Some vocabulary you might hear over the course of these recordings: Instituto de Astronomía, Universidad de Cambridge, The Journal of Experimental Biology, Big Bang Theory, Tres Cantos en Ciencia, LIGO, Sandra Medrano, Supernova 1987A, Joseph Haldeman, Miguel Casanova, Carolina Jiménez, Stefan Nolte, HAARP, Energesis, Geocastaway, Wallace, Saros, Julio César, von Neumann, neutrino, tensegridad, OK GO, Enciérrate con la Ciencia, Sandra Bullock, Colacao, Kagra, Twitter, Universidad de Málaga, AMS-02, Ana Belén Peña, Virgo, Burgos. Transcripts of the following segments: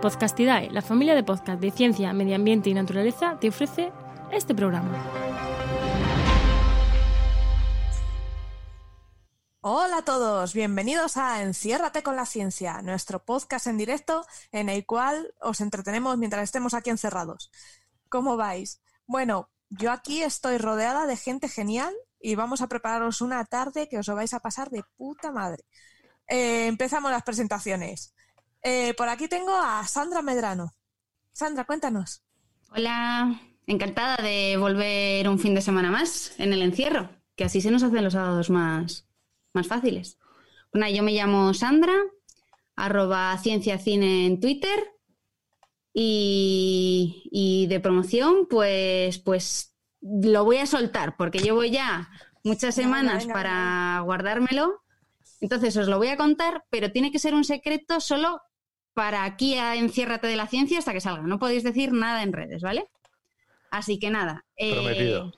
Podcastidae, la familia de podcast de ciencia, medio ambiente y naturaleza, te ofrece este programa. Hola a todos, bienvenidos a Enciérrate con la Ciencia, nuestro podcast en directo en el cual os entretenemos mientras estemos aquí encerrados. ¿Cómo vais? Bueno, yo aquí estoy rodeada de gente genial y vamos a prepararos una tarde que os lo vais a pasar de puta madre. Empezamos las presentaciones. Por aquí tengo a Sandra Medrano. Sandra, cuéntanos. Hola, encantada de volver un fin de semana más en el encierro, que así se nos hacen los sábados más fáciles. Bueno, yo me llamo Sandra, @ciencia cine en Twitter, y de promoción, pues lo voy a soltar, porque llevo ya muchas semanas para guardármelo, entonces os lo voy a contar, pero tiene que ser un secreto solo para aquí a Enciérrate de la Ciencia hasta que salga. No podéis decir nada en redes, ¿vale? Así que nada. Prometido.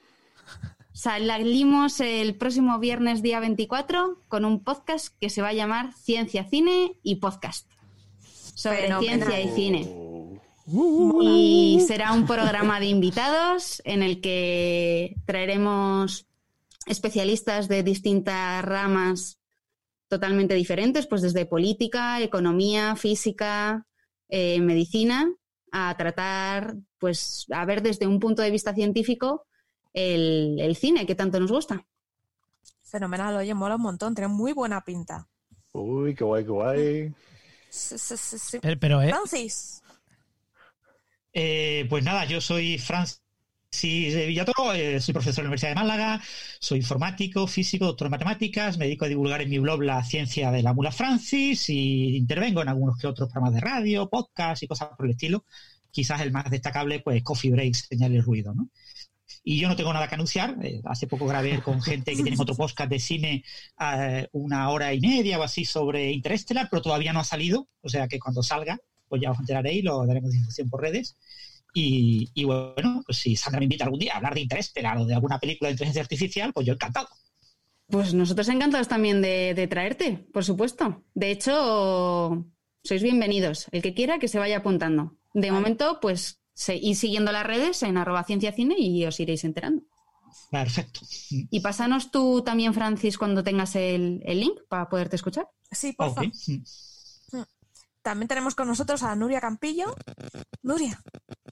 Salimos el próximo viernes día 24 con un podcast que se va a llamar Ciencia, Cine y Podcast. Sobre ciencia y cine. Y será un programa de invitados en el que traeremos especialistas de distintas ramas totalmente diferentes, pues desde política, economía, física, medicina, a tratar, pues a ver desde un punto de vista científico el cine que tanto nos gusta. Fenomenal, oye, mola un montón, tiene muy buena pinta. Uy, qué guay, qué guay. Sí. Pero, Francis. Pues nada, yo soy Francis Villatoro, soy profesor de la Universidad de Málaga, soy informático, físico, doctor en matemáticas, me dedico a divulgar en mi blog la ciencia de la Mula Francis y intervengo en algunos que otros programas de radio, podcast y cosas por el estilo. Quizás el más destacable, pues Coffee Break, Señal y Ruido, ¿no? Y yo no tengo nada que anunciar. Hace poco grabé con gente que tiene otro podcast de cine una hora y media o así sobre Interestelar, pero todavía no ha salido. O sea que cuando salga, pues ya os enteraréis, lo daremos difusión por redes. Y bueno, pues si Sandra me invita algún día a hablar de Interestelar o de alguna película de inteligencia artificial, pues yo encantado. Pues nosotros encantados también de traerte, por supuesto. De hecho, sois bienvenidos. El que quiera que se vaya apuntando. De momento, pues... Sí, y siguiendo las redes en @cienciacine y os iréis enterando. Perfecto. Y pásanos tú también, Francis, cuando tengas el link para poderte escuchar. Sí, por favor. Okay. También tenemos con nosotros a Nuria Campillo. Nuria.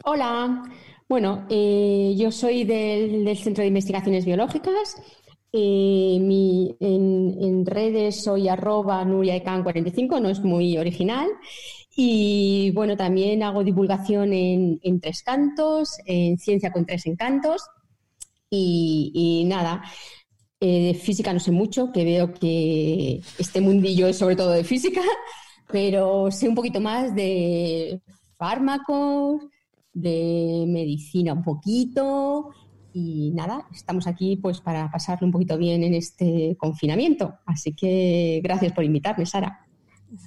Hola. Bueno, yo soy del Centro de Investigaciones Biológicas. En redes soy @NuriaCan45, no es muy original. Y bueno, también hago divulgación en Tres Cantos, en Ciencia con Tres Encantos. Y nada, de física no sé mucho, que veo que este mundillo es sobre todo de física, pero sé un poquito más de fármacos, de medicina un poquito. Y nada, estamos aquí pues para pasarlo un poquito bien en este confinamiento. Así que gracias por invitarme, Sara.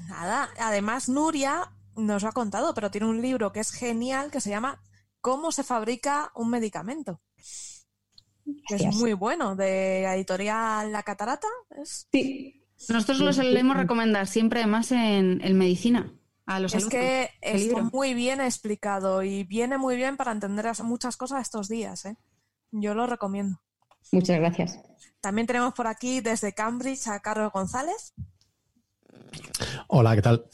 Nada, además Nuria nos lo ha contado, pero tiene un libro que es genial que se llama ¿Cómo se fabrica un medicamento? Que es muy bueno, de la editorial La Catarata. Sí, nosotros lo solemos recomendar siempre, además en medicina. A los es alumnos. Que está muy bien explicado y viene muy bien para entender muchas cosas estos días, ¿eh? Yo lo recomiendo. Muchas gracias. También tenemos por aquí desde Cambridge a Carlos González. Hola, ¿qué tal?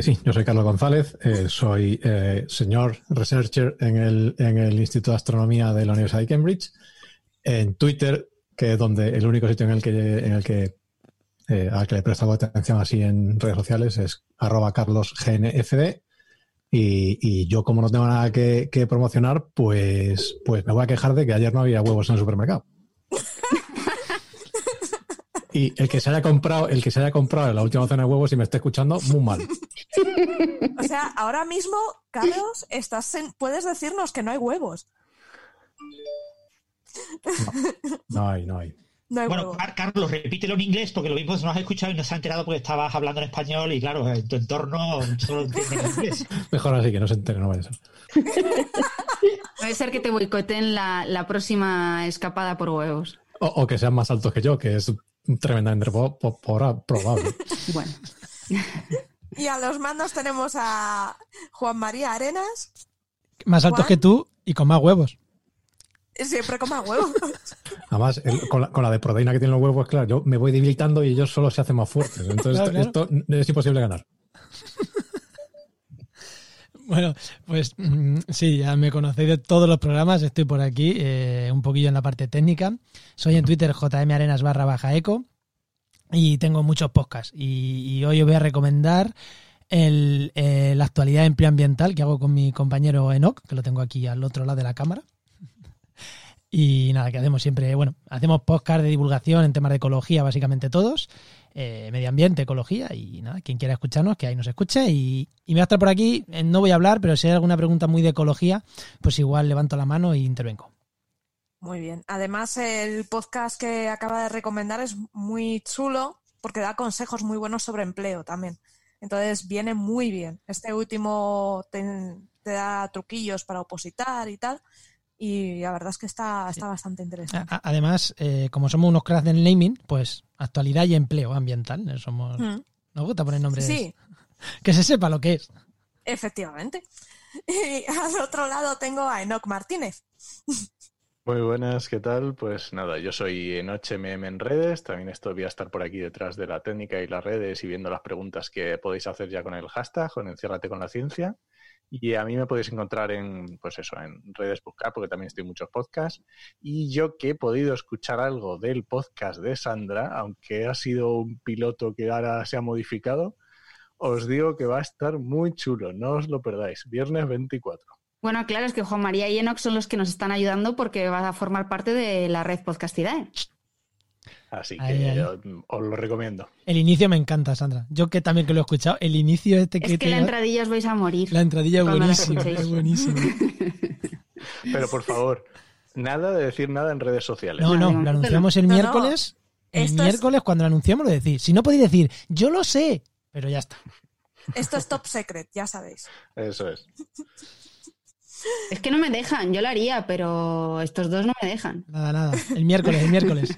Sí, yo soy Carlos González, soy señor researcher en el Instituto de Astronomía de la Universidad de Cambridge, en Twitter, que es donde el único sitio al que le presto atención así en redes sociales es @carlosgnfd. Y yo, como no tengo nada que promocionar, pues me voy a quejar de que ayer no había huevos en el supermercado. Y el que se haya comprado la última docena de huevos y me esté escuchando, muy mal. O sea, ahora mismo, Carlos, puedes decirnos que no hay huevos. No hay. No hay huevos. Carlos, repítelo en inglés porque lo mismo no has escuchado y no se ha enterado porque estabas hablando en español y claro, en tu entorno solo entienden inglés. Mejor así que no se entere, no vaya a ser. Puede ser que te boicoteen la próxima escapada por huevos. O que sean más altos que yo, que es tremendamente probable. Bueno. Y a los mandos tenemos a Juan María Arenas. Más altos que tú y con más huevos. Siempre con más huevos. Además, con la de proteína que tienen los huevos, claro, yo me voy debilitando y ellos solo se hacen más fuertes. Entonces, claro. Esto es imposible ganar. Bueno, pues sí, ya me conocéis de todos los programas. Estoy por aquí un poquillo en la parte técnica. Soy en Twitter jmarenas_eco y tengo muchos podcasts. Y hoy os voy a recomendar la actualidad de empleo ambiental que hago con mi compañero Enoch, que lo tengo aquí al otro lado de la cámara. Y nada, que hacemos siempre, bueno, hacemos podcast de divulgación en temas de ecología, básicamente todos, medio ambiente, ecología, y nada, quien quiera escucharnos, que ahí nos escuche, y me voy a estar por aquí, no voy a hablar, pero si hay alguna pregunta muy de ecología, pues igual levanto la mano e intervengo. Muy bien, además el podcast que acaba de recomendar es muy chulo, porque da consejos muy buenos sobre empleo también, entonces viene muy bien, este último te da truquillos para opositar y tal. Y la verdad es que está bastante interesante. Además, como somos unos cracks del naming, pues actualidad y empleo ambiental. Somos, nos gusta poner nombres. Sí. Que se sepa lo que es. Efectivamente. Y al otro lado tengo a Enoch Martínez. Muy buenas, ¿qué tal? Pues nada, yo soy Enoch MM en redes. También voy a estar por aquí detrás de la técnica y las redes y viendo las preguntas que podéis hacer ya con el hashtag, con Enciérrate con la Ciencia. Y a mí me podéis encontrar en redes buscar, porque también estoy en muchos podcasts. Y yo que he podido escuchar algo del podcast de Sandra, aunque ha sido un piloto que ahora se ha modificado, os digo que va a estar muy chulo, no os lo perdáis. Viernes 24. Bueno, claro, es que Juan María y Enoch son los que nos están ayudando porque van a formar parte de la red Podcastidae. Así que os lo recomiendo. El inicio me encanta, Sandra. Yo que también que lo he escuchado, el inicio es que la entradilla os vais a morir. La entradilla es buenísima. Pero por favor, nada de decir nada en redes sociales. No, lo anunciamos el miércoles. No. El miércoles cuando lo anunciamos lo decís. Si no podéis decir, yo lo sé, pero ya está. Esto es top secret, ya sabéis. Eso es. Es que no me dejan, yo lo haría, pero estos dos no me dejan. Nada. El miércoles.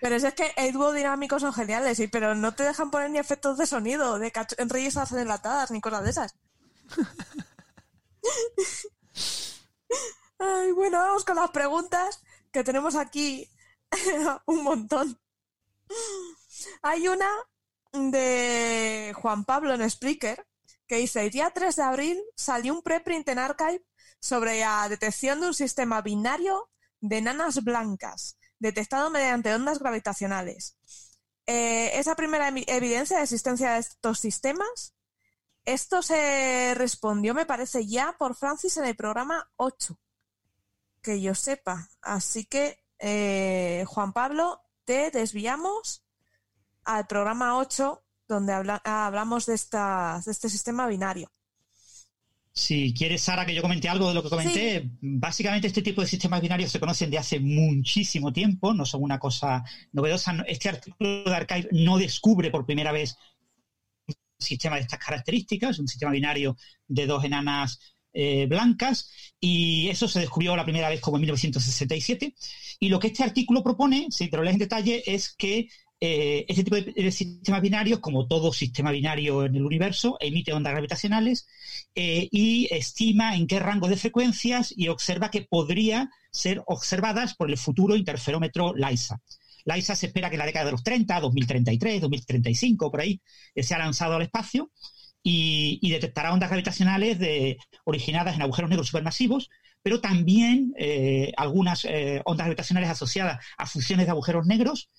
Pero es que el dúo dinámico son geniales, pero no te dejan poner ni efectos de sonido, de risas enlatadas, ni cosas de esas. Ay, bueno, vamos con las preguntas, que tenemos aquí un montón. Hay una de Juan Pablo en Spreaker, que dice, el día 3 de abril salió un preprint en arXiv sobre la detección de un sistema binario de enanas blancas, detectado mediante ondas gravitacionales. ¿Es la primera evidencia de existencia de estos sistemas? Esto se respondió, me parece, ya por Francis en el programa 8, que yo sepa. Así que, Juan Pablo, te desviamos al programa 8, donde hablamos de este sistema binario. Si quieres, Sara, que yo comenté algo de lo que comenté. Sí. Básicamente este tipo de sistemas binarios se conocen de hace muchísimo tiempo, no son una cosa novedosa. Este artículo de arXiv no descubre por primera vez un sistema de estas características, un sistema binario de dos enanas blancas, y eso se descubrió la primera vez como en 1967. Y lo que este artículo propone, si te lo lees en detalle, es que este tipo de sistemas binarios, como todo sistema binario en el universo, emite ondas gravitacionales y estima en qué rango de frecuencias y observa que podría ser observadas por el futuro interferómetro LISA. LISA se espera que en la década de los 30, 2033, 2035, por ahí, sea lanzado al espacio y detectará ondas gravitacionales originadas en agujeros negros supermasivos, pero también algunas ondas gravitacionales asociadas a fusiones de agujeros negros,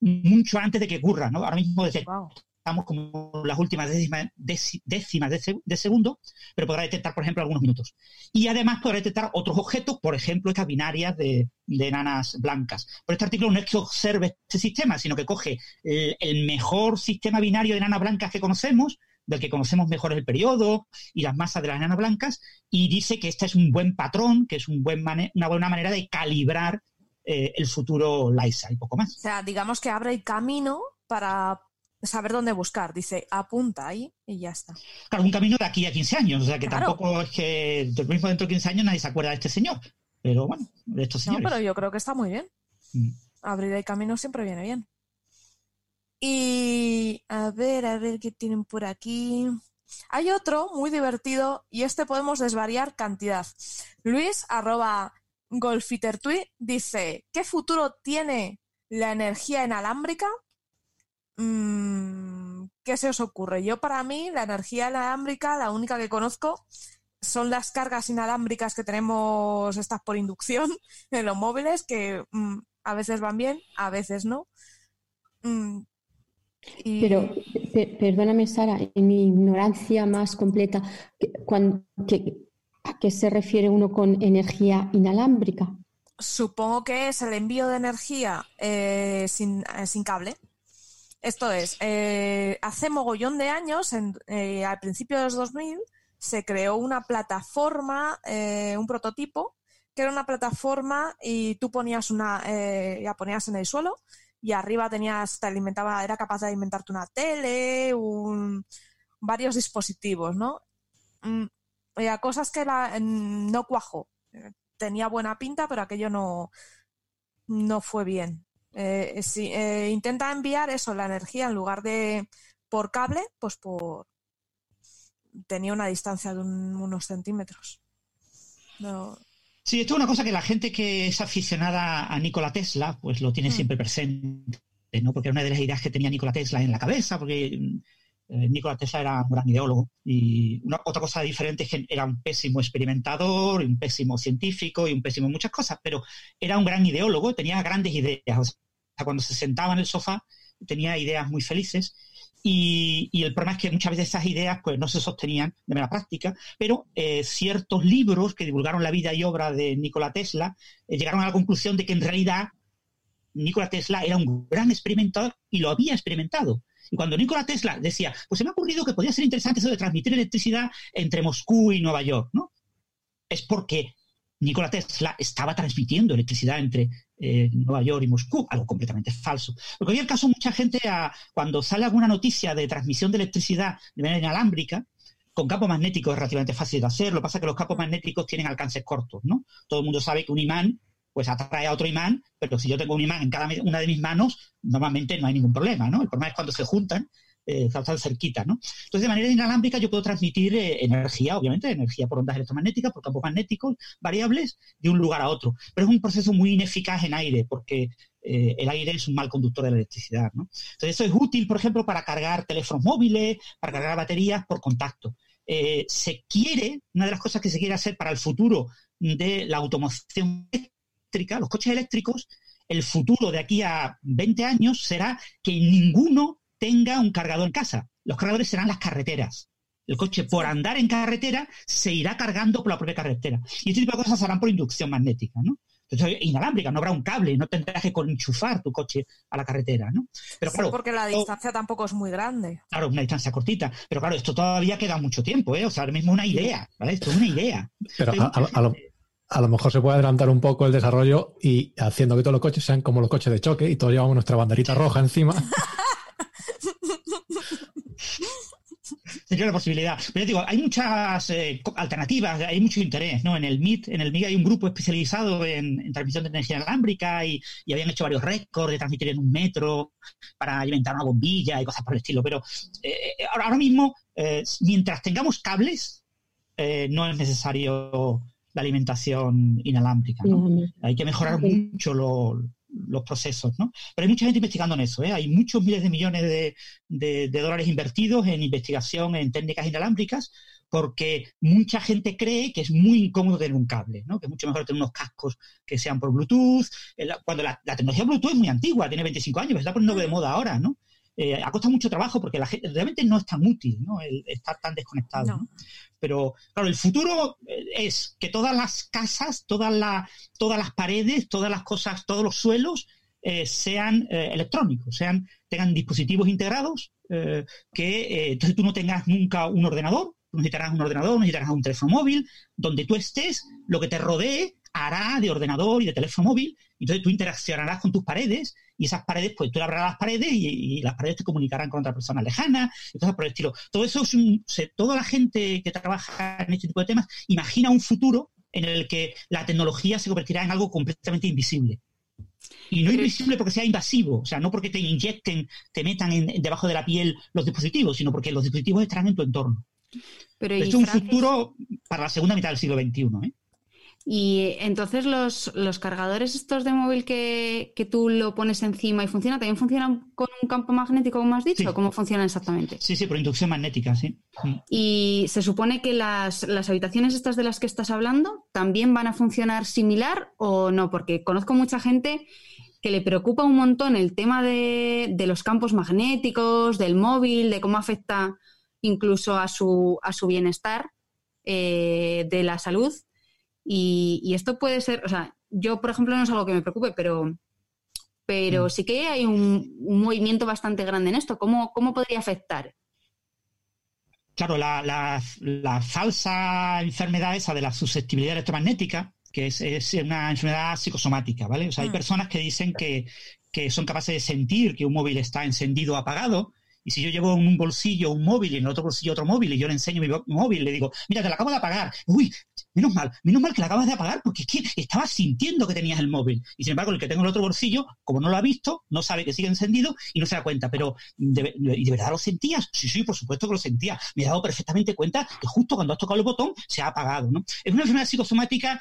mucho antes de que ocurra, ¿no? Ahora mismo estamos como las últimas décimas de segundo, pero podrá detectar, por ejemplo, algunos minutos. Y además podrá detectar otros objetos, por ejemplo, estas binarias de enanas blancas. Pero este artículo no es que observe este sistema, sino que coge el mejor sistema binario de enanas blancas que conocemos, del que conocemos mejor el periodo y las masas de las enanas blancas, y dice que este es un buen patrón, que es una buena manera de calibrar el futuro LISA y poco más. O sea, digamos que abre el camino para saber dónde buscar. Dice, apunta ahí y ya está. Claro, un camino de aquí a 15 años. O sea, que tampoco es que mismo dentro de 15 años nadie se acuerda de este señor. Pero bueno, de estos señores. No, pero yo creo que está muy bien. Abrir el camino siempre viene bien. Y A ver qué tienen por aquí. Hay otro muy divertido y este podemos desvariar cantidad. Luis, @golfitertweet, dice: ¿qué futuro tiene la energía inalámbrica? ¿Qué se os ocurre? Yo, para mí, la energía inalámbrica, la única que conozco, son las cargas inalámbricas que tenemos estas por inducción en los móviles, que a veces van bien, a veces no. Y... Pero, perdóname, Sara, en mi ignorancia más completa, ¿a qué se refiere uno con energía inalámbrica? Supongo que es el envío de energía sin cable. Esto es, hace mogollón de años, al principio de los 2000, se creó una plataforma, un prototipo, que era una plataforma y tú ponías la ponías en el suelo y arriba era capaz de alimentarte una tele, varios dispositivos, ¿no? La cosa es que no cuajó. Tenía buena pinta, pero aquello no fue bien. Intenta enviar eso, la energía, en lugar de por cable, pues tenía una distancia de unos centímetros. No. Sí, esto es una cosa que la gente que es aficionada a Nikola Tesla, pues lo tiene siempre presente, ¿no? Porque era una de las ideas que tenía Nikola Tesla en la cabeza, porque Nikola Tesla era un gran ideólogo. Y otra cosa diferente es que era un pésimo experimentador, un pésimo científico y un pésimo en muchas cosas, pero era un gran ideólogo, tenía grandes ideas. O sea, cuando se sentaba en el sofá tenía ideas muy felices y el problema es que muchas veces esas ideas pues no se sostenían de manera práctica, pero ciertos libros que divulgaron la vida y obra de Nikola Tesla llegaron a la conclusión de que en realidad Nikola Tesla era un gran experimentador y lo había experimentado. Y cuando Nikola Tesla decía, pues se me ha ocurrido que podría ser interesante eso de transmitir electricidad entre Moscú y Nueva York, ¿no? Es porque Nikola Tesla estaba transmitiendo electricidad entre Nueva York y Moscú, algo completamente falso. Porque hoy en el caso mucha gente, cuando sale alguna noticia de transmisión de electricidad de manera inalámbrica, con campos magnéticos es relativamente fácil de hacer, lo que pasa es que los campos magnéticos tienen alcances cortos, ¿no? Todo el mundo sabe que un imán pues atrae a otro imán, pero si yo tengo un imán en cada una de mis manos, normalmente no hay ningún problema, ¿no? El problema es cuando se juntan, están cerquita, ¿no? Entonces, de manera inalámbrica yo puedo transmitir energía, obviamente, energía por ondas electromagnéticas, por campos magnéticos, variables, de un lugar a otro. Pero es un proceso muy ineficaz en aire, porque el aire es un mal conductor de la electricidad, ¿no? Entonces, eso es útil, por ejemplo, para cargar teléfonos móviles, para cargar baterías por contacto. Una de las cosas que se quiere hacer para el futuro de la automoción los coches eléctricos, el futuro de aquí a 20 años será que ninguno tenga un cargador en casa. Los cargadores serán las carreteras. El coche, por andar en carretera, se irá cargando por la propia carretera. Y este tipo de cosas se harán por inducción magnética, ¿no? Entonces, inalámbrica, no habrá un cable, no tendrás que enchufar tu coche a la carretera, ¿no? Pero, sí, claro, porque la distancia tampoco es muy grande. Claro, una distancia cortita. Pero claro, esto todavía queda mucho tiempo, ¿eh? O sea, ahora mismo una idea, ¿vale? Esto es una idea. Pero a lo mejor se puede adelantar un poco el desarrollo y haciendo que todos los coches sean como los coches de choque y todos llevamos nuestra banderita roja encima. Sería una posibilidad. Pero yo digo, hay muchas alternativas, hay mucho interés, ¿no? En el MIT hay un grupo especializado en transmisión de energía inalámbrica y habían hecho varios récords de transmitir en un metro para alimentar una bombilla y cosas por el estilo. Pero ahora mismo, mientras tengamos cables, no es necesario la alimentación inalámbrica, ¿no? Hay que mejorar mucho los procesos, ¿no? Pero hay mucha gente investigando en eso, ¿eh? Hay muchos miles de millones de dólares invertidos en investigación en técnicas inalámbricas porque mucha gente cree que es muy incómodo tener un cable, ¿no? Que es mucho mejor tener unos cascos que sean por Bluetooth. Cuando la tecnología Bluetooth es muy antigua, tiene 25 años, se está poniendo de moda ahora, ¿no? Ha costado mucho trabajo porque la gente realmente no es tan útil, ¿no? El estar tan desconectado, ¿no? Pero, claro, el futuro es que todas las casas, todas las paredes, todas las cosas, todos los suelos sean electrónicos, tengan dispositivos integrados, entonces tú no tengas nunca un ordenador, no necesitarás un teléfono móvil, donde tú estés, lo que te rodee hará de ordenador y de teléfono móvil, entonces tú interaccionarás con tus paredes y esas paredes, pues tú abrirás las paredes y las paredes te comunicarán con otra persona lejana, entonces por el estilo. Todo eso es toda la gente que trabaja en este tipo de temas imagina un futuro en el que la tecnología se convertirá en algo completamente invisible. Y no invisible porque sea invasivo, o sea, no porque te inyecten, te metan debajo de la piel los dispositivos, sino porque los dispositivos estarán en tu entorno. Pero esto es un futuro para la segunda mitad del siglo XXI, ¿eh? Y entonces los cargadores estos de móvil que tú lo pones encima y funciona, ¿también funcionan con un campo magnético, como has dicho? Sí. ¿Cómo funcionan exactamente? Sí, sí, por inducción magnética, sí. Y se supone que las habitaciones estas de las que estás hablando también van a funcionar similar o no, porque conozco mucha gente que le preocupa un montón el tema de los campos magnéticos, del móvil, de cómo afecta incluso a su bienestar, de la salud. Y esto puede ser, o sea, yo por ejemplo no es algo que me preocupe, pero sí que hay un movimiento bastante grande en esto. ¿Cómo podría afectar? Claro, la falsa enfermedad esa de la susceptibilidad electromagnética, que es una enfermedad psicosomática, ¿vale? O sea, hay personas que dicen que son capaces de sentir que un móvil está encendido o apagado. Y si yo llevo en un bolsillo un móvil y en el otro bolsillo otro móvil y yo le enseño mi móvil y le digo, mira, te lo acabo de apagar. Uy, menos mal que la acabas de apagar porque es que estaba sintiendo que tenías el móvil. Y sin embargo, el que tengo en el otro bolsillo, como no lo ha visto, no sabe que sigue encendido y no se da cuenta. Pero, ¿de verdad lo sentías? Sí, por supuesto que lo sentía. Me he dado perfectamente cuenta que justo cuando has tocado el botón se ha apagado, ¿no? Es una enfermedad psicosomática,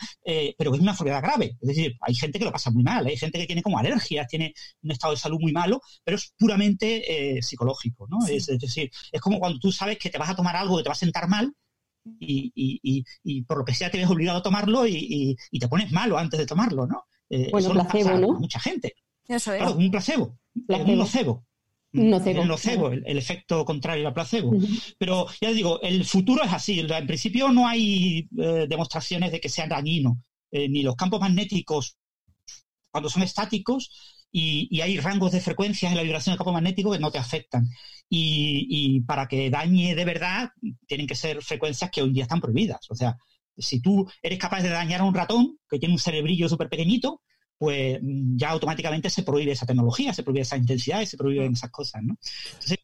pero es una enfermedad grave. Es decir, hay gente que lo pasa muy mal, hay gente que tiene como alergias, tiene un estado de salud muy malo, pero es puramente psicológico, ¿no? Sí. Es decir, es como cuando tú sabes que te vas a tomar algo que te va a sentar mal y por lo que sea te ves obligado a tomarlo y te pones malo antes de tomarlo, ¿no? Bueno, eso placebo, pasa, ¿no? A mucha gente. Eso es. Claro, un placebo. Un nocebo. El efecto contrario al placebo. Uh-huh. Pero ya te digo, el futuro es así. En principio no hay demostraciones de que sean dañinos, ni los campos magnéticos cuando son estáticos. Y hay rangos de frecuencias en la vibración del campo magnético que no te afectan. Y para que dañe de verdad, tienen que ser frecuencias que hoy en día están prohibidas. O sea, si tú eres capaz de dañar a un ratón, que tiene un cerebrillo súper pequeñito, pues ya automáticamente se prohíbe esa tecnología, se prohíbe esas intensidades, se prohíben esas cosas, ¿no? Entonces,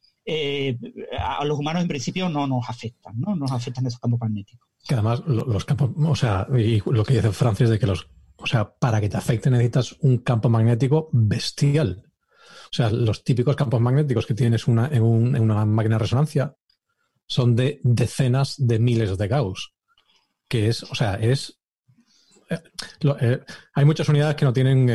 a los humanos en principio no nos afectan, ¿no? Nos afectan esos campos magnéticos. Que además, los campos, o sea, y lo que dice Francis de que los... O sea, para que te afecte necesitas un campo magnético bestial. O sea, los típicos campos magnéticos que tienes en una máquina de resonancia son de decenas de miles de Gauss. Que es, o sea, es... hay muchas unidades que no tienen...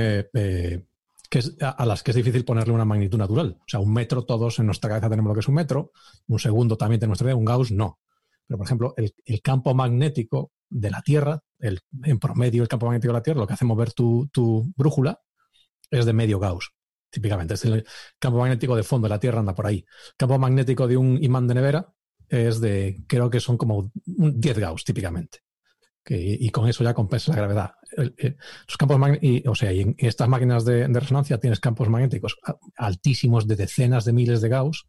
a las que es difícil ponerle una magnitud natural. O sea, un metro, todos en nuestra cabeza tenemos lo que es un metro. Un segundo también tenemos nuestra idea. Un Gauss no. Pero, por ejemplo, el campo magnético de la Tierra... en promedio el campo magnético de la Tierra, lo que hace mover tu brújula, es de medio Gauss, típicamente. Es el campo magnético de fondo de la Tierra, anda por ahí. El campo magnético de un imán de nevera es creo que son como 10 Gauss, típicamente. Y con eso ya compensa la gravedad. Los campos y en estas máquinas de resonancia tienes campos magnéticos altísimos de decenas de miles de Gauss,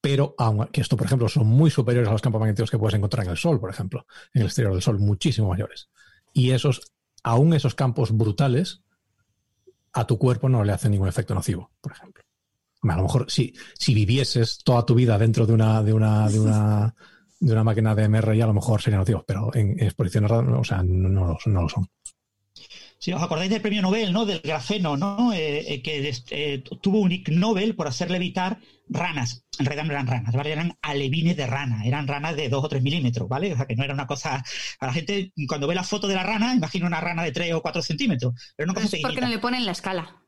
pero aunque esto, por ejemplo, son muy superiores a los campos magnéticos que puedes encontrar en el Sol, por ejemplo, en el exterior del Sol, muchísimo mayores. Y esos campos brutales, a tu cuerpo no le hacen ningún efecto nocivo, por ejemplo. A lo mejor, si vivieses toda tu vida dentro de una máquina de MRI, a lo mejor serían nocivos, pero en exposiciones, o sea, no lo son. Si os acordáis del premio Nobel, ¿no? Del grafeno, ¿no? Que tuvo un Ig Nobel por hacer levitar ranas. En realidad no eran ranas, ¿vale? Eran alevines de rana, eran ranas de 2 o 3 milímetros, ¿vale? O sea, que no era una cosa... A la gente, cuando ve la foto de la rana, imagina una rana de 3 o 4 centímetros. Pero no es porque pequeñita. No le ponen la escala.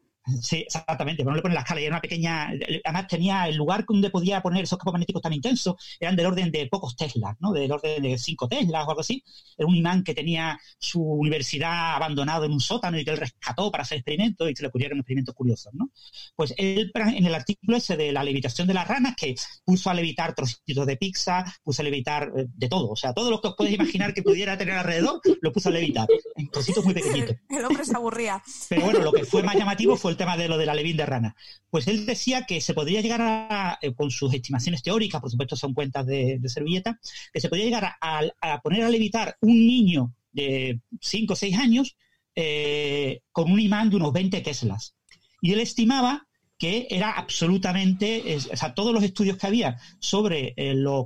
Sí, exactamente, pero no le ponen la escala. Y era una pequeña... Además tenía el lugar donde podía poner esos campos magnéticos tan intensos, eran del orden de pocos teslas, ¿no? Del orden de 5 teslas o algo así. Era un imán que tenía su universidad abandonado en un sótano y que él rescató para hacer experimentos y se le ocurrieron experimentos curiosos, ¿no? Pues él, en el artículo ese de la levitación de las ranas, que puso a levitar trocitos de pizza, puso a levitar de todo, o sea, todo lo que os podéis imaginar que pudiera tener alrededor, lo puso a levitar, en trocitos muy pequeñitos. El hombre se aburría. Pero bueno, lo que fue más llamativo fue el tema de lo del alevín de rana. Pues él decía que se podría llegar con sus estimaciones teóricas, por supuesto son cuentas de servilleta, que se podría llegar a poner a levitar un niño de 5 o 6 años con un imán de unos 20 teslas. Y él estimaba que era absolutamente... o sea, todos los estudios que había sobre los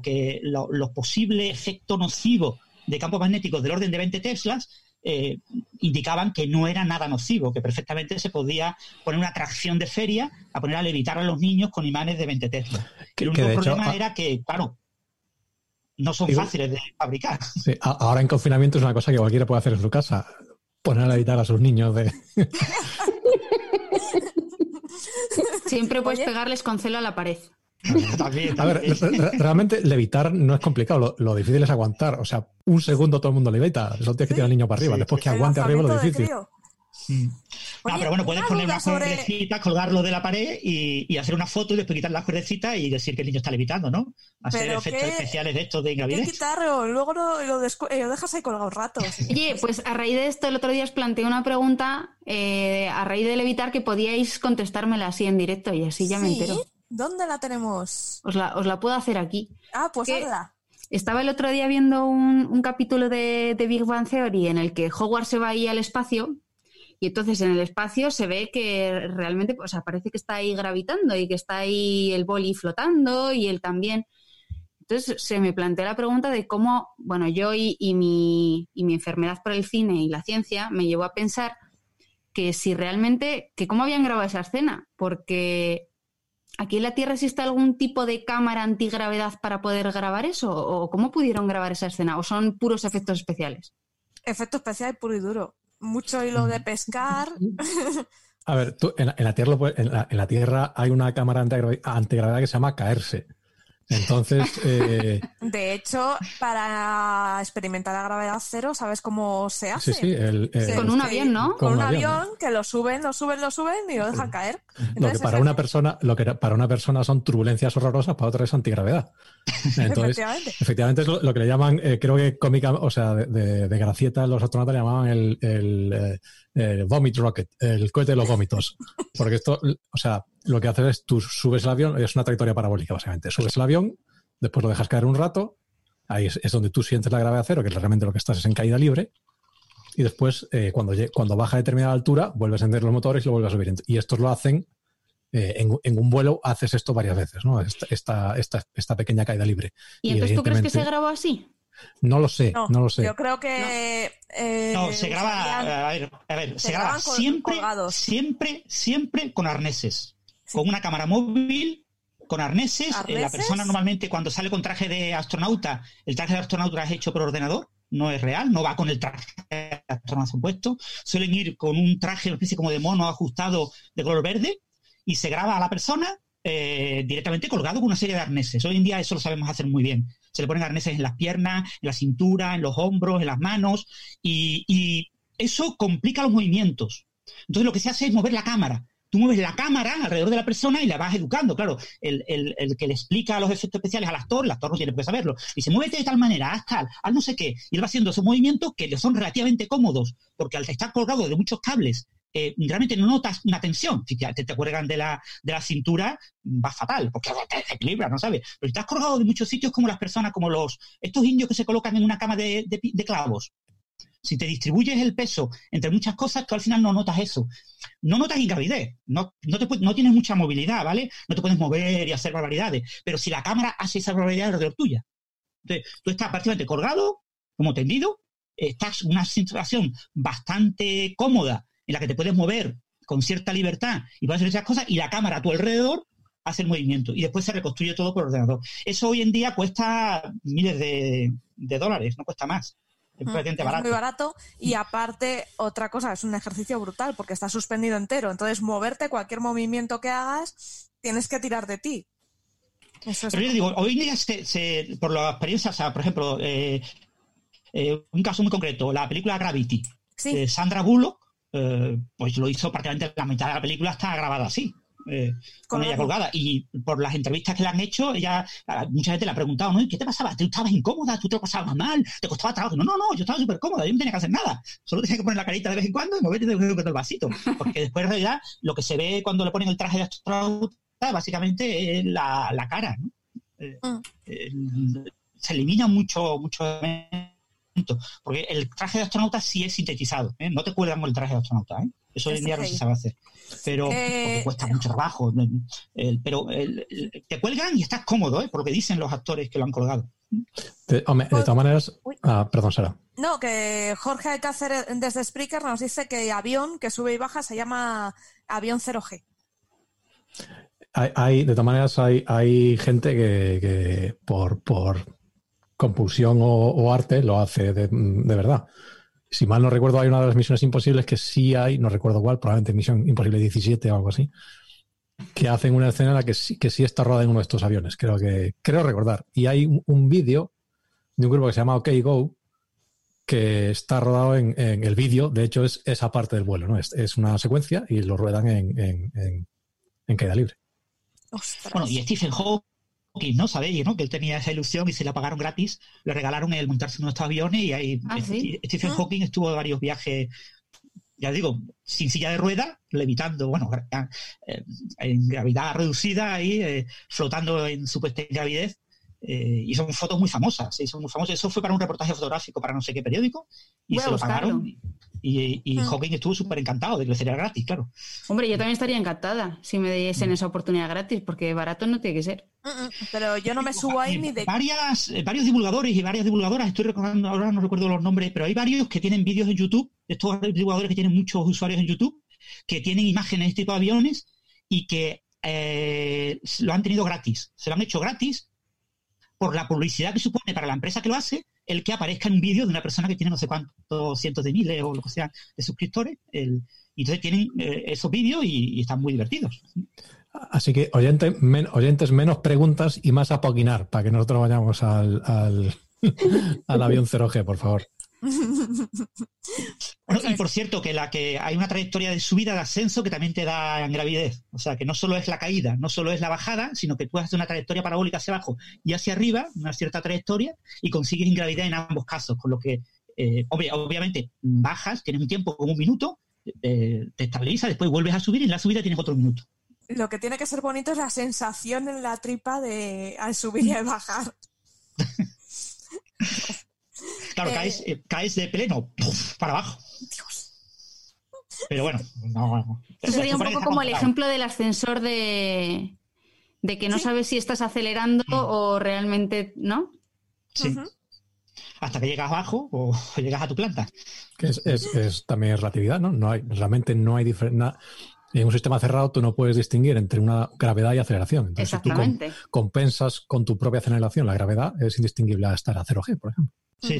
posibles efectos nocivos de campos magnéticos del orden de 20 teslas indicaban que no era nada nocivo, que perfectamente se podía poner una atracción de feria a poner a levitar a los niños con imanes de 20 Tesla. El único problema era que, claro, no son fáciles de fabricar. Sí, ahora en confinamiento es una cosa que cualquiera puede hacer en su casa, poner a levitar a sus niños de... Siempre puedes pegarles con celo a la pared. También. A ver, realmente levitar no es complicado, lo difícil es aguantar. O sea, un segundo todo el mundo levita, solo tienes que tirar al niño para arriba, después que aguante arriba lo difícil. Sí. Oye, no, pero bueno, puedes poner unas cuerdecitas, colgarlo de la pared y hacer una foto y después quitar las cuerdecitas y decir que el niño está levitando, ¿no? Hacer efectos especiales de estos de ingravidez. Hay que quitarlo, luego lo dejas ahí colgado un rato. ¿Sí? Oye, pues a raíz de esto el otro día os planteé una pregunta a raíz de levitar que podíais contestármela así en directo y así ya me entero. ¿Dónde la tenemos? Os la puedo hacer aquí. Ah, pues hazla. Estaba el otro día viendo un capítulo de Big Bang Theory en el que Howard se va ahí al espacio. Y entonces en el espacio se ve que realmente, o sea, parece que está ahí gravitando y que está ahí el boli flotando y él también. Entonces se me planteó la pregunta de cómo, bueno, yo y mi enfermedad por el cine y la ciencia me llevó a pensar que si realmente, que cómo habían grabado esa escena, porque aquí en la Tierra existe algún tipo de cámara antigravedad para poder grabar eso, o cómo pudieron grabar esa escena, o son puros efectos especiales. Efecto especial puro y duro. Mucho hilo de pescar. A ver, tú, en la Tierra hay una cámara antigravedad que se llama caerse. Entonces... De hecho, para experimentar la gravedad cero, ¿sabes cómo se hace? Sí, con un avión, ¿no? Con un avión que lo suben y lo dejan caer. Entonces, lo que para una persona son turbulencias horrorosas, para otra es antigravedad. Entonces, efectivamente es lo que le llaman, creo que cómica, o sea, de gracieta los astronautas le llamaban el vomit rocket, el cohete de los vómitos. Porque esto, o sea... Lo que haces es tú subes el avión, es una trayectoria parabólica básicamente, subes el avión, después lo dejas caer un rato, ahí es donde tú sientes la gravedad cero, que realmente lo que estás es en caída libre, y después cuando baja a determinada altura vuelves a encender los motores y lo vuelves a subir. Y estos lo hacen, en un vuelo haces esto varias veces, ¿no? Esta pequeña caída libre. ¿Y entonces tú crees que se grabó así? No lo sé. Yo creo que... no, se graba... A ver, se graba siempre con arneses. Con una cámara móvil, con arneses. La persona normalmente cuando sale con traje de astronauta, el traje de astronauta es hecho por ordenador, no es real, no va con el traje de astronauta puesto. Suelen ir con un traje, una especie como de mono ajustado de color verde, y se graba a la persona directamente colgado con una serie de arneses. Hoy en día eso lo sabemos hacer muy bien. Se le ponen arneses en las piernas, en la cintura, en los hombros, en las manos, y eso complica los movimientos. Entonces lo que se hace es mover la cámara. Tú mueves la cámara alrededor de la persona y la vas educando. Claro, el que le explica los efectos especiales al actor, no tiene por qué saberlo. Dice, muévete de tal manera, haz tal, haz no sé qué. Y él va haciendo esos movimientos que le son relativamente cómodos, porque al estar colgado de muchos cables, realmente no notas una tensión. Si te cuelgan de la cintura, va fatal, porque te desequilibra, no sabes. Pero estás colgado de muchos sitios, como las personas, como estos indios que se colocan en una cama de clavos. Si te distribuyes el peso entre muchas cosas, tú al final no notas eso. No notas ingravidez, no tienes mucha movilidad, ¿vale? No te puedes mover y hacer barbaridades, pero si la cámara hace esa barbaridad alrededor tuya. Entonces, tú estás prácticamente colgado, como tendido, estás en una situación bastante cómoda en la que te puedes mover con cierta libertad y puedes hacer esas cosas, y la cámara a tu alrededor hace el movimiento, y después se reconstruye todo por ordenador. Eso hoy en día cuesta miles de dólares, no cuesta más. Es muy barato, y aparte otra cosa, es un ejercicio brutal porque está suspendido entero, entonces moverte, cualquier movimiento que hagas tienes que tirar de ti. Eso es. Pero yo digo, hoy en día por la experiencia, o sea, por ejemplo, un caso muy concreto, la película Gravity, ¿sí? Sandra Bullock pues lo hizo prácticamente la mitad de la película está grabada así. Con ella colgada, y por las entrevistas que le han hecho, ella, mucha gente le ha preguntado, ¿no? ¿Y qué te pasaba? ¿Tú estabas incómoda? ¿Tú te lo pasabas mal? ¿Te costaba trabajo? No, yo estaba súper cómoda, yo no tenía que hacer nada, solo tenía que poner la carita de vez en cuando y moverte el vasito, porque después en realidad lo que se ve cuando le ponen el traje de astronauta básicamente es la cara, ¿no? Se elimina mucho porque el traje de astronauta sí es sintetizado, ¿eh? No te cuelgan con el traje de astronauta, ¿eh? Eso hoy en día no se sabe hacer, pero porque cuesta mucho trabajo, pero te cuelgan y estás cómodo, por lo que dicen los actores que lo han colgado. De todas maneras... perdón, Sara. No, que Jorge Cáceres desde Spreaker nos dice que avión que sube y baja se llama avión 0G. De todas maneras, hay gente que por compulsión o arte lo hace de verdad. Si mal no recuerdo, hay una de las misiones imposibles que sí hay, no recuerdo cuál, probablemente Misión Imposible 17 o algo así, que hacen una escena en la que sí está rodada en uno de estos aviones, creo recordar. Y hay un vídeo de un grupo que se llama OK Go, que está rodado en el vídeo, de hecho es esa parte del vuelo, ¿no? Es una secuencia y lo ruedan en caída libre. ¡Ostras! Bueno, y Stephen Hawking, ¿no? Sabéis, ¿no? Que él tenía esa ilusión y se la pagaron gratis, le regalaron el montarse en uno de estos aviones y ahí ¿sí? Stephen Hawking estuvo en varios viajes, ya digo, sin silla de ruedas, levitando, bueno, en gravedad reducida, ahí flotando en supuesta ingravidez. Y son fotos muy famosas, ¿sí? Son muy famosas. Eso fue para un reportaje fotográfico para no sé qué periódico y se lo pagaron y Hawking estuvo súper encantado de que lo sería gratis, claro. Hombre, yo también estaría encantada si me diesen esa oportunidad gratis, porque barato no tiene que ser. Pero yo no me subo ahí ni de... Varios divulgadores y varias divulgadoras, estoy recordando, ahora no recuerdo los nombres, pero hay varios que tienen vídeos en YouTube, estos divulgadores que tienen muchos usuarios en YouTube, que tienen imágenes de este tipo de aviones y que lo han tenido gratis, se lo han hecho gratis por la publicidad que supone para la empresa que lo hace el que aparezca en un vídeo de una persona que tiene no sé cuántos cientos de miles o lo que sea de suscriptores. Y entonces tienen esos vídeos y están muy divertidos. Así que oyentes, menos preguntas y más a poquinar para que nosotros vayamos al avión 0G, por favor. Bueno, y por cierto, que hay una trayectoria de subida, de ascenso, que también te da en gravidez. O sea, que no solo es la caída, no solo es la bajada, sino que puedes hacer una trayectoria parabólica hacia abajo y hacia arriba, una cierta trayectoria, y consigues ingravidez en ambos casos. Con lo que, obviamente, bajas, tienes un tiempo como un minuto, te estabiliza, después vuelves a subir y en la subida tienes otro minuto. Lo que tiene que ser bonito es la sensación en la tripa de al subir y al bajar. Claro, caes de pleno, ¡puf!, para abajo. Dios. Pero bueno, no. Eso sería un poco como el ejemplo del ascensor de que no sabes si estás acelerando o realmente, ¿no? Sí. Uh-huh. Hasta que llegas abajo o llegas a tu planta. Que es también relatividad, ¿no? Realmente no hay diferencia. En un sistema cerrado tú no puedes distinguir entre una gravedad y aceleración. Entonces, exactamente. Si tú compensas con tu propia aceleración la gravedad, es indistinguible a estar a 0G, por ejemplo. Sí.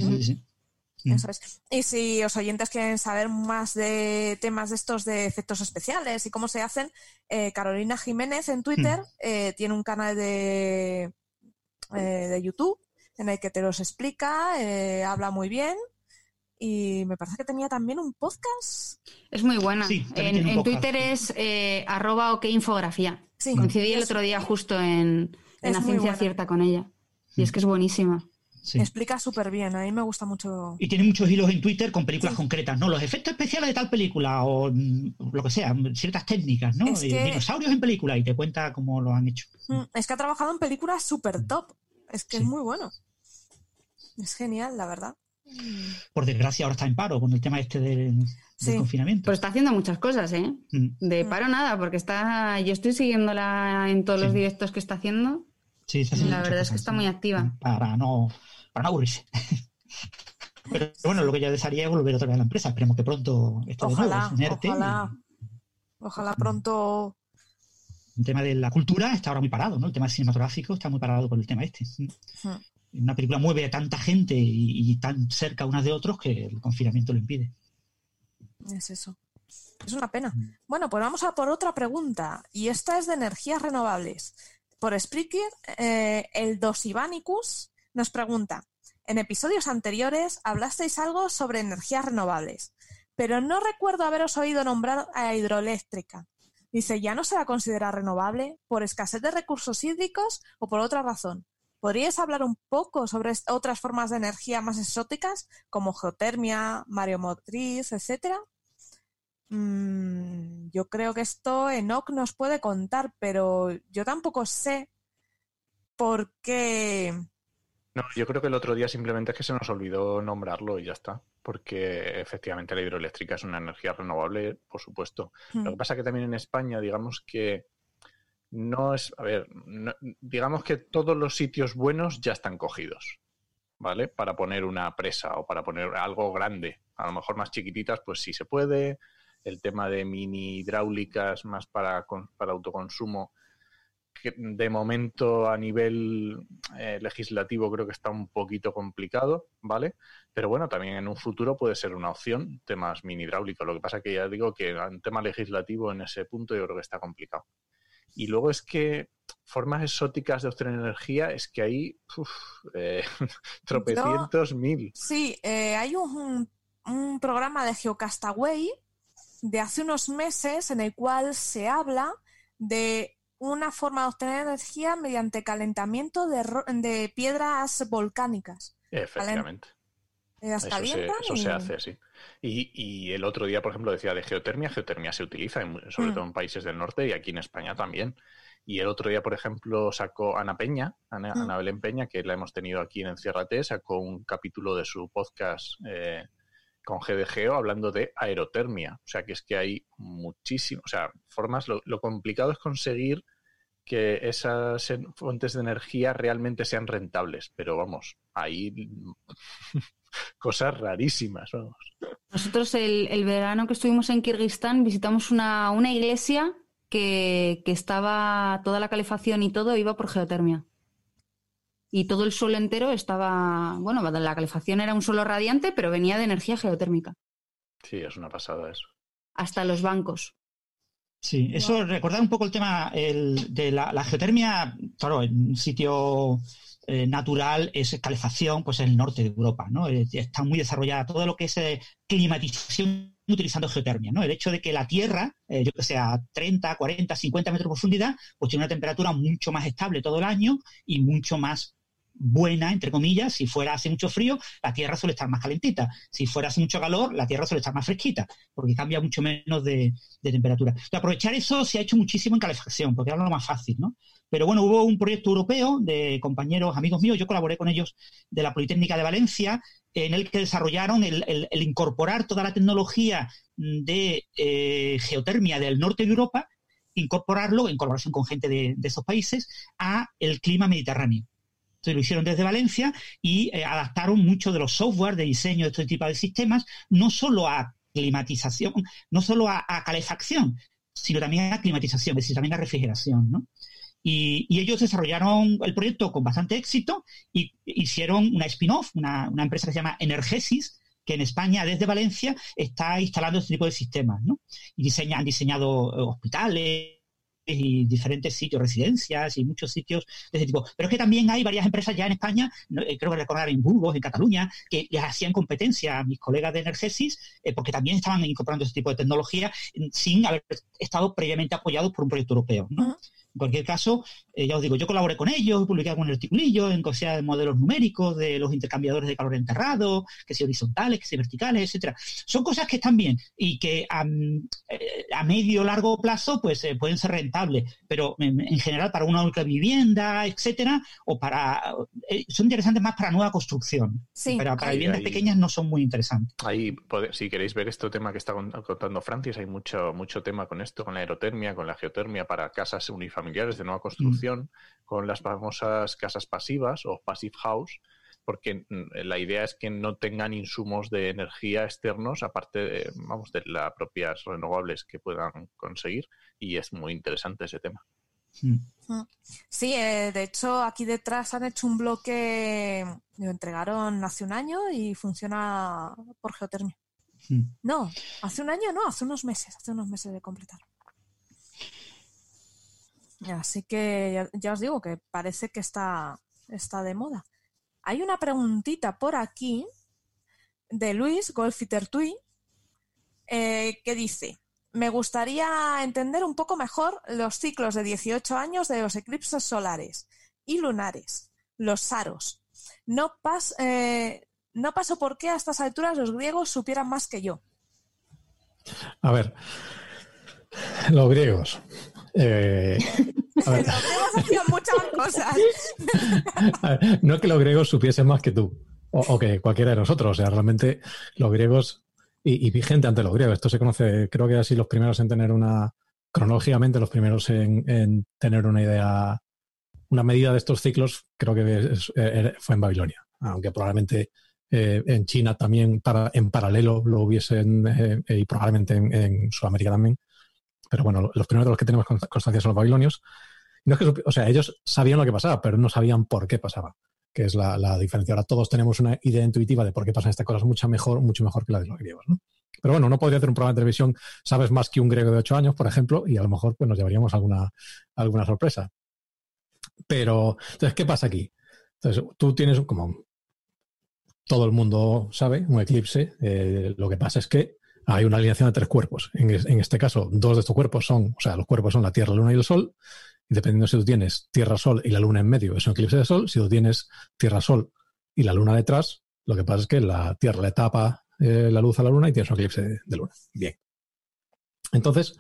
Eso es. Y si los oyentes quieren saber más de temas de estos de efectos especiales y cómo se hacen, Carolina Jiménez en Twitter tiene un canal de YouTube en el que te los explica, habla muy bien y me parece que tenía también un podcast. Es muy buena. Sí, en Twitter es @okinfografía. Sí, coincidí el otro día justo en La Ciencia Cierta con ella y es que es buenísima. Sí. Explica súper bien, a mí me gusta mucho. Y tiene muchos hilos en Twitter con películas concretas, ¿no? Los efectos especiales de tal película o lo que sea, ciertas técnicas, ¿no? Dinosaurios en película y te cuenta cómo lo han hecho. Es que ha trabajado en películas súper top, es que es muy bueno. Es genial, la verdad. Por desgracia ahora está en paro con el tema este del confinamiento. Pero está haciendo muchas cosas, ¿eh? De paro nada, porque yo estoy siguiéndola en todos los directos que está haciendo. Sí, la verdad es que está muy activa. Para no aburrirse. Pero bueno, lo que yo desearía es volver otra vez a la empresa. Esperemos que pronto esté de nuevo. Ojalá pronto. El tema de la cultura está ahora muy parado, ¿no? El tema cinematográfico está muy parado por el tema este. Una película mueve a tanta gente y tan cerca unas de otros que el confinamiento lo impide. Es eso. Es una pena. Bueno, pues vamos a por otra pregunta. Y esta es de energías renovables. Por Spreaker, el Dosivanicus nos pregunta: en episodios anteriores hablasteis algo sobre energías renovables, pero no recuerdo haberos oído nombrar a hidroeléctrica. Dice, ¿ya no se la considera renovable por escasez de recursos hídricos o por otra razón? ¿Podríais hablar un poco sobre otras formas de energía más exóticas, como geotermia, mareomotriz, etcétera? Yo creo que esto Enoch nos puede contar, pero yo tampoco sé por qué. No, yo creo que el otro día simplemente es que se nos olvidó nombrarlo y ya está, porque efectivamente la hidroeléctrica es una energía renovable, por supuesto. Lo que pasa es que también en España, digamos que no es... A ver, no, digamos que todos los sitios buenos ya están cogidos, ¿vale? Para poner una presa o para poner algo grande. A lo mejor más chiquititas, pues sí se puede. El tema de mini hidráulicas más para autoconsumo, que de momento a nivel legislativo creo que está un poquito complicado, ¿vale? Pero bueno, también en un futuro puede ser una opción temas mini hidráulicos. Lo que pasa que ya digo que en tema legislativo en ese punto yo creo que está complicado. Y luego es que formas exóticas de obtener energía, es que hay tropecientos mil. Sí, hay un programa de Geocastaway de hace unos meses en el cual se habla de una forma de obtener energía mediante calentamiento de piedras volcánicas. Efectivamente. Eso se hace, sí. Y el otro día, por ejemplo, decía de geotermia. Geotermia se utiliza, sobre todo en países del norte y aquí en España también. Y el otro día, por ejemplo, sacó Ana Belén Peña, que la hemos tenido aquí en Enciérrate, sacó un capítulo de su podcast con G de Geo hablando de aerotermia. O sea, que es que hay muchísimas... O sea, formas... Lo complicado es conseguir que esas fuentes de energía realmente sean rentables. Pero vamos, ahí... Cosas rarísimas, vamos. Nosotros el verano que estuvimos en Kirguistán visitamos una iglesia que estaba toda la calefacción y todo iba por geotermia. Y todo el sol entero estaba... Bueno, la calefacción era un solo radiante, pero venía de energía geotérmica. Sí, es una pasada eso. Hasta los bancos. Sí, eso, wow. Recordar un poco el tema de la geotermia, claro, en un sitio... natural, es calefacción, pues en el norte de Europa, ¿no? Está muy desarrollada todo lo que es climatización utilizando geotermia, ¿no? El hecho de que la Tierra, yo que sé, a 30, 40, 50 metros de profundidad, pues tiene una temperatura mucho más estable todo el año y mucho más buena, entre comillas. Si fuera hace mucho frío, la Tierra suele estar más calentita. Si fuera hace mucho calor, la Tierra suele estar más fresquita, porque cambia mucho menos de temperatura. Entonces, aprovechar eso se ha hecho muchísimo en calefacción, porque era lo más fácil, ¿no? Pero bueno, hubo un proyecto europeo de compañeros, amigos míos, yo colaboré con ellos de la Politécnica de Valencia, en el que desarrollaron el incorporar toda la tecnología de geotermia del norte de Europa, incorporarlo en colaboración con gente de esos países a el clima mediterráneo. Entonces lo hicieron desde Valencia y adaptaron mucho de los software de diseño de este tipo de sistemas, no solo a climatización, no solo a calefacción, sino también a climatización, es decir, también a refrigeración, ¿no? Y ellos desarrollaron el proyecto con bastante éxito y hicieron una spin-off, una empresa que se llama Energesis, que en España, desde Valencia, está instalando este tipo de sistemas, ¿no? Y han diseñado hospitales y diferentes sitios, residencias y muchos sitios de ese tipo. Pero es que también hay varias empresas ya en España, creo que recordar en Burgos, en Cataluña, que les hacían competencia a mis colegas de Energesis, porque también estaban incorporando ese tipo de tecnología sin haber estado previamente apoyados por un proyecto europeo, ¿no? Uh-huh. En cualquier caso, ya os digo, yo colaboré con ellos, publiqué algún articulillo en cosas de modelos numéricos, de los intercambiadores de calor enterrados, que si horizontales, que si verticales, etcétera. Son cosas que están bien y que a medio o largo plazo pues pueden ser rentables, pero en general para una única vivienda, etcétera, o para son interesantes más para nueva construcción. Sí. Pero para viviendas pequeñas no son muy interesantes. Ahí, si queréis ver este tema que está contando Francis, hay mucho tema con esto, con la aerotermia, con la geotermia para casas unifamiliares de nueva construcción, con las famosas casas pasivas o passive house, porque la idea es que no tengan insumos de energía externos, aparte de las propias renovables que puedan conseguir, y es muy interesante ese tema. Sí, de hecho aquí detrás han hecho un bloque, lo entregaron hace un año y funciona por geotermia. No, hace un año no, hace unos meses de completar. Así que ya os digo que parece que está de moda. Hay una preguntita por aquí de Luis Golfitertui que dice: me gustaría entender un poco mejor los ciclos de 18 años de los eclipses solares y lunares, los saros. No paso por qué a estas alturas los griegos supieran más que yo. A ver, los griegos... los griegos hacían muchas cosas. No es que los griegos supiesen más que tú o que cualquiera de nosotros, o sea, realmente los griegos y vigente ante los griegos, esto se conoce, creo que así los primeros en tener una cronológicamente los primeros en tener una idea, una medida de estos ciclos, creo que fue en Babilonia, aunque probablemente en China también en paralelo lo hubiesen, y probablemente en Sudamérica también. Pero bueno, los primeros de los que tenemos constancia son los babilonios. No es que, o sea, ellos sabían lo que pasaba, pero no sabían por qué pasaba, que es la diferencia. Ahora todos tenemos una idea intuitiva de por qué pasan estas cosas mucho mejor que la de los griegos, ¿no? Pero bueno, uno podría hacer un programa de televisión, sabes más que un griego de 8 años, por ejemplo, y a lo mejor pues nos llevaríamos alguna sorpresa. Pero, entonces, ¿qué pasa aquí? Entonces, tú tienes, como todo el mundo sabe, un eclipse. Lo que pasa es que hay una alineación de 3 cuerpos. En este caso, 2 de estos cuerpos son, o sea, los cuerpos son la Tierra, la Luna y el Sol. Y dependiendo si tú tienes Tierra, Sol y la Luna en medio, es un eclipse de Sol. Si tú tienes Tierra, Sol y la Luna detrás, lo que pasa es que la Tierra le tapa la luz a la Luna y tienes un eclipse de Luna. Bien. Entonces,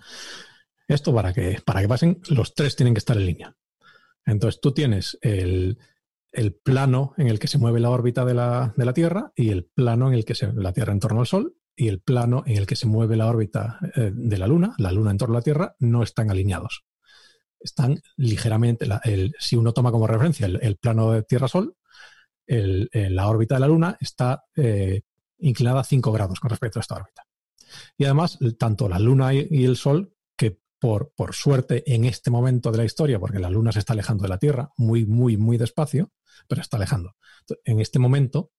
esto para que pasen, los 3 tienen que estar en línea. Entonces, tú tienes el plano en el que se mueve la órbita de la Tierra y el plano en el que la Tierra en torno al Sol y el plano en el que se mueve la órbita de la Luna en torno a la Tierra, no están alineados. Están ligeramente, si uno toma como referencia el plano de Tierra-Sol, la órbita de la Luna está inclinada a 5 grados con respecto a esta órbita. Y además, tanto la Luna y el Sol, que por suerte en este momento de la historia, porque la Luna se está alejando de la Tierra muy, muy, muy despacio, pero está alejando. Entonces, en este momento,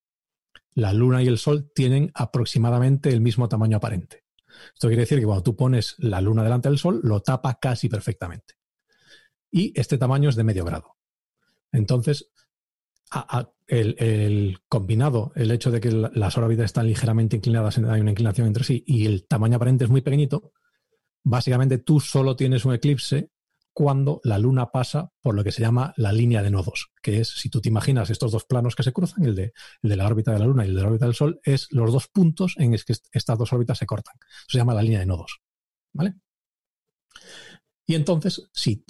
la Luna y el Sol tienen aproximadamente el mismo tamaño aparente. Esto quiere decir que cuando tú pones la Luna delante del Sol, lo tapa casi perfectamente. Y este tamaño es de medio grado. Entonces, combinado el hecho de que las órbitas están ligeramente inclinadas, hay una inclinación entre sí, y el tamaño aparente es muy pequeñito, básicamente tú solo tienes un eclipse cuando la Luna pasa por lo que se llama la línea de nodos, que es, si tú te imaginas estos 2 planos que se cruzan, el de la órbita de la Luna y el de la órbita del Sol, es los 2 puntos en los que estas 2 órbitas se cortan. Eso se llama la línea de nodos, ¿vale? Y entonces, si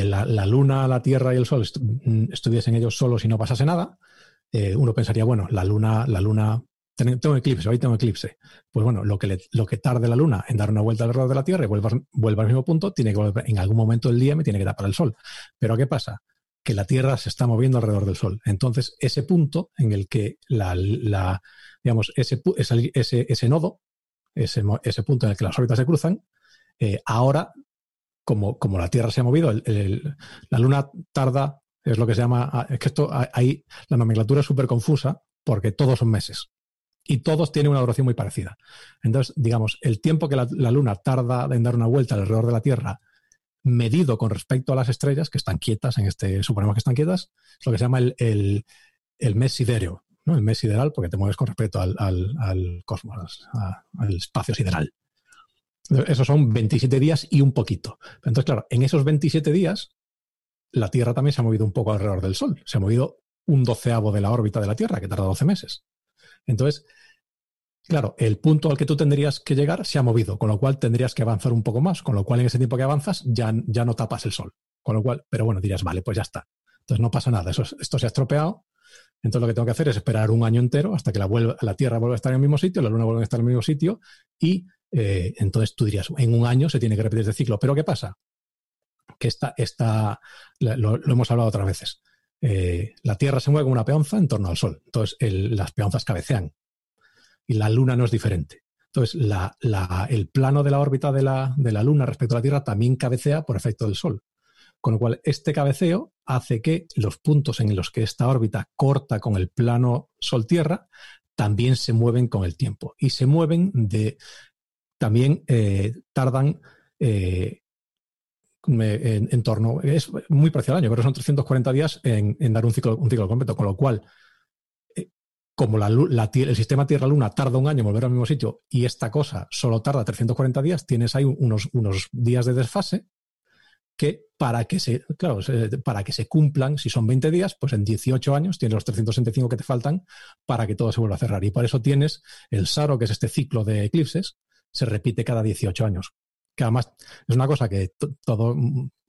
la Luna, la Tierra y el Sol estuviesen ellos solos y no pasase nada, uno pensaría, bueno, la Luna tengo eclipse. Pues bueno, lo que tarde la Luna en dar una vuelta alrededor de la Tierra y vuelva al mismo punto, tiene que volver en algún momento del día, me tiene que tapar el Sol. Pero ¿qué pasa? Que la Tierra se está moviendo alrededor del Sol. Entonces, ese punto en el que ese punto en el que las órbitas se cruzan, ahora, como la Tierra se ha movido, la Luna tarda, es lo que se llama, es que esto ahí la nomenclatura es súper confusa porque todos son meses y todos tienen una duración muy parecida. Entonces, digamos, el tiempo que la Luna tarda en dar una vuelta alrededor de la Tierra, medido con respecto a las estrellas que están quietas, suponemos que están quietas, es lo que se llama el mes sidéreo, ¿no? El mes sideral, porque te mueves con respecto al cosmos, al espacio sideral. Esos son 27 días y un poquito. Entonces, claro, en esos 27 días, la Tierra también se ha movido un poco alrededor del Sol. Se ha movido 1/12 de la órbita de la Tierra, que tarda 12 meses. Entonces, claro, el punto al que tú tendrías que llegar se ha movido, con lo cual tendrías que avanzar un poco más, con lo cual en ese tiempo que avanzas ya no tapas el Sol. Con lo cual, pero bueno, dirás, vale, pues ya está. Entonces no pasa nada, esto se ha estropeado. Entonces lo que tengo que hacer es esperar un año entero hasta que la Tierra vuelva a estar en el mismo sitio, la Luna vuelva a estar en el mismo sitio y... entonces tú dirías, en un año se tiene que repetir este ciclo. Pero ¿qué pasa? Que lo hemos hablado otras veces. La Tierra se mueve como una peonza en torno al Sol. Entonces las peonzas cabecean. Y la Luna no es diferente. Entonces el plano de la órbita de la Luna respecto a la Tierra también cabecea por efecto del Sol. Con lo cual este cabeceo hace que los puntos en los que esta órbita corta con el plano Sol-Tierra también se mueven con el tiempo. Y se mueven también tardan en torno, es muy parecido al año, pero son 340 días en dar un ciclo completo, con lo cual, como el sistema Tierra-Luna tarda un año en volver al mismo sitio y esta cosa solo tarda 340 días, tienes ahí unos días de desfase que para que se cumplan, si son 20 días, pues en 18 años tienes los 365 que te faltan para que todo se vuelva a cerrar. Y por eso tienes el SARO, que es este ciclo de eclipses, se repite cada 18 años. Que además es una cosa que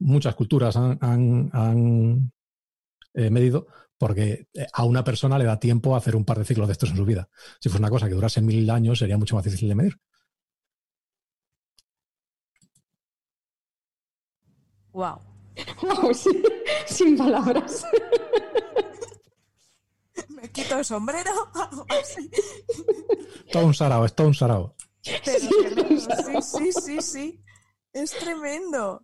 muchas culturas han medido, porque a una persona le da tiempo a hacer un par de ciclos de estos en su vida. Si fuese una cosa que durase 1000 años, sería mucho más difícil de medir. Wow. Wow, sí, sin palabras. Me quito el sombrero. Todo un sarao, es todo un sarao. Sí. Es tremendo.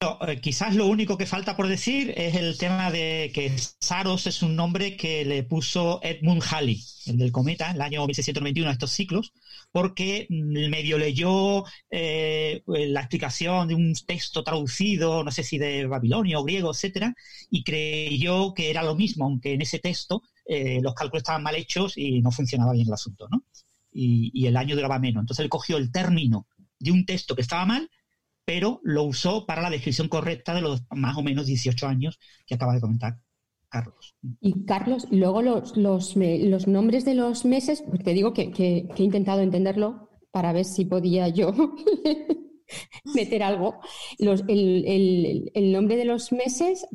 No, quizás lo único que falta por decir es el tema de que Saros es un nombre que le puso Edmund Halley, el del cometa, en el año 1691 a estos ciclos, porque medio leyó la explicación de un texto traducido, no sé si de babilonio o griego, etcétera, y creyó que era lo mismo, aunque en ese texto los cálculos estaban mal hechos y no funcionaba bien el asunto, ¿no? Y el año duraba menos. Entonces él cogió el término de un texto que estaba mal, pero lo usó para la descripción correcta de los más o menos 18 años que acaba de comentar Carlos. Y Carlos, luego los nombres de los meses, pues te digo que he intentado entenderlo para ver si podía yo meter algo. El nombre de los meses,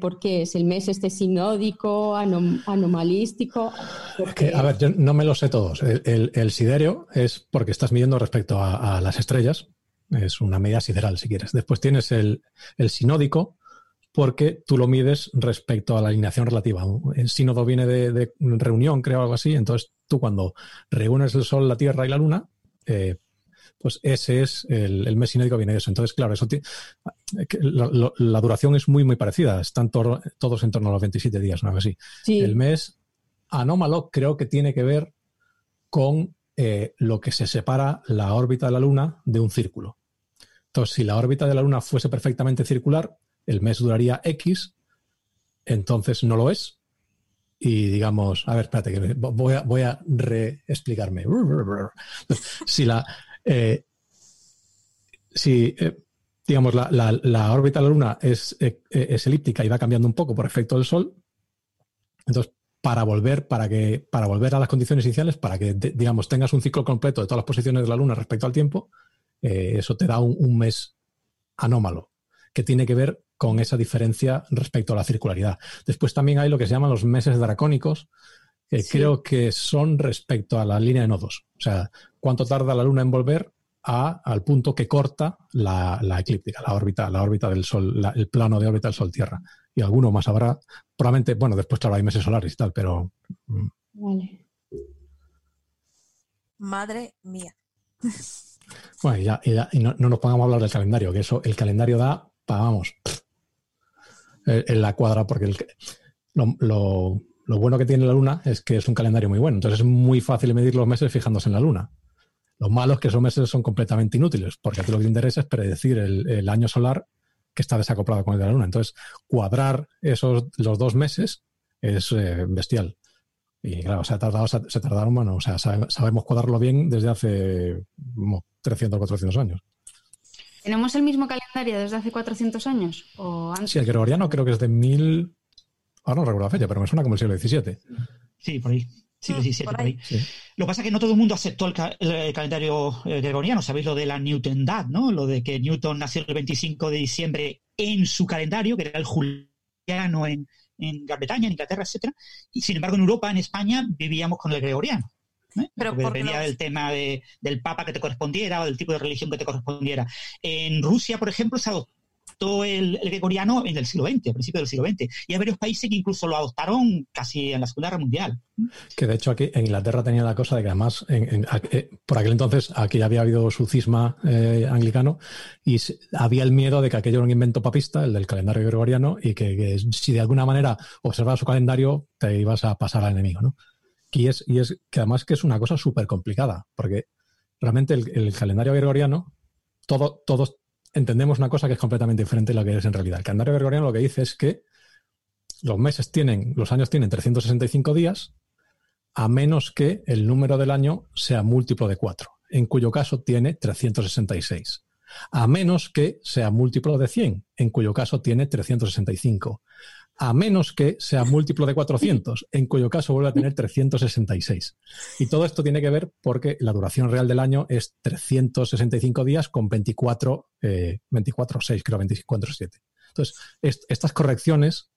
porque es el mes este sinódico, anomalístico. Porque... A ver, yo no me lo sé todos. El siderio es porque estás midiendo respecto a las estrellas. Es una medida sideral, si quieres. Después tienes el sinódico, porque tú lo mides respecto a la alineación relativa. El sínodo viene de reunión, creo, algo así. Entonces, tú cuando reúnes el Sol, la Tierra y la Luna, pues ese es el mes sinódico, viene de eso. Entonces, claro, eso la duración es muy, muy parecida. Están todos en torno a los 27 días, ¿no? Así. Sí. El mes anómalo creo que tiene que ver con lo que se separa la órbita de la Luna de un círculo. Entonces, si la órbita de la Luna fuese perfectamente circular, el mes duraría X, entonces no lo es. Y digamos, a ver, espérate, que voy a reexplicarme. Si la órbita de la Luna es elíptica y va cambiando un poco por efecto del Sol, entonces para volver a las condiciones iniciales, para que digamos tengas un ciclo completo de todas las posiciones de la Luna respecto al tiempo, eso te da un mes anómalo, que tiene que ver con esa diferencia respecto a la circularidad. Después también hay lo que se llaman los meses dracónicos, que sí, creo que son respecto a la línea de nodos. O sea, cuánto tarda la Luna en volver al punto que corta la eclíptica, la órbita del Sol, el plano de órbita del Sol-Tierra. Y alguno más habrá, probablemente, bueno, después claro, hay meses solares y tal, pero... Vale. Madre mía. Bueno, y no nos pongamos a hablar del calendario, que eso, el calendario da, vamos, en la cuadra, porque lo bueno que tiene la Luna es que es un calendario muy bueno, entonces es muy fácil medir los meses fijándose en la Luna. Lo malo es que esos meses son completamente inútiles, porque a ti lo que te interesa es predecir el año solar que está desacoplado con el de la Luna. Entonces, cuadrar los 2 meses es bestial. Y claro, se tardaron, bueno, o sea, sabemos cuadrarlo bien desde hace como 300 o 400 años. ¿Tenemos el mismo calendario desde hace 400 años? ¿O antes? Sí, el gregoriano creo que es de 1000... Ahora no recuerdo la fecha, pero me suena como el siglo XVII. Sí, por ahí. Sí, por ahí. Sí. Lo que pasa es que no todo el mundo aceptó el calendario gregoriano. Sabéis lo de la Newtondad, ¿no? Lo de que Newton nació el 25 de diciembre en su calendario, que era el juliano en Gran Bretaña, en Inglaterra, etcétera. Y sin embargo, en Europa, en España, vivíamos con el gregoriano, ¿eh? Pero porque dependía del tema del papa que te correspondiera o del tipo de religión que te correspondiera. En Rusia, por ejemplo, se adoptó el gregoriano en el siglo XX, a principios del siglo XX. Y hay varios países que incluso lo adoptaron casi en la Segunda Guerra Mundial. Que de hecho aquí en Inglaterra tenía la cosa de que además por aquel entonces aquí había habido su cisma anglicano y había el miedo de que aquello era un invento papista, el del calendario gregoriano, y que si de alguna manera observabas su calendario te ibas a pasar al enemigo, ¿no? Y es que además que es una cosa súper complicada, porque realmente el calendario gregoriano, todos entendemos una cosa que es completamente diferente de lo que es en realidad. El calendario gregoriano lo que dice es que los años tienen 365 días, a menos que el número del año sea múltiplo de 4, en cuyo caso tiene 366. A menos que sea múltiplo de 100, en cuyo caso tiene 365. A menos que sea múltiplo de 400, en cuyo caso vuelve a tener 366. Y todo esto tiene que ver porque la duración real del año es 365 días con 24/7. Entonces, estas correcciones,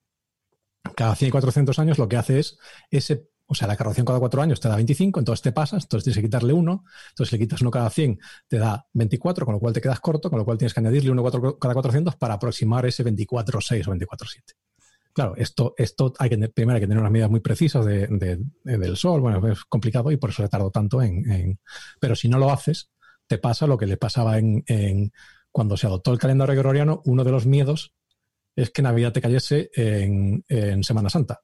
cada 100 y 400 años, lo que hace es ese O sea, la carroción cada 4 años te da 25, entonces te pasas, entonces tienes que quitarle 1, entonces le quitas 1 cada 100, te da 24, con lo cual te quedas corto, con lo cual tienes que añadirle 1 cada 400 para aproximar ese 24,6 o 24,7. Claro, esto primero hay que tener unas medidas muy precisas del sol, bueno, es complicado y por eso se tardó tanto pero si no lo haces, te pasa lo que le pasaba cuando se adoptó el calendario gregoriano. Uno de los miedos es que Navidad te cayese en Semana Santa.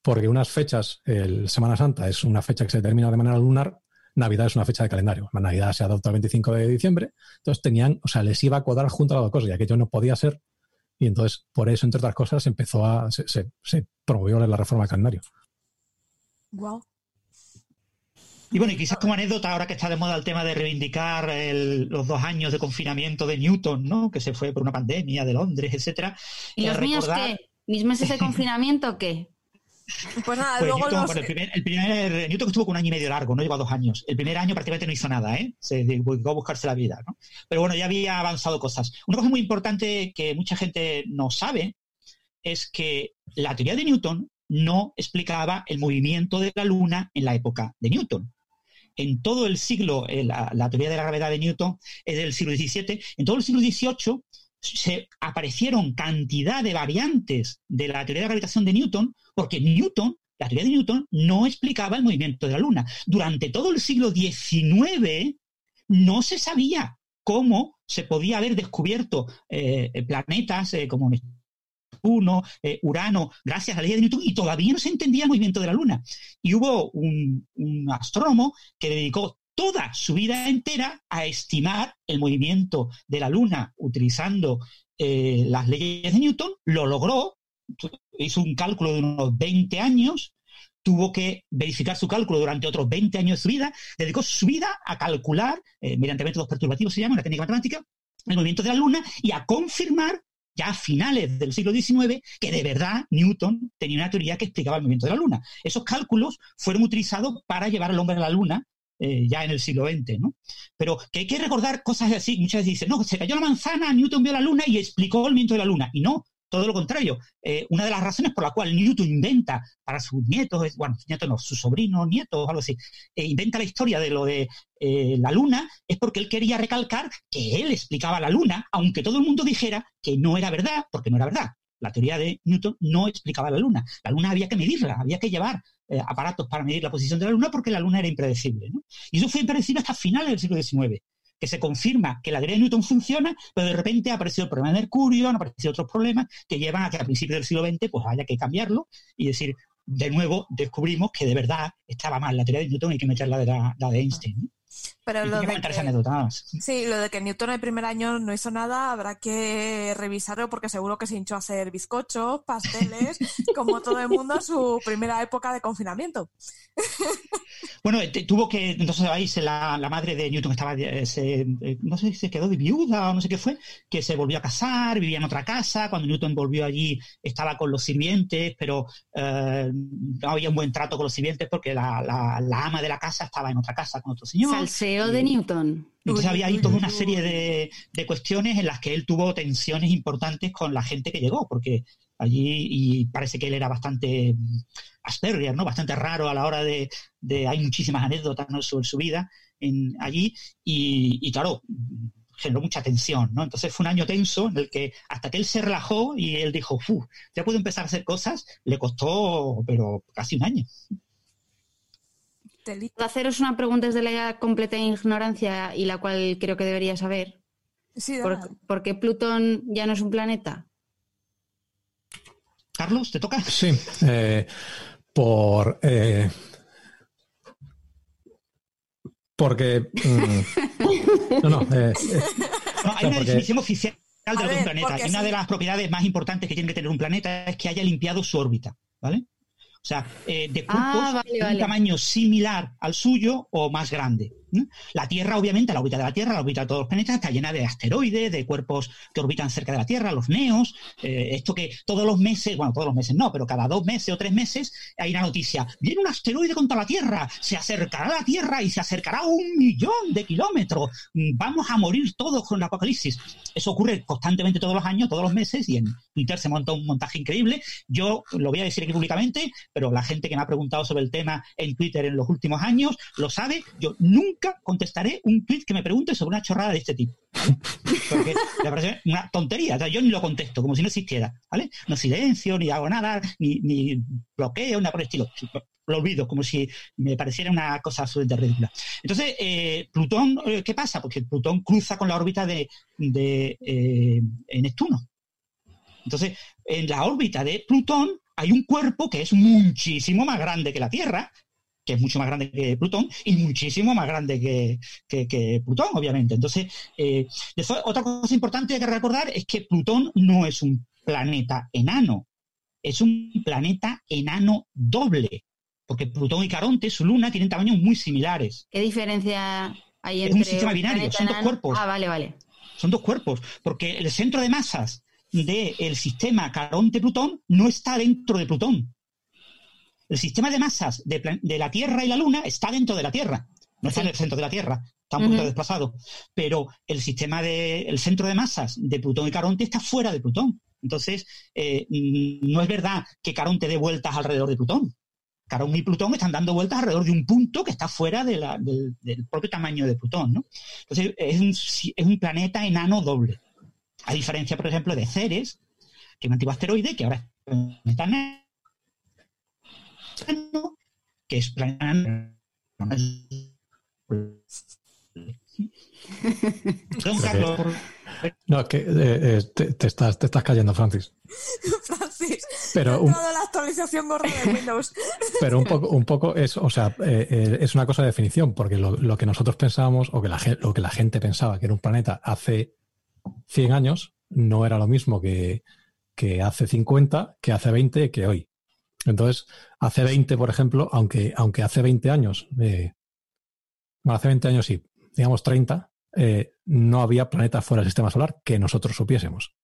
Porque unas fechas, Semana Santa es una fecha que se determina de manera lunar, Navidad es una fecha de calendario. Navidad se adopta el 25 de diciembre, entonces les iba a cuadrar junto a las dos cosas, ya que yo no podía ser, y entonces por eso, entre otras cosas, se promovió la reforma del calendario. Wow. Y bueno, y quizás como anécdota, ahora que está de moda el tema de reivindicar los 2 años de confinamiento de Newton, ¿no? Que se fue por una pandemia de Londres, etcétera. ¿Y los míos qué? ¿Mis meses de confinamiento qué? Pues nada, pues luego Newton, el primer Newton estuvo con 1 año y medio largo, no llegó a 2 años. El primer año prácticamente no hizo nada, se dedicó a buscarse la vida, ¿no? Pero bueno, ya había avanzado cosas. Una cosa muy importante que mucha gente no sabe es que la teoría de Newton no explicaba el movimiento de la Luna en la época de Newton. En todo el siglo, la teoría de la gravedad de Newton es del siglo XVII, en todo el siglo XVIII se aparecieron cantidad de variantes de la teoría de la gravitación de Newton, porque la teoría de Newton no explicaba el movimiento de la Luna. Durante todo el siglo XIX no se sabía cómo se podía haber descubierto planetas como Neptuno, Urano, gracias a la ley de Newton, y todavía no se entendía el movimiento de la Luna. Y hubo un astrónomo que dedicó toda su vida entera a estimar el movimiento de la Luna utilizando las leyes de Newton. Lo logró, hizo un cálculo de unos 20 años, tuvo que verificar su cálculo durante otros 20 años de su vida, dedicó su vida a calcular, mediante métodos perturbativos se llama, la técnica matemática, el movimiento de la Luna, y a confirmar ya a finales del siglo XIX que de verdad Newton tenía una teoría que explicaba el movimiento de la Luna. Esos cálculos fueron utilizados para llevar al hombre a la Luna, ya en el siglo XX, ¿no? Pero que hay que recordar cosas así. Muchas veces dicen, no, se cayó la manzana, Newton vio la Luna y explicó el movimiento de la Luna. Y no, todo lo contrario. Una de las razones por la cual Newton inventa para sus nietos, sus sobrinos, nietos, algo así, inventa la historia de lo de la Luna, es porque él quería recalcar que él explicaba la Luna, aunque todo el mundo dijera que no era verdad, porque no era verdad. La teoría de Newton no explicaba la Luna. La Luna había que medirla, había que llevar aparatos para medir la posición de la Luna porque la Luna era impredecible, ¿no? Y eso fue impredecible hasta finales del siglo XIX, que se confirma que la teoría de Newton funciona, pero de repente ha aparecido el problema de Mercurio, han aparecido otros problemas que llevan a que a principios del siglo XX pues haya que cambiarlo y decir, de nuevo descubrimos que de verdad estaba mal la teoría de Newton y hay que meterla de la de Einstein, ¿no? Pero lo de que Newton el primer año no hizo nada, habrá que revisarlo porque seguro que se hinchó a hacer bizcochos, pasteles, como todo el mundo en su primera época de confinamiento. Bueno, entonces ahí la madre de Newton estaba, no sé si se quedó de viuda o no sé qué fue, que se volvió a casar, vivía en otra casa. Cuando Newton volvió allí estaba con los sirvientes, pero no había un buen trato con los sirvientes porque la ama de la casa estaba en otra casa con otro señor. Salseo de Newton. Entonces había ahí toda una serie de cuestiones en las que él tuvo tensiones importantes con la gente que llegó, porque allí, y parece que él era bastante Asperger, ¿no? Bastante raro a la hora hay muchísimas anécdotas, ¿no? sobre su vida allí, y claro, generó mucha tensión, ¿no? Entonces fue un año tenso en el que hasta que él se relajó y él dijo, ya puedo empezar a hacer cosas, le costó, pero casi 1 año. Haceros una pregunta desde la completa ignorancia y la cual creo que debería saber. Sí, ¿por qué Plutón ya no es un planeta? Carlos, ¿te toca? Sí, porque... hay una definición oficial de un planeta. Y una de las propiedades más importantes que tiene que tener un planeta es que haya limpiado su órbita, ¿vale? O sea, de cuerpos de un tamaño similar al suyo o más grande. ¿no? La Tierra, obviamente, la órbita de la Tierra, la órbita de todos los planetas, está llena de asteroides, de cuerpos que orbitan cerca de la Tierra, los neos, esto que todos los meses, bueno, todos los meses no, pero cada 2 meses o 3 meses hay una noticia, viene un asteroide contra la Tierra, se acercará a la Tierra y se acercará a 1.000.000 de kilómetros, vamos a morir todos con el apocalipsis. Eso ocurre constantemente todos los años, todos los meses, y en Twitter se monta un montaje increíble. Yo lo voy a decir aquí públicamente, pero la gente que me ha preguntado sobre el tema en Twitter en los últimos años lo sabe, yo nunca contestaré un tweet que me pregunte sobre una chorrada de este tipo, ¿vale? Porque me parece una tontería, o sea, yo ni lo contesto, como si no existiera, ¿vale? No silencio, ni hago nada, ni bloqueo, nada por el estilo. Lo olvido, como si me pareciera una cosa absolutamente ridícula. Entonces, Plutón, ¿qué pasa? Porque Plutón cruza con la órbita de Neptuno. Entonces, en la órbita de Plutón hay un cuerpo que es muchísimo más grande que la Tierra, que es mucho más grande que Plutón, y muchísimo más grande que Plutón, obviamente. Entonces, otra cosa importante que recordar es que Plutón no es un planeta enano, es un planeta enano doble, porque Plutón y Caronte, su luna, tienen tamaños muy similares. ¿Qué diferencia hay entre...? Es un sistema binario, son dos cuerpos. Ah, vale, vale. Son dos cuerpos, porque el centro de masas del sistema Caronte-Plutón no está dentro de Plutón. El sistema de masas de la Tierra y la Luna está dentro de la Tierra, no está en el centro de la Tierra, está un poquito desplazado. Pero el sistema el centro de masas de Plutón y Caronte está fuera de Plutón. Entonces, no es verdad que Caronte dé vueltas alrededor de Plutón. Carón y Plutón están dando vueltas alrededor de un punto que está fuera del propio tamaño de Plutón, ¿no? Entonces, es un planeta enano doble. A diferencia, por ejemplo, de Ceres, que es un antiguo asteroide, que ahora es un planeta enano, que es planeta enano. Don Carlos, no, es que te estás cayendo, Francis. Pero la actualización gorda de Windows. Pero un poco es, o sea, es una cosa de definición, porque lo que nosotros pensábamos, o lo que la gente pensaba que era un planeta hace 100 años, no era lo mismo que hace 50, que hace 20, que hoy. Entonces, hace 20, por ejemplo, aunque hace 20 años, hace 20 años sí, digamos 30, no había planetas fuera del sistema solar que nosotros supiésemos.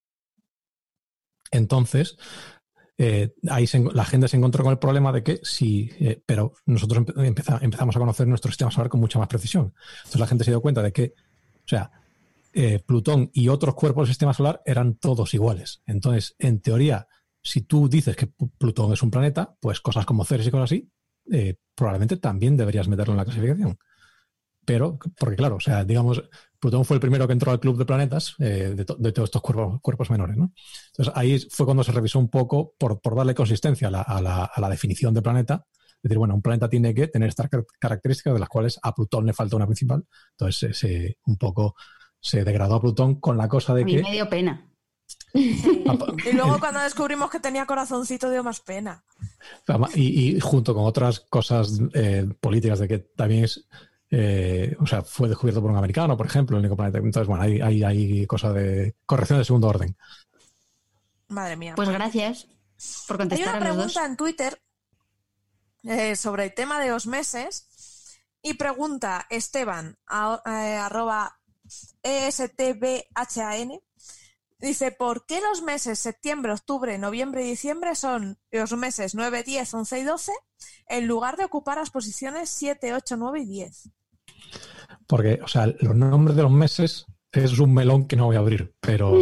Entonces, ahí la gente se encontró con el problema de que sí, pero nosotros empezamos a conocer nuestro sistema solar con mucha más precisión. Entonces la gente se dio cuenta de que, o sea, Plutón y otros cuerpos del sistema solar eran todos iguales. Entonces, en teoría, si tú dices que Plutón es un planeta, pues cosas como Ceres y cosas así, probablemente también deberías meterlo en la clasificación. Pero, porque claro, o sea, digamos, Plutón fue el primero que entró al club de planetas de todos estos cuerpos menores, ¿no? Entonces ahí fue cuando se revisó un poco por darle consistencia a la definición de planeta. Es decir, bueno, un planeta tiene que tener estas características de las cuales a Plutón le falta una principal. Entonces un poco se degradó a Plutón con la cosa de a mí que... me dio pena. Y luego cuando descubrimos que tenía corazoncito dio más pena. Y junto con otras cosas políticas de que también es... o sea, fue descubierto por un americano, por ejemplo, el único planeta. Entonces, bueno, hay cosas de corrección de segundo orden. Madre mía. Pues gracias por contestar. Hay una pregunta en Twitter sobre el tema de los meses y pregunta Esteban, arroba ESTBHAN, dice, ¿por qué los meses septiembre, octubre, noviembre y diciembre son los meses 9, 10, 11 y 12 en lugar de ocupar las posiciones 7, 8, 9 y 10? Porque, o sea, los nombres de los meses es un melón que no voy a abrir, pero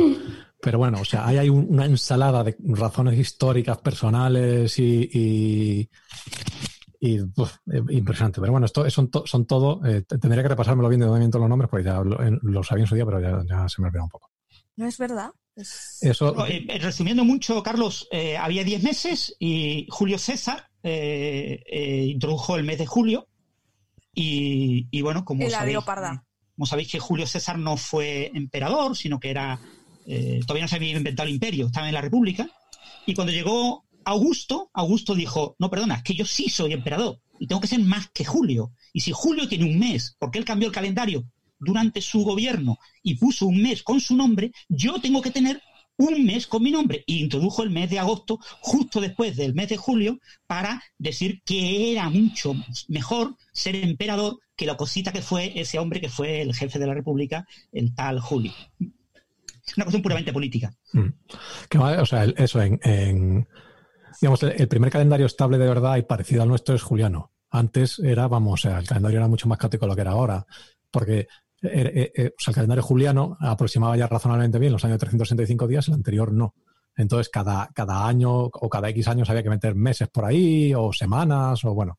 bueno, o sea, ahí hay una ensalada de razones históricas, personales y pues, impresionante. Pero bueno, esto son todo. Tendría que repasármelo bien de dónde vienen todos los nombres, porque ya lo sabía en su día, pero ya se me olvidó un poco. No es verdad. Eso... resumiendo mucho, Carlos, había 10 meses y Julio César introdujo el mes de julio y bueno, como sabéis que Julio César no fue emperador, sino que era todavía no se había inventado el imperio, estaba en la república, y cuando llegó Augusto dijo, no, perdona, es que yo sí soy emperador y tengo que ser más que Julio, y si Julio tiene un mes, porque él cambió el calendario durante su gobierno y puso un mes con su nombre, yo tengo que tener un mes con mi nombre, e introdujo el mes de agosto justo después del mes de julio para decir que era mucho mejor ser emperador que la cosita que fue ese hombre que fue el jefe de la República en tal julio. Una cuestión puramente política. Que, o sea, eso en digamos, el primer calendario estable de verdad y parecido al nuestro es juliano. Antes era, vamos, o sea, el calendario era mucho más caótico de lo que era ahora, porque o sea, el calendario juliano aproximaba ya razonablemente bien los años de 365 días, el anterior no. Entonces cada año o cada X años había que meter meses por ahí o semanas o bueno.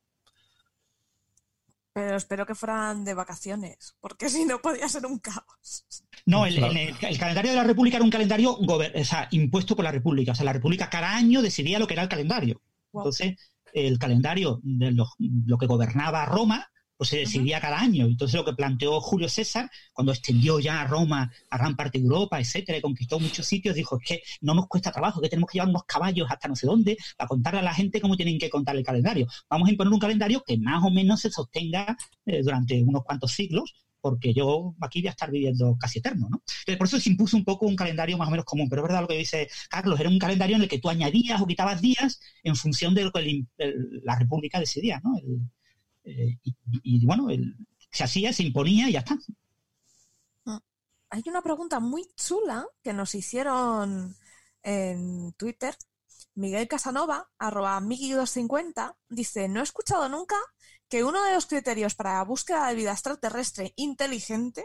Pero espero que fueran de vacaciones, porque si no podía ser un caos. No, el calendario de la República era un calendario impuesto por la República. O sea, la República cada año decidía lo que era el calendario. Wow. Entonces, el calendario de lo que gobernaba Roma, pues se decidía cada año. Entonces, lo que planteó Julio César, cuando extendió ya a Roma a gran parte de Europa, etcétera, y conquistó muchos sitios, dijo, es que no nos cuesta trabajo, que tenemos que llevar unos caballos hasta no sé dónde para contarle a la gente cómo tienen que contar el calendario. Vamos a imponer un calendario que más o menos se sostenga durante unos cuantos siglos, porque yo aquí voy a estar viviendo casi eterno, ¿no? Entonces, por eso se impuso un poco un calendario más o menos común. Pero es verdad lo que dice Carlos, era un calendario en el que tú añadías o quitabas días en función de lo que la República decidía, ¿no? Se hacía, se imponía y ya está. Hay una pregunta muy chula que nos hicieron en Twitter. Miguel Casanova, @migi250, dice, no he escuchado nunca que uno de los criterios para la búsqueda de vida extraterrestre inteligente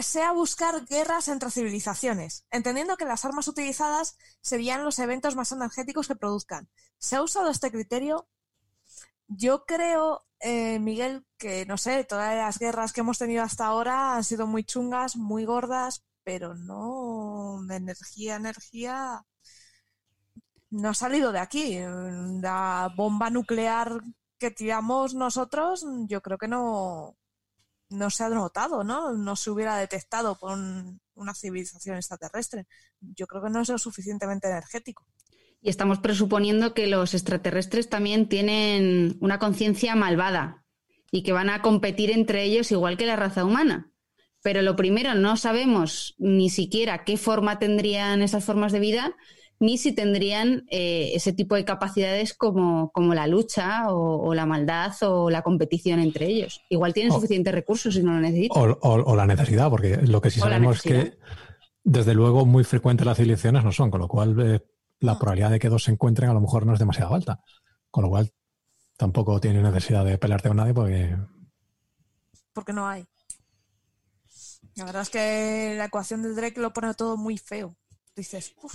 sea buscar guerras entre civilizaciones, entendiendo que las armas utilizadas serían los eventos más energéticos que produzcan. ¿Se ha usado este criterio? Yo creo, Miguel, que no sé, todas las guerras que hemos tenido hasta ahora han sido muy chungas, muy gordas, pero no de energía... No ha salido de aquí. La bomba nuclear que tiramos nosotros, yo creo que no se ha notado, ¿no? No se hubiera detectado por una civilización extraterrestre. Yo creo que no es lo suficientemente energético. Y estamos presuponiendo que los extraterrestres también tienen una conciencia malvada y que van a competir entre ellos igual que la raza humana. Pero lo primero, no sabemos ni siquiera qué forma tendrían esas formas de vida, ni si tendrían ese tipo de capacidades como la lucha o la maldad o la competición entre ellos. Igual tienen suficientes recursos si no lo necesitan. O la necesidad, porque lo que sí sabemos es que, desde luego, muy frecuentes las civilizaciones no son, con lo cual la probabilidad de que dos se encuentren a lo mejor no es demasiado alta. Con lo cual tampoco tienen necesidad de pelearte con nadie porque no hay. La verdad es que la ecuación de Drake lo pone todo muy feo. Dices, uff.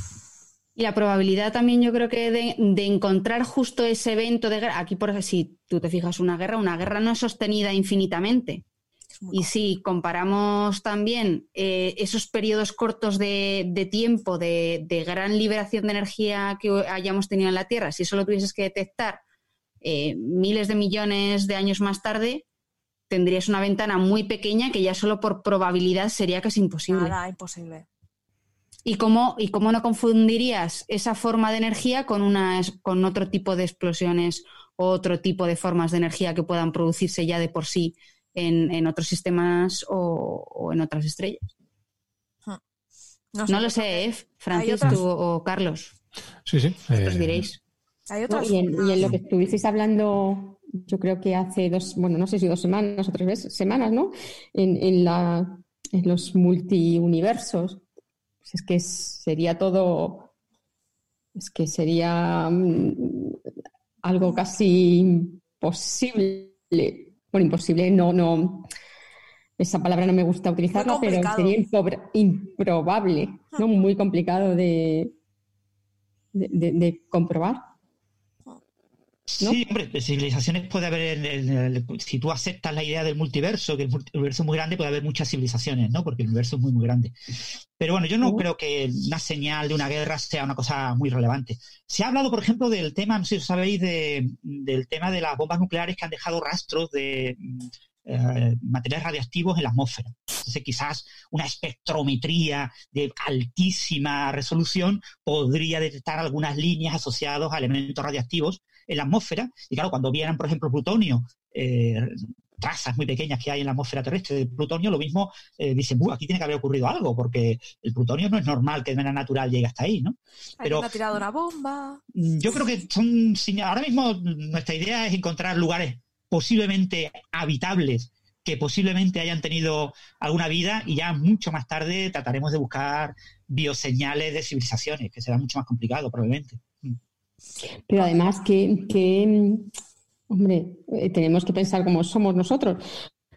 Y la probabilidad también yo creo que de encontrar justo ese evento de guerra. Aquí, por ejemplo, si tú te fijas, una guerra no es sostenida infinitamente. Y si comparamos también esos periodos cortos de tiempo de gran liberación de energía que hayamos tenido en la Tierra, si solo tuvieses que detectar miles de millones de años más tarde, tendrías una ventana muy pequeña que ya solo por probabilidad sería casi imposible. Nada, imposible. ¿Y cómo no confundirías esa forma de energía con otro tipo de explosiones o otro tipo de formas de energía que puedan producirse ya de por sí en otros sistemas o en otras estrellas? No lo sé, Francis, tú o Carlos. Sí. Os diréis. ¿Hay otras? Y en lo que estuvisteis hablando, yo creo que hace dos semanas o tres semanas, ¿no? En los multiuniversos. Es que sería todo. Es que sería algo casi imposible. Bueno, imposible, no. Esa palabra no me gusta utilizarla, pero sería improbable, ¿no? Muy complicado de comprobar. ¿No? Sí, hombre, civilizaciones puede haber, si tú aceptas la idea del multiverso, que el universo es muy grande, puede haber muchas civilizaciones, ¿no? Porque el universo es muy, muy grande. Pero bueno, yo no creo que una señal de una guerra sea una cosa muy relevante. Se ha hablado, por ejemplo, del tema, no sé si os sabéis, del tema de las bombas nucleares que han dejado rastros de materiales radiactivos en la atmósfera. Entonces, quizás una espectrometría de altísima resolución podría detectar algunas líneas asociadas a elementos radiactivos en la atmósfera, y claro, cuando vieran, por ejemplo, plutonio razas muy pequeñas que hay en la atmósfera terrestre de plutonio, lo mismo dicen, aquí tiene que haber ocurrido algo, porque el plutonio no es normal que de manera natural llegue hasta ahí, ¿no? Pero ha tirado una bomba. Yo creo que son ahora mismo nuestra idea es encontrar lugares posiblemente habitables que posiblemente hayan tenido alguna vida, y ya mucho más tarde trataremos de buscar bioseñales de civilizaciones, que será mucho más complicado probablemente. Pero además que hombre, tenemos que pensar cómo somos nosotros,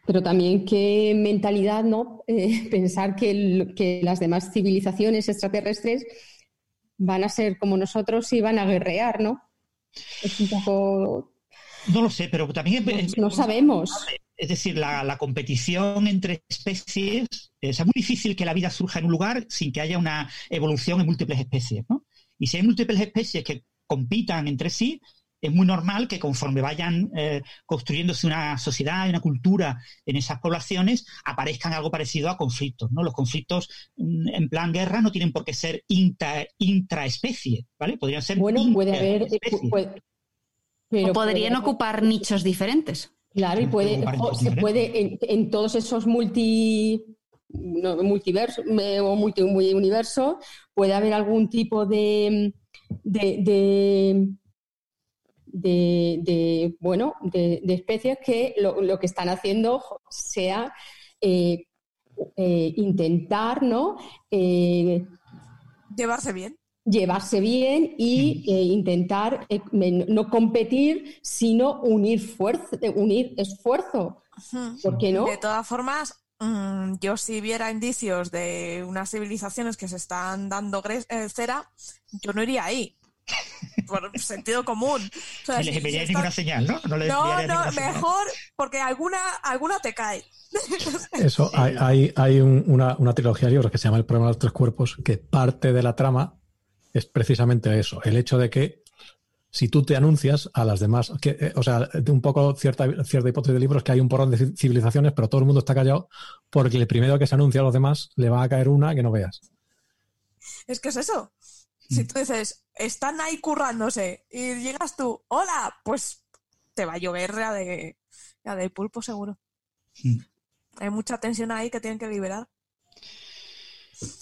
pero también qué mentalidad, ¿no? Pensar que las demás civilizaciones extraterrestres van a ser como nosotros y van a guerrear, ¿no? Es un poco... No lo sé, pero también... No sabemos. Es decir, la competición entre especies, es muy difícil que la vida surja en un lugar sin que haya una evolución en múltiples especies, ¿no? Y si hay múltiples especies que compitan entre sí, es muy normal que conforme vayan construyéndose una sociedad y una cultura en esas poblaciones, aparezcan algo parecido a conflictos, ¿no? Los conflictos en plan guerra no tienen por qué ser intraespecie, ¿vale? Podrían ser Pero podrían ocupar nichos diferentes. Claro, y puede en todos esos multiversos puede haber algún tipo de especies que lo que están haciendo sea intentar, ¿no? Llevarse bien y intentar no competir, sino unir esfuerzo. Uh-huh. ¿Por qué no? De todas formas, yo si viera indicios de unas civilizaciones que se están dando cera, yo no iría ahí. Por sentido común. O sea, si les enviaría ninguna señal, ¿no? No, mejor señal. Porque alguna te cae. Eso, hay una trilogía de libros que se llama El problema de los tres cuerpos, que parte de la trama es precisamente eso, el hecho de que si tú te anuncias a las demás, un poco cierta hipótesis de libros es que hay un porrón de civilizaciones, pero todo el mundo está callado porque el primero que se anuncia a los demás le va a caer una que no veas. Es que es eso. Si tú dices, están ahí currándose y llegas tú, hola, pues te va a llover la de pulpo seguro. Sí. Hay mucha tensión ahí que tienen que liberar.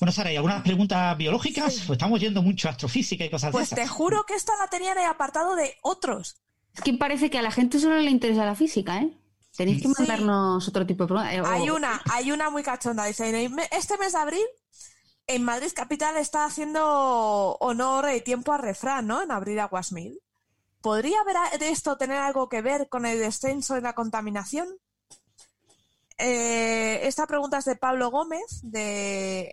Bueno, Sara, ¿y algunas preguntas biológicas? Sí. Pues estamos yendo mucho a astrofísica y cosas así. Pues te juro que esta la tenía en el apartado de otros. Es que parece que a la gente solo le interesa la física, ¿eh? Tenéis que mandarnos otro tipo de preguntas. Hay una muy cachonda. Dice, este mes de abril, en Madrid Capital está haciendo honor y tiempo al refrán, ¿no? En abril aguas mil. ¿Podría esto tener algo que ver con el descenso en la contaminación? Esta pregunta es de Pablo Gómez de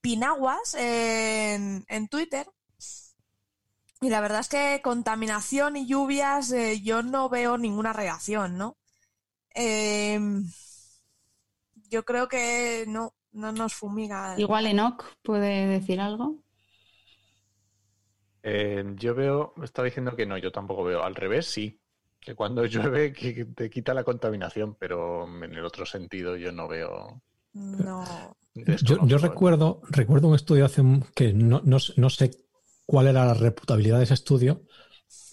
@pinaguas en Twitter, y la verdad es que contaminación y lluvias yo no veo ninguna relación, ¿no? Yo creo que no nos fumiga. Igual Enoch puede decir algo. Estaba diciendo que no, yo tampoco veo, al revés sí. Que cuando llueve que te quita la contaminación, pero en el otro sentido yo no veo... No. Yo recuerdo un estudio que no sé cuál era la reputabilidad de ese estudio,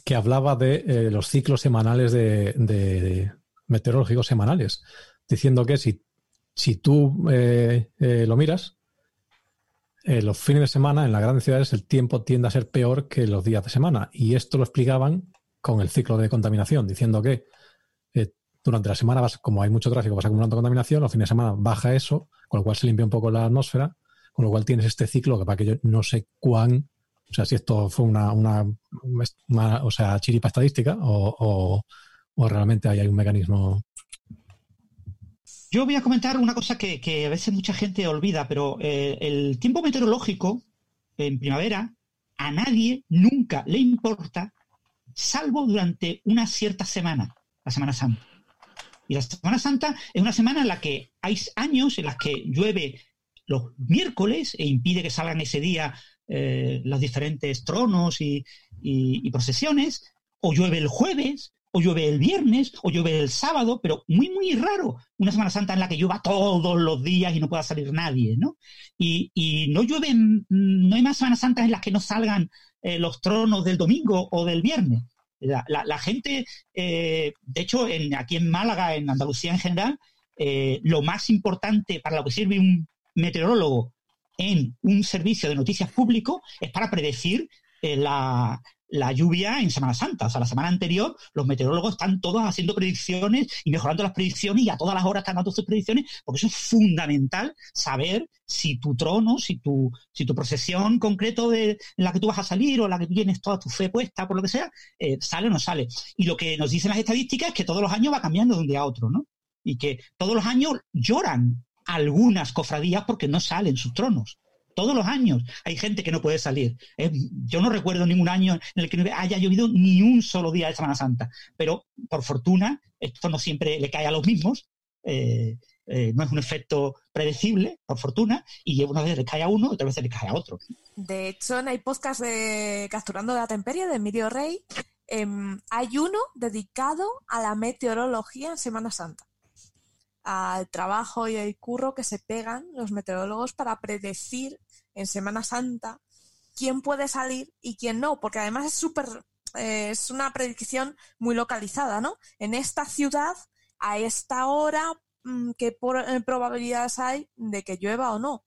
que hablaba de los ciclos semanales de meteorológicos semanales, diciendo que si tú lo miras, los fines de semana en las grandes ciudades el tiempo tiende a ser peor que los días de semana. Y esto lo explicaban con el ciclo de contaminación, diciendo que durante la semana, como hay mucho tráfico, vas acumulando contaminación, los fines de semana baja eso, con lo cual se limpia un poco la atmósfera, con lo cual tienes este ciclo que para que yo no sé cuán... O sea, si esto fue una chiripa estadística o realmente hay un mecanismo... Yo voy a comentar una cosa que a veces mucha gente olvida, pero el tiempo meteorológico en primavera a nadie nunca le importa, salvo durante una cierta semana, la Semana Santa. Y la Semana Santa es una semana en la que hay años en las que llueve los miércoles e impide que salgan ese día los diferentes tronos y procesiones, o llueve el jueves, o llueve el viernes, o llueve el sábado, pero muy, muy raro una Semana Santa en la que llueva todos los días y no pueda salir nadie, ¿no? Y no llueve, no hay más Semanas Santas en las que no salgan los tronos del domingo o del viernes. La gente, de hecho, aquí en Málaga, en Andalucía en general, lo más importante para lo que sirve un meteorólogo en un servicio de noticias público es para predecir la lluvia en Semana Santa. O sea, la semana anterior los meteorólogos están todos haciendo predicciones y mejorando las predicciones, y a todas las horas están dando sus predicciones, porque eso es fundamental, saber si tu trono, si tu procesión concreto de la que tú vas a salir o la que tú tienes toda tu fe puesta, por lo que sea, sale o no sale. Y lo que nos dicen las estadísticas es que todos los años va cambiando de un día a otro, ¿no? Y que todos los años lloran algunas cofradías porque no salen sus tronos. Todos los años hay gente que no puede salir. Yo no recuerdo ningún año en el que no haya llovido ni un solo día de Semana Santa. Pero, por fortuna, esto no siempre le cae a los mismos. No es un efecto predecible, por fortuna, y una vez le cae a uno, otra vez le cae a otro. De hecho, en el podcast de Capturando la Temperie, de Emilio Rey, hay uno dedicado a la meteorología en Semana Santa, al trabajo y al curro que se pegan los meteorólogos para predecir en Semana Santa quién puede salir y quién no, porque además es es una predicción muy localizada, ¿no? En esta ciudad, a esta hora, ¿qué probabilidades hay de que llueva o no?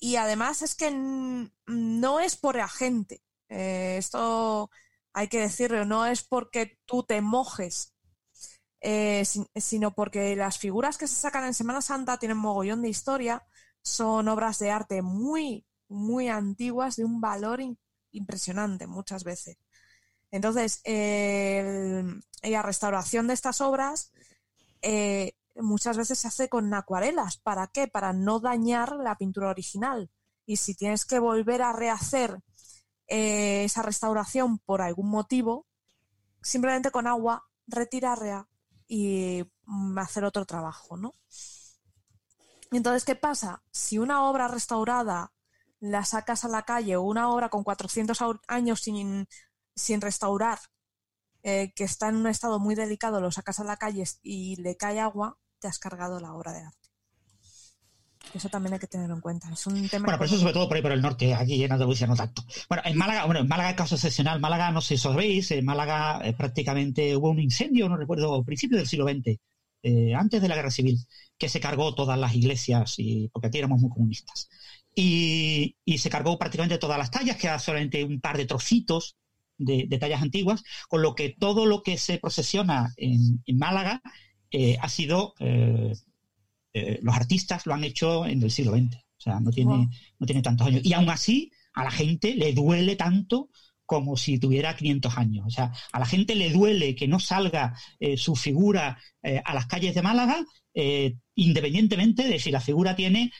Y además es que no es por la gente, esto hay que decirlo, no es porque tú te mojes, sino porque las figuras que se sacan en Semana Santa tienen mogollón de historia, son obras de arte muy, muy antiguas, de un valor impresionante muchas veces. Entonces, la restauración de estas obras muchas veces se hace con acuarelas. ¿Para qué? Para no dañar la pintura original. Y si tienes que volver a rehacer esa restauración por algún motivo, simplemente con agua, retirarla y hacer otro trabajo, ¿no? Entonces, ¿qué pasa? Si una obra restaurada la sacas a la calle, o una obra con 400 años sin restaurar, que está en un estado muy delicado, lo sacas a la calle y le cae agua, te has cargado la obra de arte. Eso también hay que tenerlo en cuenta. Es un tema. Bueno, pero eso sobre todo por ahí por el norte, aquí en Andalucía no tanto. Bueno, en Málaga es caso excepcional. Málaga, no sé si os veis, en Málaga prácticamente hubo un incendio, no recuerdo, principios del siglo XX, antes de la Guerra Civil, que se cargó todas las iglesias, porque aquí éramos muy comunistas. Y se cargó prácticamente todas las tallas, queda solamente un par de trocitos de tallas antiguas, con lo que todo lo que se procesiona en Málaga ha sido... los artistas lo han hecho en el siglo XX, o sea, no tiene tantos años. Y aún así, a la gente le duele tanto como si tuviera 500 años. O sea, a la gente le duele que no salga su figura a las calles de Málaga, independientemente de si la figura tiene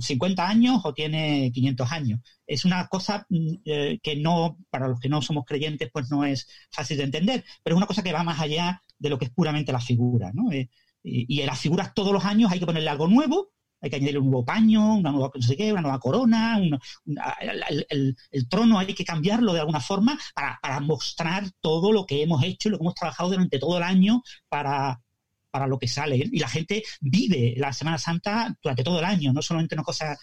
50 años o tiene 500 años. Es una cosa que no, para los que no somos creyentes, pues no es fácil de entender, pero es una cosa que va más allá de lo que es puramente la figura, ¿no? Y en las figuras todos los años hay que ponerle algo nuevo, hay que añadirle un nuevo paño, una nueva no sé qué, una nueva corona, el trono hay que cambiarlo de alguna forma para mostrar todo lo que hemos hecho y lo que hemos trabajado durante todo el año para lo que sale. Y la gente vive la Semana Santa durante todo el año, no solamente una cosa...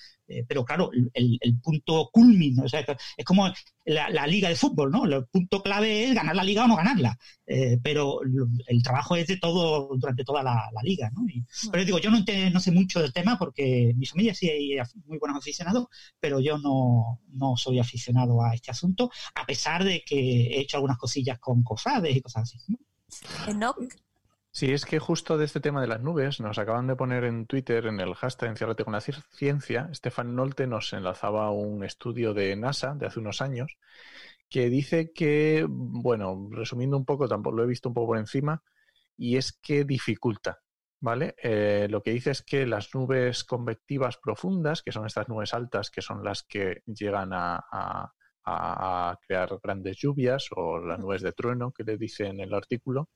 pero claro, el punto culmino, o sea, es como la liga de fútbol, ¿no? El punto clave es ganar la liga o no ganarla, pero el trabajo es de todo, durante toda la liga, ¿no? Pero yo digo, yo no sé mucho del tema porque mi familia sí hay muy buenos aficionados, pero yo no soy aficionado a este asunto, a pesar de que he hecho algunas cosillas con cofrades y cosas así, ¿no? Sí, es que justo de este tema de las nubes nos acaban de poner en Twitter, en el hashtag Enciérrate con la Ciencia, Stefan Nolte nos enlazaba a un estudio de NASA de hace unos años que dice que, bueno, resumiendo un poco, tampoco lo he visto un poco por encima, y es que dificulta, ¿vale? Lo que dice es que las nubes convectivas profundas, que son estas nubes altas que son las que llegan a crear grandes lluvias, o las nubes de trueno que le dice en el artículo,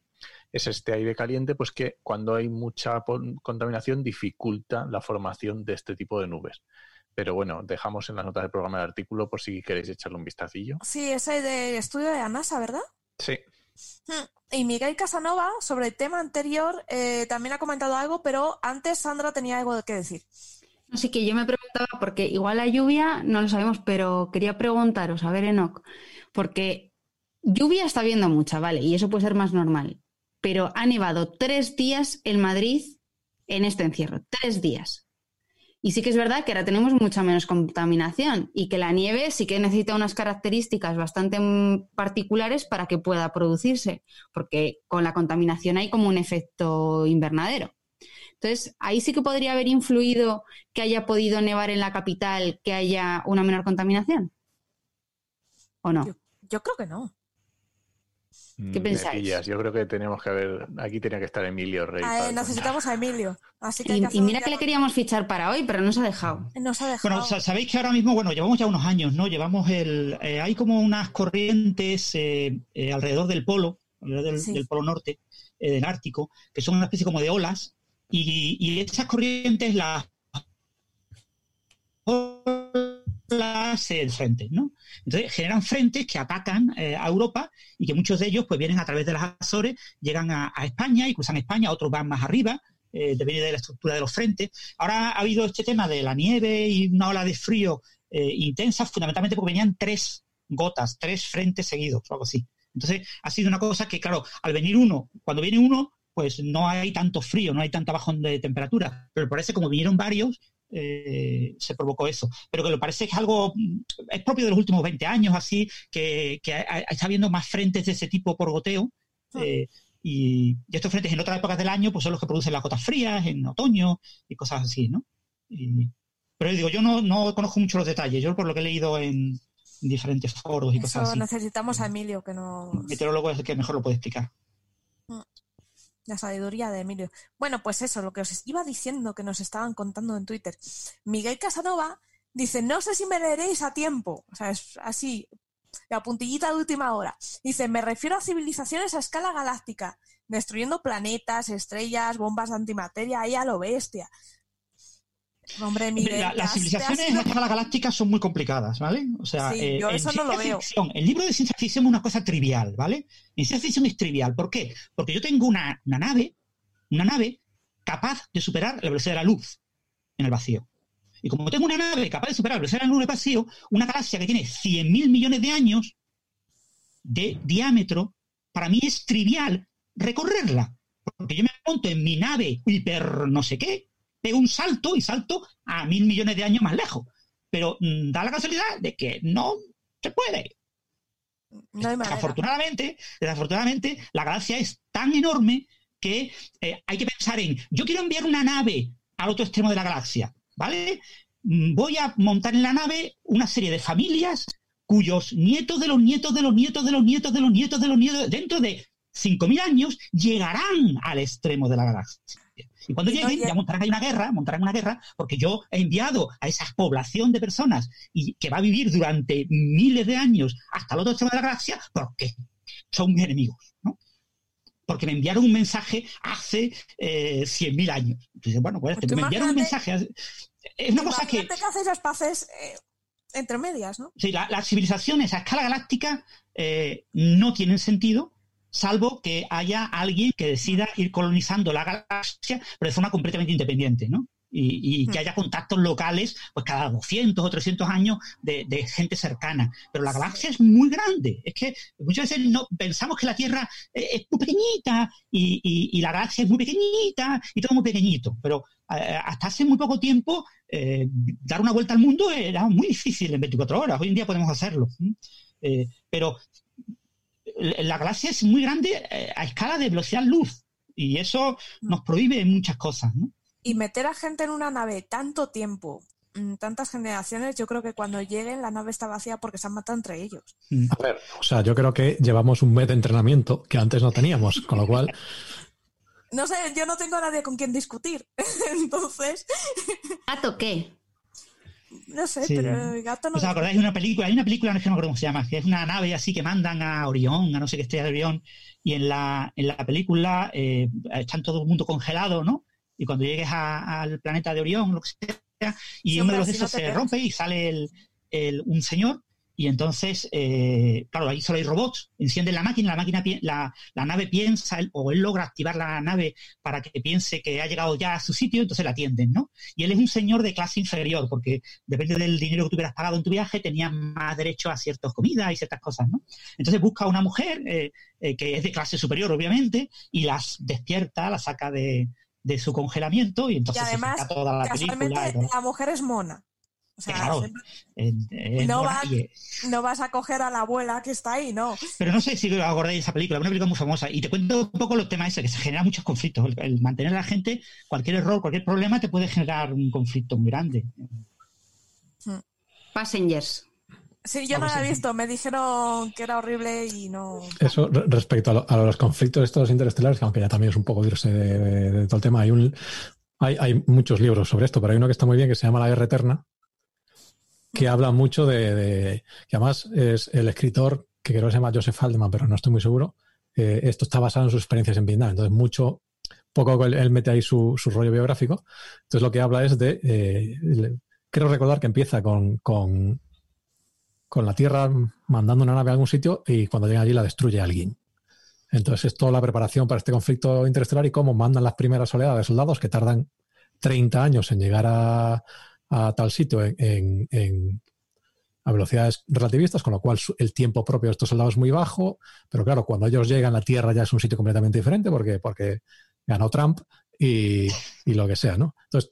es este aire caliente, pues que cuando hay mucha contaminación dificulta la formación de este tipo de nubes. Pero bueno, dejamos en las notas del programa el artículo por si queréis echarle un vistacillo. Sí, ese de estudio de la NASA, ¿verdad? Sí. Y Miguel Casanova, sobre el tema anterior, también ha comentado algo, pero antes Sandra tenía algo que decir. Así que yo me preguntaba, porque igual la lluvia no lo sabemos, pero quería preguntaros, a ver, Enoch, porque Lluvia está habiendo mucha, vale, y eso puede ser más normal. Pero ha nevado 3 días en Madrid en este encierro, 3 días. Y sí que es verdad que ahora tenemos mucha menos contaminación y que la nieve sí que necesita unas características bastante particulares para que pueda producirse, porque con la contaminación hay como un efecto invernadero. Entonces, ahí sí que podría haber influido que haya podido nevar en la capital, que haya una menor contaminación. ¿O no? Yo creo que no. ¿Qué pensáis? Yo creo que tenemos que haber... Aquí tenía que estar Emilio Rey. Necesitamos a Emilio. Así que y mira que le queríamos fichar para hoy, pero no se ha dejado. Bueno, sabéis que ahora mismo, bueno, llevamos ya unos años, ¿no? Llevamos el... hay como unas corrientes alrededor del polo, del polo norte, del Ártico, que son una especie como de olas, y esas corrientes las... frentes, ¿no? Entonces generan frentes que atacan a Europa y que muchos de ellos pues vienen a través de las Azores, llegan a España y cruzan España, otros van más arriba, dependiendo de la estructura de los frentes. Ahora ha habido este tema de la nieve y una ola de frío intensa, fundamentalmente porque venían 3 gotas, 3 frentes seguidos, o algo así. Entonces ha sido una cosa que, claro, al venir uno, cuando viene uno, pues no hay tanto frío, no hay tanto bajón de temperatura, pero parece como vinieron varios, se provocó eso, pero que lo parece que es algo, es propio de los últimos 20 años así, que está habiendo más frentes de ese tipo por goteo, y estos frentes en otras épocas del año pues son los que producen las gotas frías en otoño y cosas así, ¿no? Pero yo digo, yo no conozco mucho los detalles, yo por lo que he leído en diferentes foros y eso cosas así. Necesitamos a Emilio, que no... El meteorólogo es el que mejor lo puede explicar. La sabiduría de Emilio. Bueno, pues eso, lo que os iba diciendo que nos estaban contando en Twitter. Miguel Casanova dice, no sé si me leeréis a tiempo. O sea, es así, la puntillita de última hora. Dice, me refiero a civilizaciones a escala galáctica, destruyendo planetas, estrellas, bombas de antimateria, ahí a lo bestia. Hombre, Miguel, las civilizaciones a escala galáctica son muy complicadas, ¿vale? O sea, sí, yo eso no lo veo. El libro de ciencia ficción es una cosa trivial, ¿vale? En ciencia ficción es trivial. ¿Por qué? Porque yo tengo una nave capaz de superar la velocidad de la luz en el vacío. Y como tengo una nave capaz de superar la velocidad de la luz en el vacío, una galaxia que tiene 100.000 millones de años de diámetro, para mí es trivial recorrerla. Porque yo me monto en mi nave hiper no sé qué, pego un salto y salto a 1.000 millones de años más lejos. Pero da la casualidad de que no se puede. No hay manera. Desafortunadamente, la galaxia es tan enorme que hay que pensar en... Yo quiero enviar una nave al otro extremo de la galaxia, ¿vale? Voy a montar en la nave una serie de familias cuyos nietos de los nietos de los nietos de los nietos de los nietos de los nietos, dentro de 5.000 años, llegarán al extremo de la galaxia. Y cuando lleguen, ya montarán una guerra, porque yo he enviado a esa población de personas y que va a vivir durante miles de años hasta el otro extremo de la galaxia, porque son mis enemigos, ¿no? Porque me enviaron un mensaje hace 100.000 años. Entonces, bueno, pues me enviaron un mensaje. Es una cosa que haces las paces entre medias, ¿no? Sí, las civilizaciones a escala galáctica no tienen sentido, salvo que haya alguien que decida ir colonizando la galaxia, pero de forma completamente independiente, ¿no? Y que haya contactos locales, pues cada 200 o 300 años de gente cercana. Pero la galaxia es muy grande. Es que muchas veces pensamos que la Tierra es muy pequeñita y la galaxia es muy pequeñita y todo muy pequeñito. Pero hasta hace muy poco tiempo dar una vuelta al mundo era muy difícil en 24 horas. Hoy en día podemos hacerlo. Pero... La galaxia es muy grande a escala de velocidad luz y eso nos prohíbe muchas cosas, ¿no? Y meter a gente en una nave tanto tiempo, tantas generaciones, yo creo que cuando lleguen la nave está vacía porque se han matado entre ellos. A ver, o sea, yo creo que llevamos un mes de entrenamiento que antes no teníamos, con lo cual... No sé, yo no tengo a nadie con quien discutir, entonces... ¿A toqué? No sé, sí, pero el gato no... ¿Os acordáis de una película? Hay una película, no sé cómo se llama, que es una nave así que mandan a Orión, a no sé qué estrella de Orión, y en la película están todo el mundo congelado, ¿no? Y cuando llegues al planeta de Orión, lo que sea, y uno de los de esos se rompe y sale un señor Y entonces, claro, ahí solo hay robots. Encienden la nave piensa, él logra activar la nave para que piense que ha llegado ya a su sitio, entonces la atienden, ¿no? Y él es un señor de clase inferior, porque depende del dinero que tú hubieras pagado en tu viaje, tenías más derecho a ciertas comidas y ciertas cosas, ¿no? Entonces busca a una mujer que es de clase superior, obviamente, y las despierta, la saca de su congelamiento, y entonces y además, se saca toda la película. Y la mujer es mona. O sea, claro, no vas a coger a la abuela que está ahí, ¿no? Pero no sé si os acordáis de esa película, una película muy famosa. Y te cuento un poco los temas ese, que se generan muchos conflictos. El mantener a la gente, cualquier error, cualquier problema te puede generar un conflicto muy grande. Passengers. Sí, yo no la he visto, me dijeron que era horrible y no... Eso respecto a los conflictos estos interestelares, que aunque ya también es un poco dirse de todo el tema, hay muchos libros sobre esto, pero hay uno que está muy bien que se llama La Guerra Eterna, que habla mucho de que además es el escritor, que creo que se llama Joseph Haldeman, pero no estoy muy seguro, esto está basado en sus experiencias en Vietnam, entonces poco él mete ahí su rollo biográfico. Entonces lo que habla es de, creo recordar que empieza con la Tierra mandando una nave a algún sitio y cuando llega allí la destruye alguien. Entonces es toda la preparación para este conflicto interestelar y cómo mandan las primeras oleadas de soldados que tardan 30 años en llegar a tal sitio a velocidades relativistas, con lo cual el tiempo propio de estos soldados es muy bajo, pero claro, cuando ellos llegan la Tierra ya es un sitio completamente diferente porque ganó Trump y lo que sea, ¿no? Entonces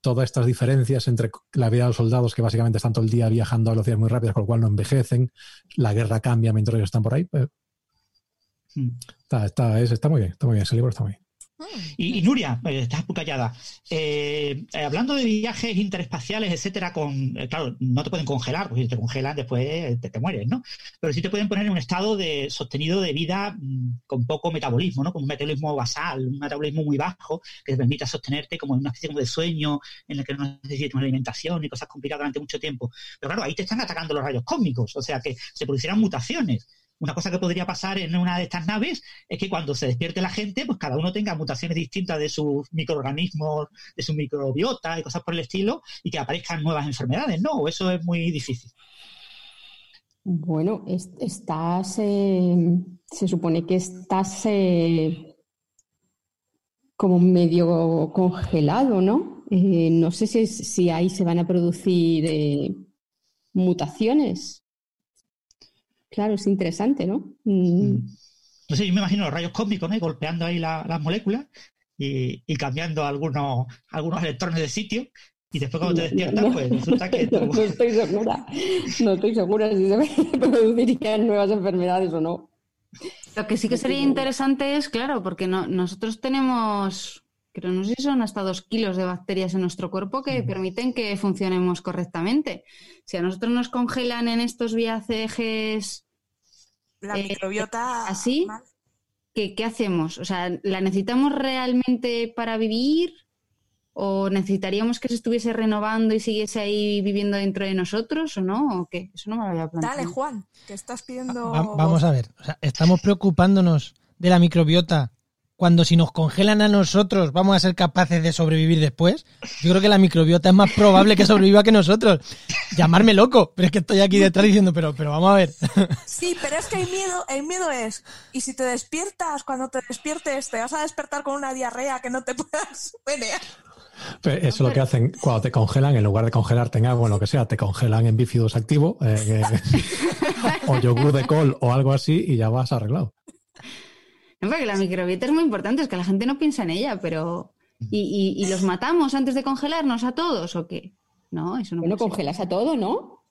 todas estas diferencias entre la vida de los soldados, que básicamente están todo el día viajando a velocidades muy rápidas, con lo cual no envejecen, la guerra cambia mientras ellos están por ahí, pues... está muy bien, ese libro está muy bien. Y Nuria, estás muy callada. Hablando de viajes interespaciales, etcétera, claro, no te pueden congelar, porque si te congelan después te mueres, ¿no? Pero sí te pueden poner en un estado sostenido de vida con poco metabolismo, ¿no? Con un metabolismo basal, un metabolismo muy bajo, que te permita sostenerte como en una especie como de sueño en el que no necesitas una alimentación ni cosas complicadas durante mucho tiempo. Pero claro, ahí te están atacando los rayos cósmicos, o sea que se producirán mutaciones. Una cosa que podría pasar en una de estas naves es que cuando se despierte la gente, pues cada uno tenga mutaciones distintas de sus microorganismos, de su microbiota y cosas por el estilo, y que aparezcan nuevas enfermedades, ¿no? Eso es muy difícil. Bueno, se supone que estás como medio congelado, ¿no? No sé si ahí se van a producir mutaciones. Claro, es interesante, ¿no? No sé, yo me imagino los rayos cósmicos, ¿no? Golpeando ahí las moléculas y cambiando algunos electrones de sitio, y después cuando te despiertas, pues resulta que... No estoy segura, si se producirían nuevas enfermedades o no. Lo que sí que sería interesante es, claro, porque nosotros tenemos, creo, no sé si son hasta 2 kilos de bacterias en nuestro cuerpo que permiten que funcionemos correctamente. Si a nosotros nos congelan en estos viajes la microbiota así, ¿qué hacemos? O sea, ¿la necesitamos realmente para vivir? ¿O necesitaríamos que se estuviese renovando y siguiese ahí viviendo dentro de nosotros o no? ¿O qué? Eso no me lo había planteado. Dale, Juan, que estás pidiendo... Vamos a ver, o sea, estamos preocupándonos de la microbiota cuando si nos congelan a nosotros vamos a ser capaces de sobrevivir después. Yo creo que la microbiota es más probable que sobreviva que nosotros. Llamarme loco, pero es que estoy aquí detrás diciendo, pero vamos a ver. Sí, pero es que el miedo es, y si te despiertas, cuando te despiertes, te vas a despertar con una diarrea que no te puedas pelear. Pero eso es lo que hacen cuando te congelan, en lugar de congelarte en agua o lo que sea, te congelan en bífidos activo, o yogur de col o algo así, y ya vas arreglado. No, porque la microbiota es muy importante, es que la gente no piensa en ella, pero... ¿Y los matamos antes de congelarnos a todos o qué? No, eso no. Bueno, congelas a todo, ¿no?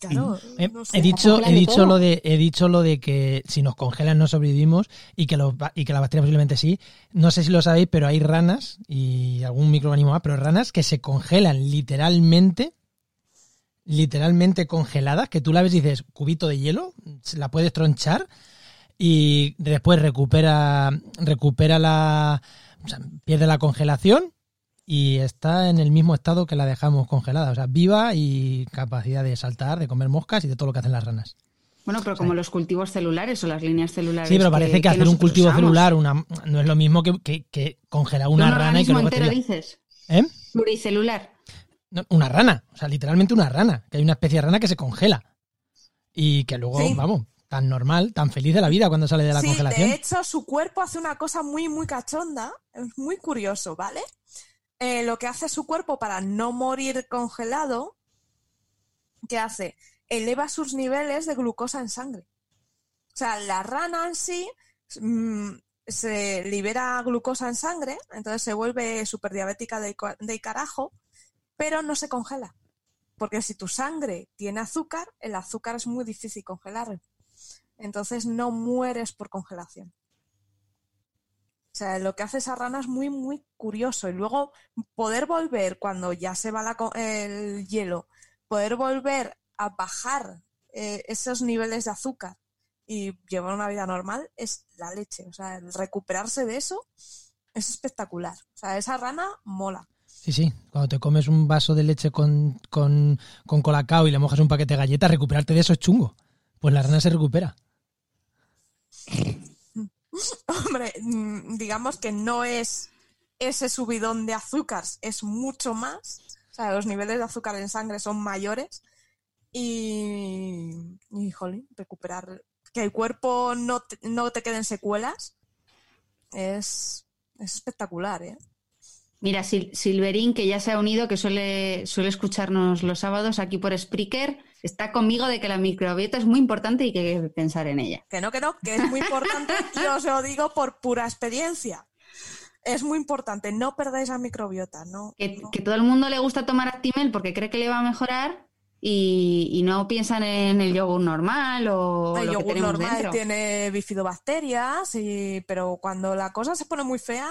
Claro. No sé. He dicho lo de que si nos congelan no sobrevivimos y que la bacteria posiblemente sí. No sé si lo sabéis, pero hay ranas y algún microorganismo más, pero ranas que se congelan literalmente congeladas, que tú la ves y dices, cubito de hielo, la puedes tronchar. Y después recupera la... O sea, pierde la congelación y está en el mismo estado que la dejamos congelada. O sea, viva y capacidad de saltar, de comer moscas y de todo lo que hacen las ranas. Bueno, pero como los cultivos celulares o las líneas celulares... Sí, pero parece que hacer un cultivo celular no es lo mismo que congelar una rana y que no... ¿Pluricelular? No, una rana, o sea, literalmente una rana, que hay una especie de rana que se congela y que luego, sí, vamos, tan normal, tan feliz de la vida cuando sale de la congelación. Sí, de hecho, su cuerpo hace una cosa muy, muy cachonda, es muy curioso, ¿vale? Lo que hace su cuerpo para no morir congelado, ¿qué hace? Eleva sus niveles de glucosa en sangre. O sea, la rana en sí se libera glucosa en sangre, entonces se vuelve superdiabética de carajo, pero no se congela, porque si tu sangre tiene azúcar, el azúcar es muy difícil congelarlo. Entonces no mueres por congelación. O sea, lo que hace esa rana es muy, muy curioso. Y luego poder volver, cuando ya se va el hielo, poder volver a bajar esos niveles de azúcar y llevar una vida normal es la leche. O sea, el recuperarse de eso es espectacular. O sea, esa rana mola. Sí, sí. Cuando te comes un vaso de leche con colacao y le mojas un paquete de galletas, recuperarte de eso es chungo. Pues la rana se recupera. Hombre, digamos que no es ese subidón de azúcar, es mucho más. O sea, los niveles de azúcar en sangre son mayores. Y jolín, recuperar... Que el cuerpo no te queden secuelas es espectacular, ¿eh? Mira, Silverín, que ya se ha unido, que suele escucharnos los sábados aquí por Spreaker, está conmigo de que la microbiota es muy importante y que hay que pensar en ella. Que es muy importante, yo os lo digo por pura experiencia. Es muy importante, no perdáis la microbiota. Que todo el mundo le gusta tomar Actimel porque cree que le va a mejorar y no piensan en el yogur normal o el lo yogur que tenemos normal dentro. Tiene bifidobacterias, pero cuando la cosa se pone muy fea...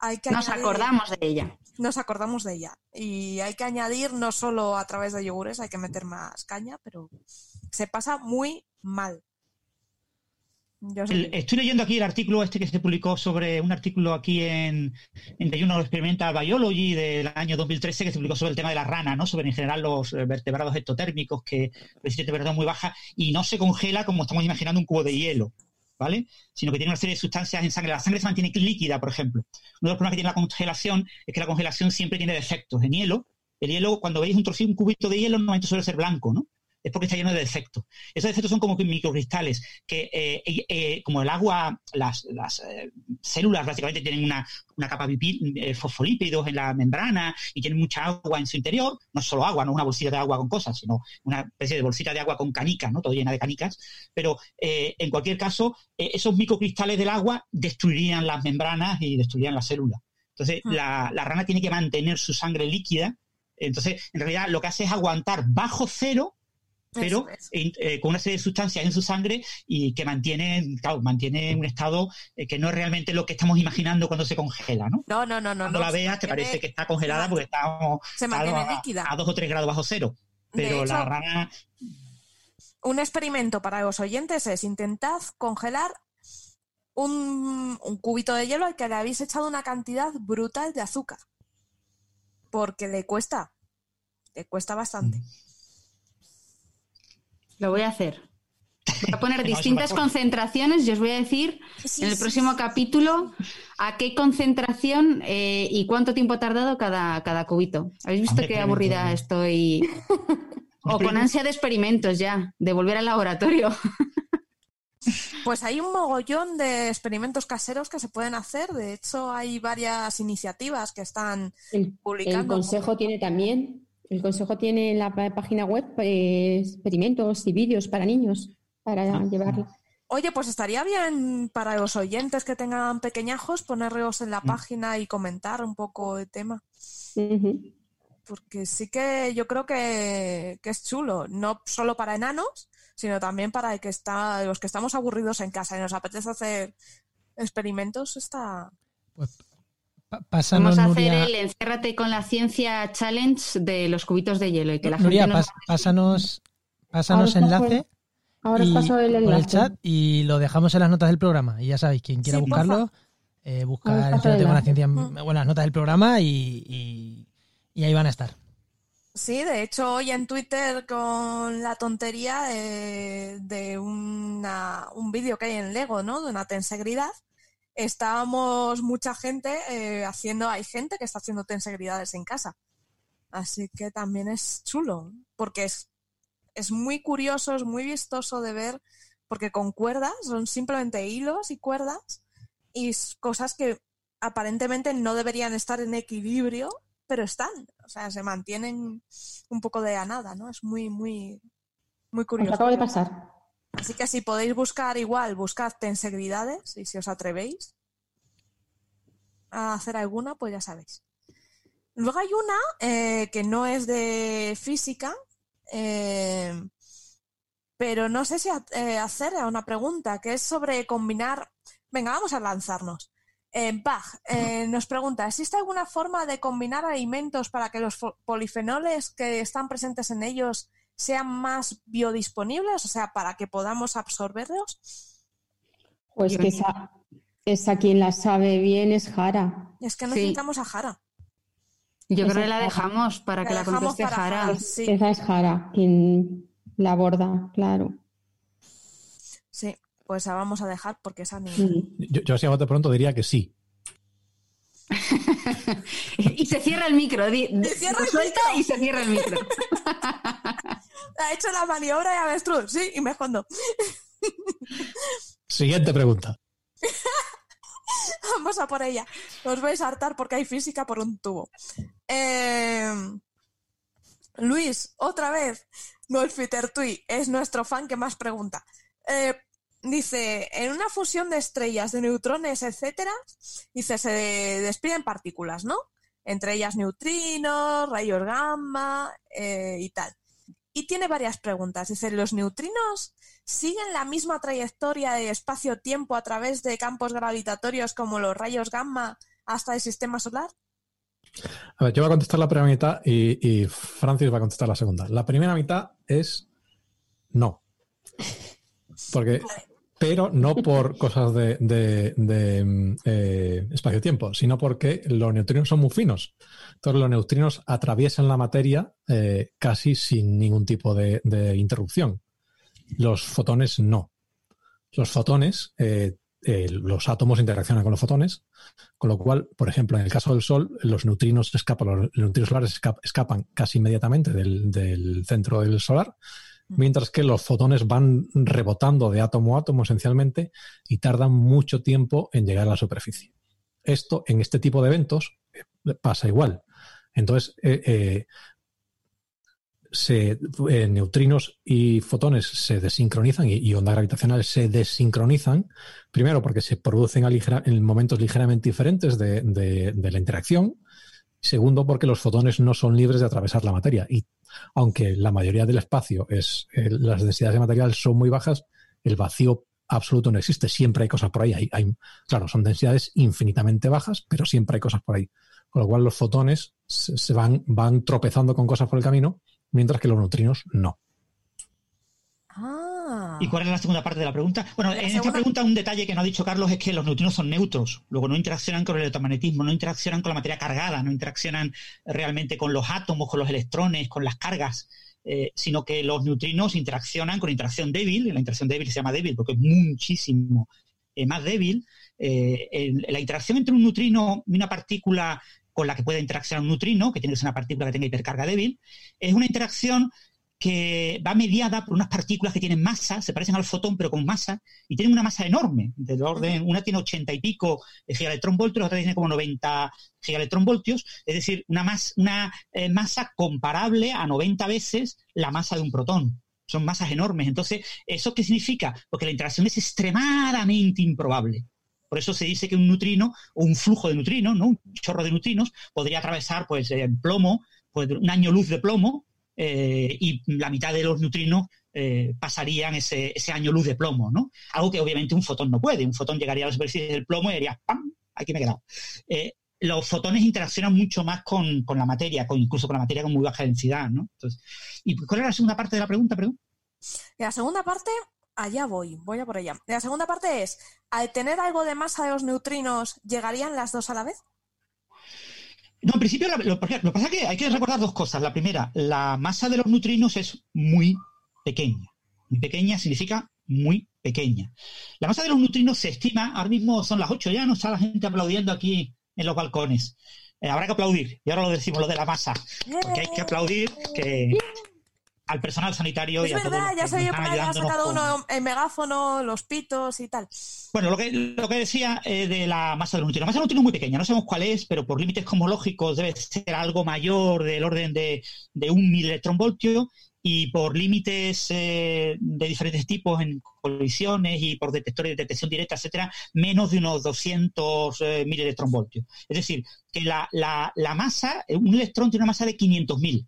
acordamos de ella. Nos acordamos de ella. Y hay que añadir, no solo a través de yogures, hay que meter más caña, pero se pasa muy mal. Estoy leyendo aquí el artículo este que se publicó sobre un artículo aquí en The Journal of Experimental Biology del año 2013 que se publicó sobre el tema de la rana, ¿no? Sobre en general los vertebrados ectotérmicos que resisten temperatura muy baja y no se congela como estamos imaginando un cubo de hielo, ¿vale? Sino que tiene una serie de sustancias en sangre. La sangre se mantiene líquida, por ejemplo. Uno de los problemas que tiene la congelación es que la congelación siempre tiene defectos. En hielo, el hielo, cuando veis un trocito, un cubito de hielo, normalmente suele ser blanco, ¿no? Es porque está lleno de defectos. Esos defectos son como microcristales, que como el agua, las células básicamente tienen una capa de fosfolípidos en la membrana y tienen mucha agua en su interior. No es solo agua, no es una bolsita de agua con cosas, sino una especie de bolsita de agua con canicas, ¿no? Todo llena de canicas. Pero en cualquier caso, esos microcristales del agua destruirían las membranas y destruirían las células. Entonces, la rana tiene que mantener su sangre líquida. Entonces, en realidad, lo que hace es aguantar bajo cero, pero con una serie de sustancias en su sangre y que mantiene un estado que no es realmente lo que estamos imaginando cuando se congela, ¿no? No. Cuando la veas te parece que está congelada porque está a 2 o 3 grados bajo cero. Pero hecho, la rana... Un experimento para los oyentes es intentad congelar un cubito de hielo al que le habéis echado una cantidad brutal de azúcar. Porque le cuesta bastante. Lo voy a hacer. Voy a poner distintas concentraciones y os voy a decir en el próximo capítulo a qué concentración y cuánto tiempo ha tardado cada cubito. ¿Habéis visto qué aburrida estoy? O con ansia de experimentos ya, de volver al laboratorio. Pues hay un mogollón de experimentos caseros que se pueden hacer. De hecho, hay varias iniciativas que están publicando. El Consejo tiene también... El Consejo tiene en la página web experimentos y vídeos para niños, para llevarlo. Oye, pues estaría bien para los oyentes que tengan pequeñajos ponerlos en la página y comentar un poco el tema. Uh-huh. Porque sí que yo creo que es chulo, no solo para enanos, sino también para los que estamos aburridos en casa y nos apetece hacer experimentos. Vamos a hacer el Enciérrate con la Ciencia Challenge de los cubitos de hielo. Y que la Nuria, gente pásanos enlace. Ahora os paso el enlace por el chat y lo dejamos en las notas del programa. Y ya sabéis, quien quiera buscarlo, busca Enciérrate con la Ciencia, las notas del programa y ahí van a estar. Sí, de hecho, hoy en Twitter con la tontería de un vídeo que hay en Lego, ¿no? De una tensegridad. Hay gente que está haciendo tensegridades en casa. Así que también es chulo, porque es muy curioso, es muy vistoso de ver, porque con cuerdas, son simplemente hilos y cuerdas, y cosas que aparentemente no deberían estar en equilibrio, pero están, o sea, se mantienen un poco de a nada, ¿no? Es muy, muy, muy curioso. Os acabo de pasar. Así que si podéis buscar igual, buscad Tenseguridades, y si os atrevéis a hacer alguna, pues ya sabéis. Luego hay una que no es de física, pero no sé si hacer una pregunta, que es sobre combinar... Venga, vamos a lanzarnos. Bach nos pregunta, ¿existe alguna forma de combinar alimentos para que los polifenoles que están presentes en ellos sean más biodisponibles? O sea, para que podamos absorberlos. Pues que esa quien la sabe bien es Jara. Es que necesitamos a Jara. Yo creo que la dejamos para que la conteste Jara. Sí. Esa es Jara quien la aborda, claro. Sí, pues la vamos a dejar porque esa ni... Sí. Yo así a bote pronto diría que sí. Y se cierra el micro. Y se cierra el micro. Ha hecho la maniobra de avestruz, sí, y me escondo. Siguiente pregunta. Vamos a por ella. Os vais a hartar porque hay física por un tubo. Luis, otra vez, Golfitertui, es nuestro fan que más pregunta. Dice, en una fusión de estrellas, de neutrones, etcétera, dice, se despiden partículas, ¿no? Entre ellas neutrinos, rayos gamma y tal. Y tiene varias preguntas. Dice, ¿los neutrinos siguen la misma trayectoria de espacio-tiempo a través de campos gravitatorios como los rayos gamma hasta el sistema solar? A ver, yo voy a contestar la primera mitad y Francis va a contestar la segunda. La primera mitad es no. Porque, pero no por cosas de espacio-tiempo, sino porque los neutrinos son muy finos. Entonces los neutrinos atraviesan la materia casi sin ningún tipo de interrupción. Los fotones no. Los fotones, los átomos interaccionan con los fotones, con lo cual, por ejemplo, en el caso del Sol, los neutrinos solares escapan casi inmediatamente del centro del solar, mientras que los fotones van rebotando de átomo a átomo esencialmente y tardan mucho tiempo en llegar a la superficie. Esto, en este tipo de eventos, pasa igual. Entonces, neutrinos y fotones se desincronizan y ondas gravitacionales se desincronizan, primero porque se producen en momentos ligeramente diferentes de la interacción, segundo porque los fotones no son libres de atravesar la materia y aunque la mayoría del espacio las densidades de material son muy bajas, el vacío absoluto no existe, siempre hay cosas por ahí. Claro, son densidades infinitamente bajas, pero siempre hay cosas por ahí. Con lo cual los fotones se van tropezando con cosas por el camino, mientras que los neutrinos no. ¿Y cuál es la segunda parte de la pregunta? Bueno, en esta pregunta un detalle que no ha dicho Carlos es que los neutrinos son neutros, luego no interaccionan con el electromagnetismo, no interaccionan con la materia cargada, no interaccionan realmente con los átomos, con los electrones, con las cargas, sino que los neutrinos interaccionan con interacción débil, y la interacción débil se llama débil porque es muchísimo más débil. La interacción entre un neutrino y una partícula con la que puede interaccionar un neutrino, que tiene que ser una partícula que tenga hipercarga débil, es una interacción que va mediada por unas partículas que tienen masa, se parecen al fotón pero con masa, y tienen una masa enorme, del orden, una tiene 80 y pico gigaelectronvoltios, otra tiene como 90 gigaelectronvoltios, es decir, una masa comparable a 90 veces la masa de un protón. Son masas enormes. Entonces, ¿eso qué significa? Porque la interacción es extremadamente improbable. Por eso se dice que un neutrino, o un flujo de neutrinos, ¿no? Un chorro de neutrinos, podría atravesar pues plomo, pues un año luz de plomo, y la mitad de los neutrinos pasarían ese año luz de plomo, ¿no? Algo que obviamente un fotón no puede. Un fotón llegaría a la superficie del plomo y diría ¡pam! Aquí me he quedado. Los fotones interaccionan mucho más con la materia, incluso con la materia con muy baja densidad, ¿no? Entonces, ¿y cuál era la segunda parte de la pregunta, perdón? La segunda parte, allá voy a por ella. La segunda parte es, ¿al tener algo de masa de los neutrinos, llegarían las dos a la vez? No, en principio, lo que pasa es que hay que recordar dos cosas. La primera, la masa de los neutrinos es muy pequeña. Muy pequeña significa muy pequeña. La masa de los neutrinos se estima, ahora mismo son las 8, ya no está la gente aplaudiendo aquí en los balcones. Habrá que aplaudir, y ahora lo decimos, lo de la masa, porque hay que aplaudir que al personal sanitario y a todos los que nos están ayudándonos. Cada uno el megáfono, los pitos y tal. Bueno, lo que decía de la masa del Newton. La masa del Newton es muy pequeña, no sabemos cuál es, pero por límites cosmológicos debe ser algo mayor, del orden de 1.000 electronvoltios, y por límites de diferentes tipos en colisiones y por detectores de detección directa, etcétera, menos de unos 200.000 electronvoltios. Es decir, que la masa, un electrón tiene una masa de 500.000.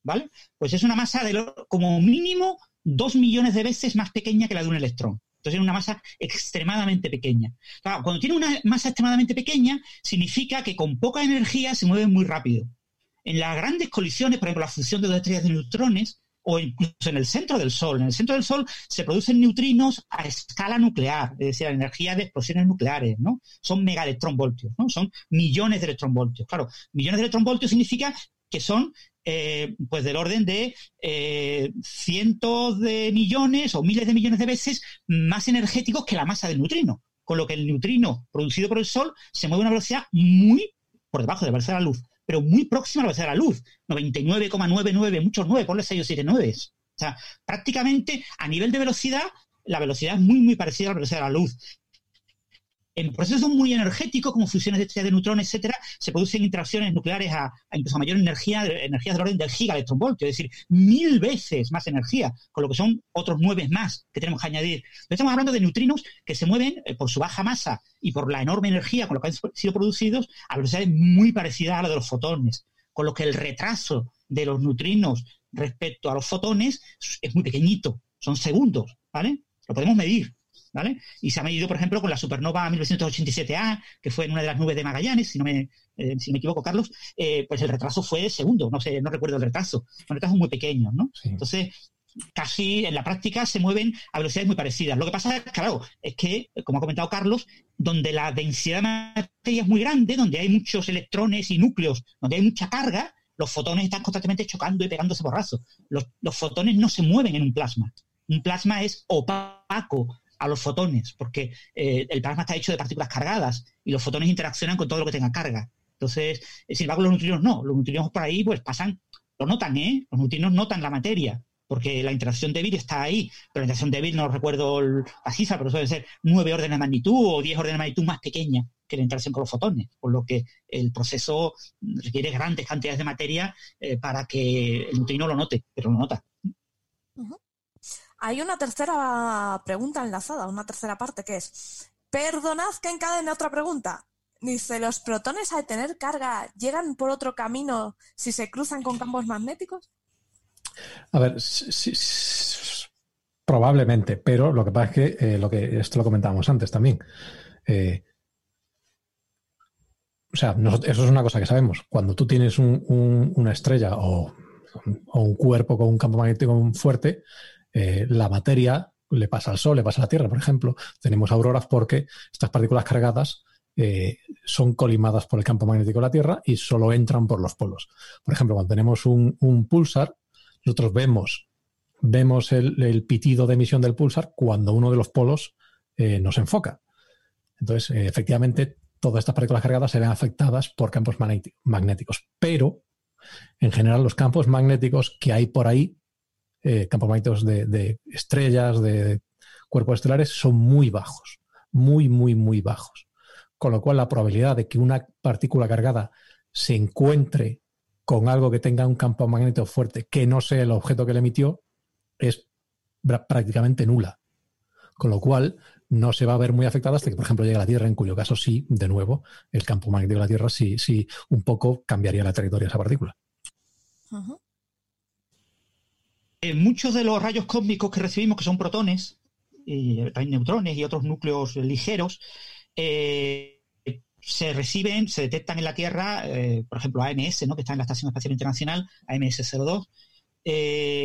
¿Vale? Pues es una masa de como mínimo 2 millones de veces más pequeña que la de un electrón. Entonces es una masa extremadamente pequeña. Claro, cuando tiene una masa extremadamente pequeña, significa que con poca energía se mueve muy rápido. En las grandes colisiones, por ejemplo, la fusión de 2 estrellas de neutrones, o incluso en el centro del Sol. En el centro del Sol se producen neutrinos a escala nuclear, es decir, a energía de explosiones nucleares, ¿no? Son megaelectronvoltios, ¿no? Son millones de electronvoltios. Claro, millones de electronvoltios significa que son pues del orden de cientos de millones o miles de millones de veces más energéticos que la masa del neutrino, con lo que el neutrino producido por el Sol se mueve a una velocidad muy por debajo de la velocidad de la luz, pero muy próxima a la velocidad de la luz, 99,99, muchos 9, ponle 6 o 7 9. O sea, prácticamente a nivel de velocidad, la velocidad es muy, muy parecida a la velocidad de la luz. En procesos muy energéticos, como fusiones de estrellas de neutrones, etcétera, se producen interacciones nucleares a incluso mayor energía, energías del orden del gigaelectronvoltio, es decir, 1000 veces más energía, con lo que son otros 9 más que tenemos que añadir. Estamos hablando de neutrinos que se mueven por su baja masa y por la enorme energía con la que han sido producidos a velocidades muy parecidas a la de los fotones, con lo que el retraso de los neutrinos respecto a los fotones es muy pequeñito, son segundos, ¿vale? Lo podemos medir. ¿Vale? Y se ha medido, por ejemplo, con la supernova 1987A, que fue en una de las nubes de Magallanes, si no me equivoco, Carlos, pues el retraso fue de segundos, no recuerdo el retraso, son retrasos muy pequeños, ¿no? Sí. Entonces, casi en la práctica se mueven a velocidades muy parecidas. Lo que pasa, claro, es que, como ha comentado Carlos, donde la densidad de materia es muy grande, donde hay muchos electrones y núcleos, donde hay mucha carga, los fotones están constantemente chocando y pegándose porrazos. Los fotones no se mueven en un plasma. Un plasma es opaco a los fotones, porque el plasma está hecho de partículas cargadas y los fotones interaccionan con todo lo que tenga carga. Entonces, sin embargo, los neutrinos no. Los neutrinos por ahí pues pasan, lo notan, ¿eh? Los neutrinos notan la materia, porque la interacción débil está ahí. Pero la interacción débil, no recuerdo la cifra, pero suele ser 9 órdenes de magnitud o 10 órdenes de magnitud más pequeña que la interacción con los fotones, por lo que el proceso requiere grandes cantidades de materia para que el neutrino lo note, pero lo nota. Uh-huh. Hay una tercera pregunta enlazada, una tercera parte, que es: perdonad que encadene otra pregunta. Dice, ¿los protones al tener carga llegan por otro camino si se cruzan con campos magnéticos? A ver, sí, probablemente, pero lo que pasa es que, esto lo comentábamos antes también. Eso es una cosa que sabemos. Cuando tú tienes una estrella o un cuerpo con un campo magnético fuerte, la materia le pasa al Sol, le pasa a la Tierra, por ejemplo. Tenemos auroras porque estas partículas cargadas son colimadas por el campo magnético de la Tierra y solo entran por los polos. Por ejemplo, cuando tenemos un pulsar, nosotros vemos el pitido de emisión del pulsar cuando uno de los polos nos enfoca. Entonces, efectivamente, todas estas partículas cargadas se ven afectadas por campos magnéticos. Pero, en general, los campos magnéticos que hay por ahí, campos magnéticos de estrellas, de cuerpos estelares, son muy bajos, muy, muy, muy bajos. Con lo cual, la probabilidad de que una partícula cargada se encuentre con algo que tenga un campo magnético fuerte que no sea el objeto que le emitió es prácticamente nula. Con lo cual, no se va a ver muy afectada hasta que, por ejemplo, llegue a la Tierra, en cuyo caso sí, de nuevo, el campo magnético de la Tierra sí un poco cambiaría la trayectoria de esa partícula. Ajá. Muchos de los rayos cósmicos que recibimos, que son protones, y también neutrones y otros núcleos ligeros, se detectan en la Tierra, por ejemplo AMS, ¿no?, que está en la Estación Espacial Internacional, AMS-02,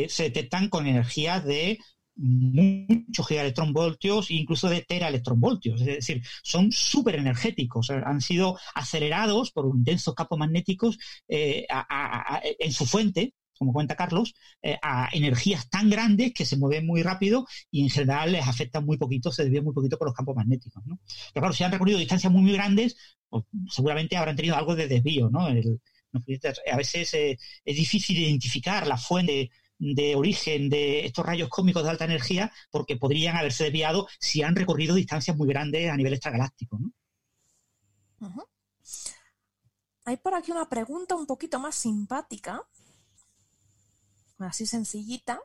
se detectan con energías de muchos gigaelectronvoltios e incluso de teraelectronvoltios, es decir, son súper energéticos, han sido acelerados por intensos campos magnéticos en su fuente, como cuenta Carlos, a energías tan grandes que se mueven muy rápido y en general les afectan muy poquito, se desvían muy poquito por los campos magnéticos, ¿no? Pero claro, si han recorrido distancias muy, muy grandes, pues seguramente habrán tenido algo de desvío, ¿no? A veces es difícil identificar la fuente de origen de estos rayos cósmicos de alta energía porque podrían haberse desviado si han recorrido distancias muy grandes a nivel extragaláctico, ¿no? Uh-huh. Hay por aquí una pregunta un poquito más simpática, así sencillita,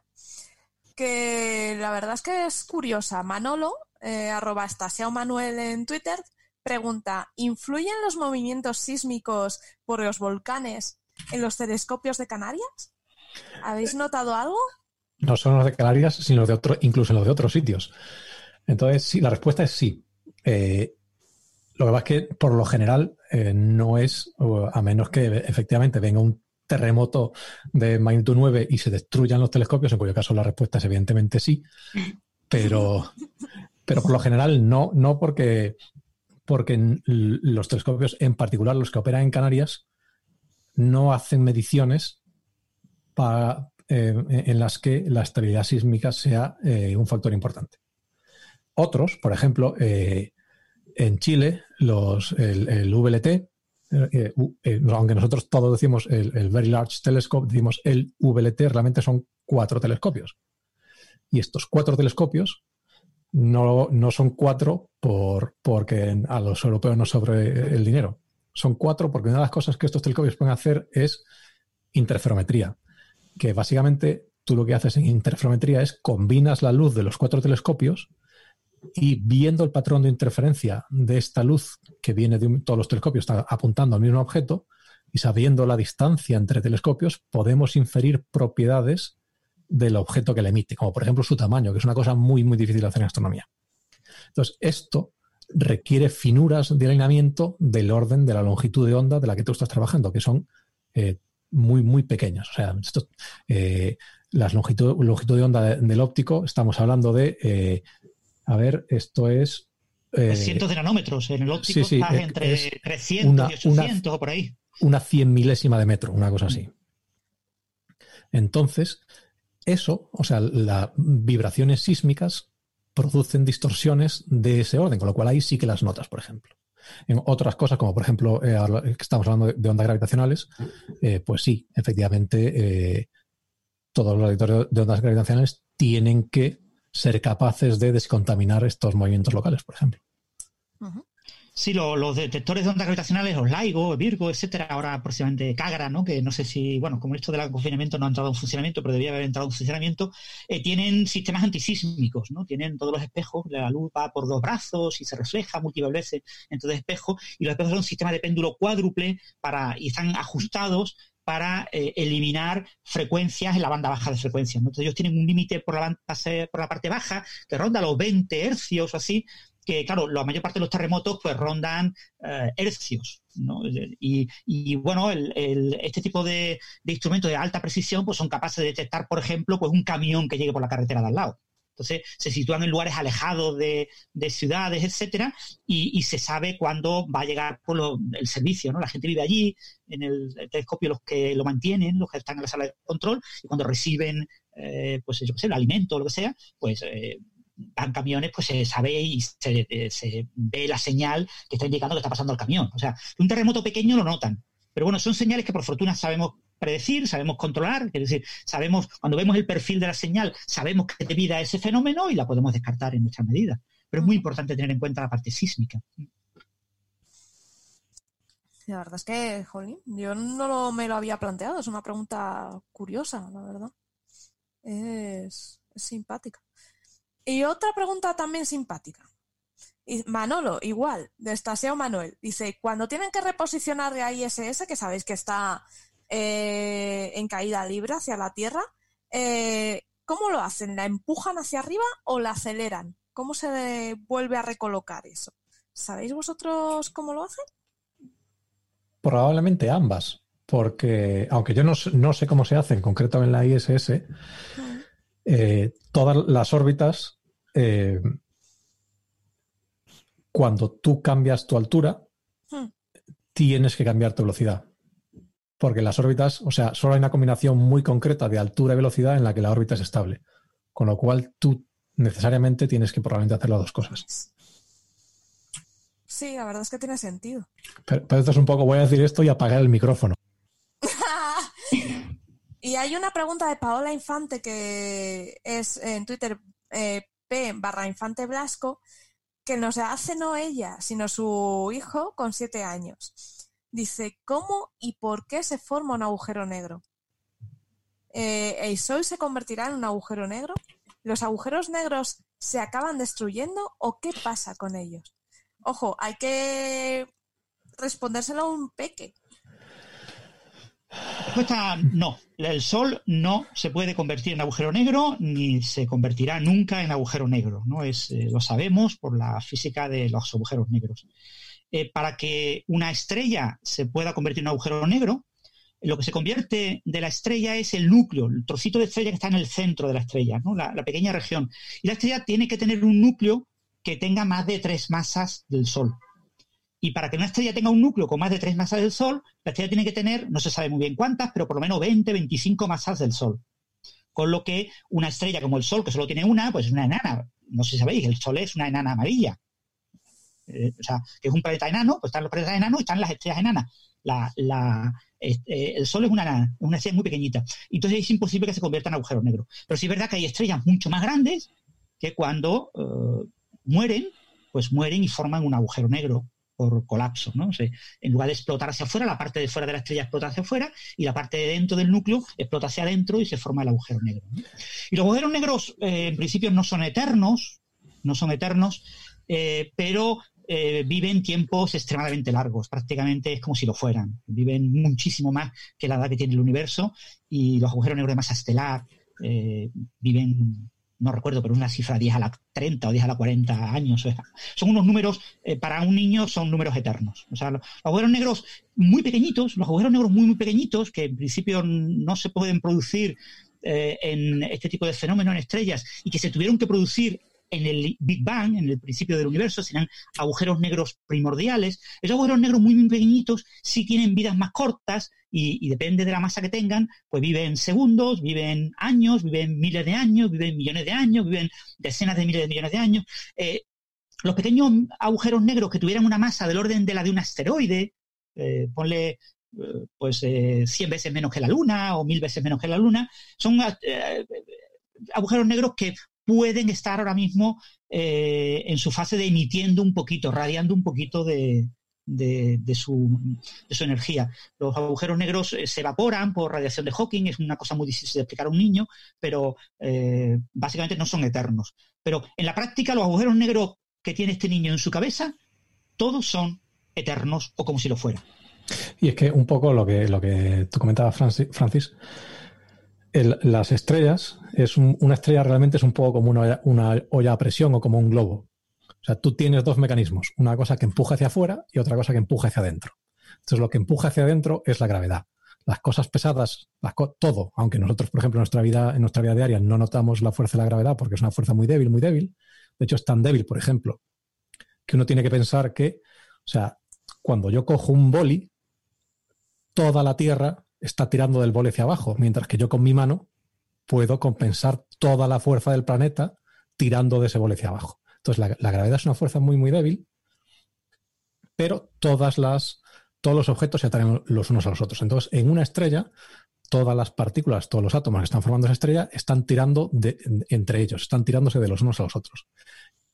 que la verdad es que es curiosa. Manolo, @estasiaomanuel en Twitter, pregunta: ¿influyen los movimientos sísmicos por los volcanes en los telescopios de Canarias? ¿Habéis notado algo? No solo los de Canarias, sino los de otro, incluso los de otros sitios. Entonces, sí, la respuesta es sí. Lo que pasa es que, por lo general, no es, a menos que efectivamente venga un terremoto de magnitud 9 y se destruyan los telescopios, en cuyo caso la respuesta es evidentemente sí, pero por lo general no porque los telescopios, en particular los que operan en Canarias, no hacen mediciones en las que la estabilidad sísmica sea un factor importante. Otros, por ejemplo, en Chile, el VLT, aunque nosotros todos decimos el Very Large Telescope, decimos el VLT, realmente son 4 telescopios. Y estos 4 telescopios no son 4 porque a los europeos nos sobra el dinero. Son 4 porque una de las cosas que estos telescopios pueden hacer es interferometría, que básicamente tú lo que haces en interferometría es combinas la luz de los 4 telescopios y viendo el patrón de interferencia de esta luz que viene de todos los telescopios, está apuntando al mismo objeto, y sabiendo la distancia entre telescopios, podemos inferir propiedades del objeto que le emite, como por ejemplo su tamaño, que es una cosa muy, muy difícil de hacer en astronomía. Entonces, esto requiere finuras de alineamiento del orden de la longitud de onda de la que tú estás trabajando, que son muy, muy pequeñas. O sea, las longitud de onda del óptico, estamos hablando de... esto es... cientos de nanómetros. En el óptico sí, estás entre 300 y 800 o por ahí. Una 100.000ª de metro, una cosa así. Entonces, eso, o sea, las vibraciones sísmicas producen distorsiones de ese orden, con lo cual ahí sí que las notas, por ejemplo. En otras cosas, como por ejemplo, estamos hablando de ondas gravitacionales, pues sí, efectivamente, todos los detectores de ondas gravitacionales tienen que ser capaces de descontaminar estos movimientos locales, por ejemplo. Sí, los detectores de ondas gravitacionales, los LIGO, Virgo, etcétera, ahora próximamente Kagra, ¿no? Que no sé si, bueno, como esto del confinamiento no ha entrado en funcionamiento, pero debía haber entrado en funcionamiento, tienen sistemas antisísmicos, ¿no? Tienen todos los espejos, la luz va por 2 brazos y se refleja múltiples veces en todo el espejo, y los espejos son sistemas de péndulo cuádruple y están ajustados para eliminar frecuencias en la banda baja de frecuencias, ¿no? Entonces ellos tienen un límite por la parte baja que ronda los 20 hercios o así, que claro, la mayor parte de los terremotos pues rondan hercios, ¿no? Y bueno, este tipo de instrumentos de alta precisión pues son capaces de detectar, por ejemplo, pues un camión que llegue por la carretera de al lado. Entonces se sitúan en lugares alejados de ciudades, etcétera, y se sabe cuándo va a llegar el servicio, ¿no? La gente vive allí, en el telescopio los que lo mantienen, los que están en la sala de control, y cuando reciben, pues yo qué sé, el alimento o lo que sea, pues van camiones, pues se sabe y se ve la señal que está indicando que está pasando el camión. O sea, un terremoto pequeño lo notan, pero bueno, son señales que por fortuna sabemos predecir, sabemos controlar, es decir, sabemos, cuando vemos el perfil de la señal, sabemos qué debida a ese fenómeno y la podemos descartar en nuestras medidas. Pero es muy importante tener en cuenta la parte sísmica. La verdad es que, jolín, yo me lo había planteado, es una pregunta curiosa, la verdad. Es simpática. Y otra pregunta también simpática. Manolo, igual, de Estaseo Manuel, dice, cuando tienen que reposicionar de ISS, que sabéis que está... en caída libre hacia la Tierra, ¿cómo lo hacen? ¿La empujan hacia arriba o la aceleran? ¿Cómo se vuelve a recolocar eso? ¿Sabéis vosotros cómo lo hacen? Probablemente ambas, porque aunque yo no sé cómo se hace en concreto en la ISS, todas las órbitas, cuando tú cambias tu altura, tienes que cambiar tu velocidad. porque las órbitas, o sea, solo hay una combinación muy concreta de altura y velocidad en la que la órbita es estable, con lo cual tú necesariamente tienes que probablemente hacer las dos cosas. Sí, la verdad es que tiene sentido. Pero esto es un poco, voy a decir esto y apagar el micrófono. Y hay una pregunta de Paola Infante, que es en Twitter P/Infante Blasco, que nos hace no ella, sino su hijo con 7 años. Dice, ¿cómo y por qué se forma un agujero negro? ¿El Sol se convertirá en un agujero negro? ¿Los agujeros negros se acaban destruyendo o qué pasa con ellos? Ojo, hay que respondérselo a un peque. La respuesta no. El Sol no se puede convertir en agujero negro ni se convertirá nunca en agujero negro, ¿no? Lo sabemos por la física de los agujeros negros. Para que una estrella se pueda convertir en un agujero negro, lo que se convierte de la estrella es el núcleo, el trocito de estrella que está en el centro de la estrella, ¿no? La pequeña región. Y la estrella tiene que tener un núcleo que tenga más de 3 masas del Sol. Y para que una estrella tenga un núcleo con más de 3 masas del Sol, la estrella tiene que tener, no se sabe muy bien cuántas, pero por lo menos 20, 25 masas del Sol. Con lo que una estrella como el Sol, que solo tiene una, pues es una enana. No sé si sabéis, el Sol es una enana amarilla. O sea, que es un planeta enano, pues están los planetas enanos y están las estrellas enanas. El Sol es una estrella muy pequeñita. Entonces es imposible que se convierta en agujero negro. Pero sí es verdad que hay estrellas mucho más grandes que cuando mueren, pues mueren y forman un agujero negro por colapso, ¿no? O sea, en lugar de explotar hacia afuera, la parte de fuera de la estrella explota hacia afuera y la parte de dentro del núcleo explota hacia adentro y se forma el agujero negro, ¿no? Y los agujeros negros, en principio, no son eternos, pero viven tiempos extremadamente largos. Prácticamente es como si lo fueran. Viven muchísimo más que la edad que tiene el universo, y los agujeros negros de masa estelar viven... no recuerdo, pero una cifra 10 a la 30 o 10 a la 40 años. O sea, son unos números, para un niño son números eternos. O sea, los agujeros negros muy pequeñitos, que en principio no se pueden producir en este tipo de fenómenos en estrellas, y que se tuvieron que producir en el Big Bang, en el principio del universo, serán agujeros negros primordiales. Esos agujeros negros muy, muy pequeñitos sí tienen vidas más cortas y depende de la masa que tengan, pues viven segundos, viven años, viven miles de años, viven millones de años, viven decenas de miles de millones de años. Los pequeños agujeros negros que tuvieran una masa del orden de la de un asteroide, ponle... 100 veces menos que la Luna o 1000 veces menos que la Luna, son agujeros negros que pueden estar ahora mismo en su fase de emitiendo un poquito, radiando un poquito de su energía. Los agujeros negros se evaporan por radiación de Hawking, es una cosa muy difícil de explicar a un niño, pero básicamente no son eternos. Pero en la práctica, los agujeros negros que tiene este niño en su cabeza, todos son eternos o como si lo fueran. Y es que un poco lo que tú comentabas, Francis, las estrellas, una estrella realmente es un poco como una olla a presión o como un globo. O sea, tú tienes dos mecanismos, una cosa que empuja hacia afuera y otra cosa que empuja hacia adentro. Entonces, lo que empuja hacia adentro es la gravedad. Las cosas pesadas, todo, aunque nosotros, por ejemplo, en nuestra vida diaria no notamos la fuerza de la gravedad porque es una fuerza muy débil, muy débil. De hecho, es tan débil, por ejemplo, que uno tiene que pensar que, o sea, cuando yo cojo un boli, toda la Tierra está tirando del boli hacia abajo, mientras que yo con mi mano puedo compensar toda la fuerza del planeta tirando de ese boli hacia abajo. Entonces la gravedad es una fuerza muy, muy débil, pero todos los objetos se atraen los unos a los otros. Entonces, en una estrella, todas las partículas, todos los átomos que están formando esa estrella están tirando entre ellos, están tirándose de los unos a los otros.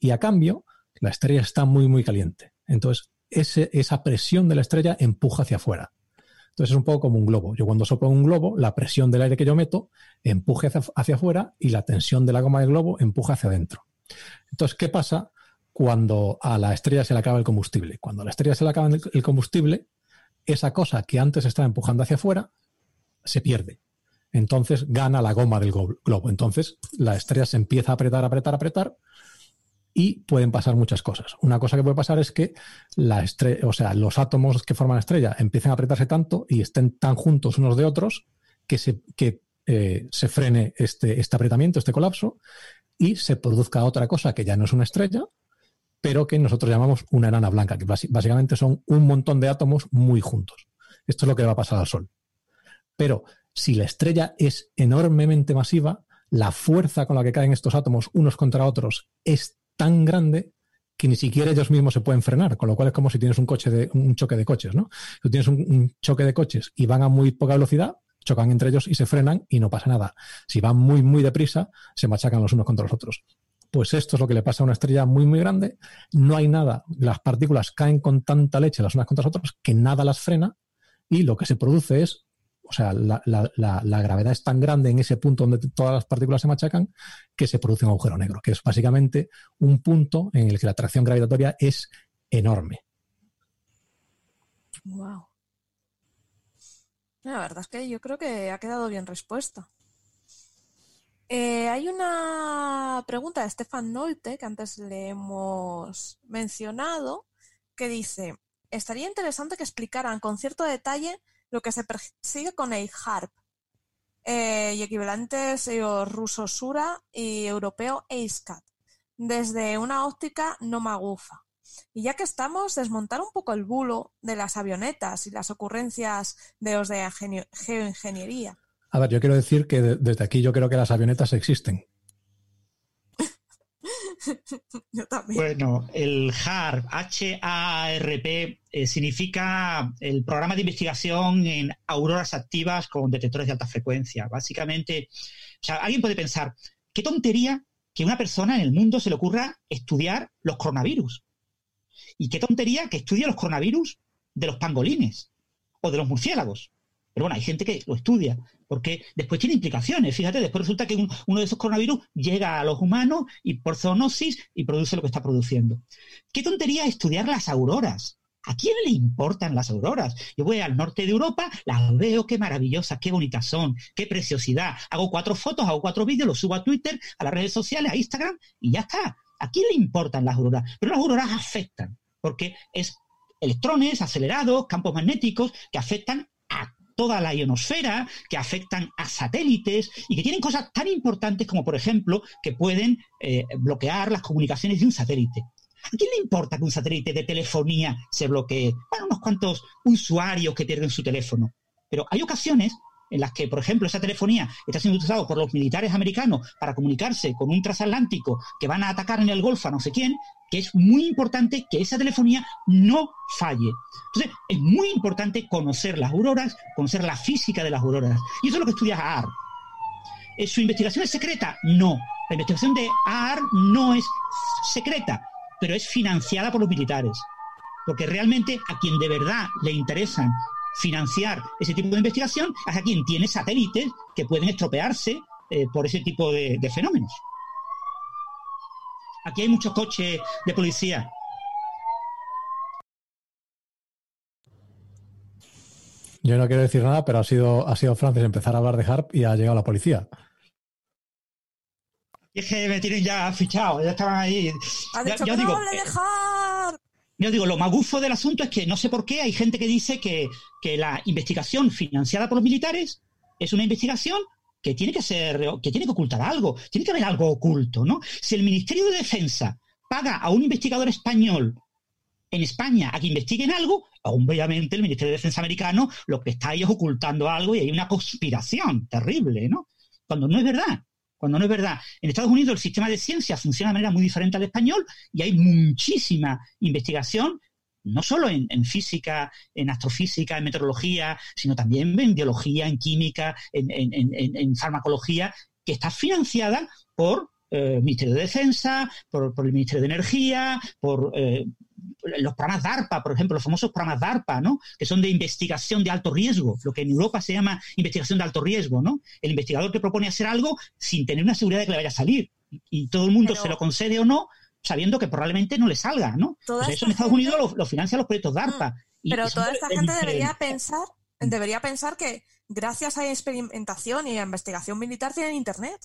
Y a cambio, la estrella está muy, muy caliente. Entonces, esa presión de la estrella empuja hacia afuera. Entonces es un poco como un globo. Yo cuando soplo un globo, la presión del aire que yo meto empuja hacia afuera y la tensión de la goma del globo empuja hacia adentro. Entonces, ¿qué pasa cuando a la estrella se le acaba el combustible? Cuando a la estrella se le acaba el combustible, esa cosa que antes estaba empujando hacia afuera se pierde. Entonces gana la goma del globo. Entonces la estrella se empieza a apretar. Y pueden pasar muchas cosas. Una cosa que puede pasar es que los átomos que forman la estrella empiecen a apretarse tanto y estén tan juntos unos de otros que se frene este apretamiento, este colapso, y se produzca otra cosa que ya no es una estrella, pero que nosotros llamamos una enana blanca, que básicamente son un montón de átomos muy juntos. Esto es lo que va a pasar al Sol. Pero si la estrella es enormemente masiva, la fuerza con la que caen estos átomos unos contra otros es tan grande que ni siquiera ellos mismos se pueden frenar, con lo cual es como si tienes un choque de coches, ¿no? Si tienes un choque de coches y van a muy poca velocidad, chocan entre ellos y se frenan y no pasa nada. Si van muy, muy deprisa, se machacan los unos contra los otros. Pues esto es lo que le pasa a una estrella muy, muy grande. No hay nada. Las partículas caen con tanta leche las unas contra las otras que nada las frena, y lo que se produce es, o sea, la gravedad es tan grande en ese punto donde todas las partículas se machacan que se produce un agujero negro, que es básicamente un punto en el que la atracción gravitatoria es enorme. Wow. La verdad es que yo creo que ha quedado bien respuesta. Hay una pregunta de Stefan Nolte, que antes le hemos mencionado, que dice: estaría interesante que explicaran con cierto detalle lo que se persigue con el HAARP y equivalentes ruso SURA y europeo EISCAT, desde una óptica no magufa. Y ya que estamos, desmontar un poco el bulo de las avionetas y las ocurrencias de los de geoingeniería. A ver, yo quiero decir que desde aquí yo creo que las avionetas existen. Yo también. Bueno, el HAARP, H-A-A-R-P, significa el programa de investigación en auroras activas con detectores de alta frecuencia. Básicamente, o sea, alguien puede pensar, qué tontería que a una persona en el mundo se le ocurra estudiar los coronavirus. Y qué tontería que estudie los coronavirus de los pangolines o de los murciélagos. Pero bueno, hay gente que lo estudia, porque después tiene implicaciones. Fíjate, después resulta que uno de esos coronavirus llega a los humanos y por zoonosis y produce lo que está produciendo. Qué tontería estudiar las auroras. ¿A quién le importan las auroras? Yo voy al norte de Europa, las veo, qué maravillosas, qué bonitas son, qué preciosidad. Hago 4 fotos, hago 4 vídeos, los subo a Twitter, a las redes sociales, a Instagram y ya está. ¿A quién le importan las auroras? Pero las auroras afectan, porque es electrones acelerados, campos magnéticos que afectan a toda la ionosfera, que afectan a satélites y que tienen cosas tan importantes como, por ejemplo, que pueden bloquear las comunicaciones de un satélite. ¿A quién le importa que un satélite de telefonía se bloquee? Bueno, unos cuantos usuarios que pierden su teléfono. Pero hay ocasiones en las que, por ejemplo, esa telefonía está siendo utilizada por los militares americanos para comunicarse con un transatlántico que van a atacar en el Golfo a no sé quién, que es muy importante que esa telefonía no falle. Entonces, es muy importante conocer las auroras, conocer la física de las auroras. Y eso es lo que estudia AAR. ¿Su investigación es secreta? No. La investigación de AAR no es secreta, pero es financiada por los militares. Porque realmente a quien de verdad le interesan financiar ese tipo de investigación es a quien tiene satélites que pueden estropearse por ese tipo de fenómenos. Aquí hay muchos coches de policía. Yo no quiero decir nada, pero ha sido Francis empezar a hablar de HAARP y ha llegado la policía. Es que me tienen ya fichado, ya estaban ahí. Ha dicho ya, que no hable de HAARP. Yo digo, lo magufo del asunto es que no sé por qué hay gente que dice que la investigación financiada por los militares es una investigación que tiene que ser, que tiene que ocultar algo, tiene que haber algo oculto, ¿no? Si el Ministerio de Defensa paga a un investigador español en España a que investiguen algo, obviamente el Ministerio de Defensa americano lo que está ahí es ocultando algo y hay una conspiración terrible, ¿no? Cuando no es verdad. Cuando no es verdad. En Estados Unidos el sistema de ciencia funciona de manera muy diferente al español y hay muchísima investigación, no solo en física, en astrofísica, en meteorología, sino también en biología, en química, en farmacología, que está financiada por el Ministerio de Defensa, por el Ministerio de Energía, por los programas DARPA, por ejemplo, los famosos programas DARPA, ¿no? Que son de investigación de alto riesgo, lo que en Europa se llama investigación de alto riesgo, ¿no? El investigador que propone hacer algo sin tener una seguridad de que le vaya a salir y todo el mundo se lo concede o no, sabiendo que probablemente no le salga, ¿no? Pues eso en Estados Unidos lo financian los proyectos DARPA. Pero toda esta gente debería pensar que gracias a la experimentación y a investigación militar tienen internet.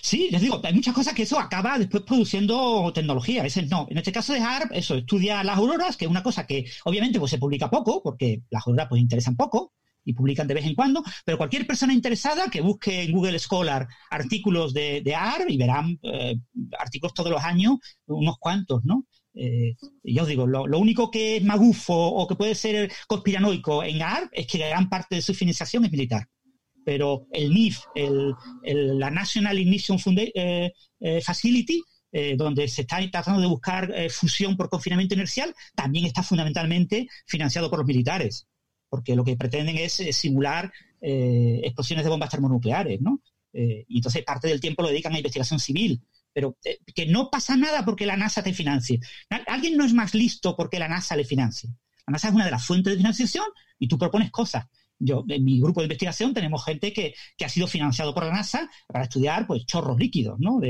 Sí, les digo, hay muchas cosas que eso acaba después produciendo tecnología, a veces no. En este caso de HAARP, eso, estudia las auroras, que es una cosa que obviamente pues, se publica poco, porque las auroras pues interesan poco y publican de vez en cuando, pero cualquier persona interesada que busque en Google Scholar artículos de HAARP y verán artículos todos los años, unos cuantos, ¿no? Ya os digo, lo único que es magufo o que puede ser conspiranoico en ARP es que gran parte de su financiación es militar. Pero el NIF, la National Ignition Facility, donde se está tratando de buscar fusión por confinamiento inercial, también está fundamentalmente financiado por los militares, porque lo que pretenden es simular explosiones de bombas termonucleares, ¿no? Y entonces parte del tiempo lo dedican a investigación civil. Pero que no pasa nada porque la NASA te financie. Alguien no es más listo porque la NASA le financie. La NASA es una de las fuentes de financiación y tú propones cosas. Yo, en mi grupo de investigación tenemos gente que ha sido financiado por la NASA para estudiar pues chorros líquidos, ¿no?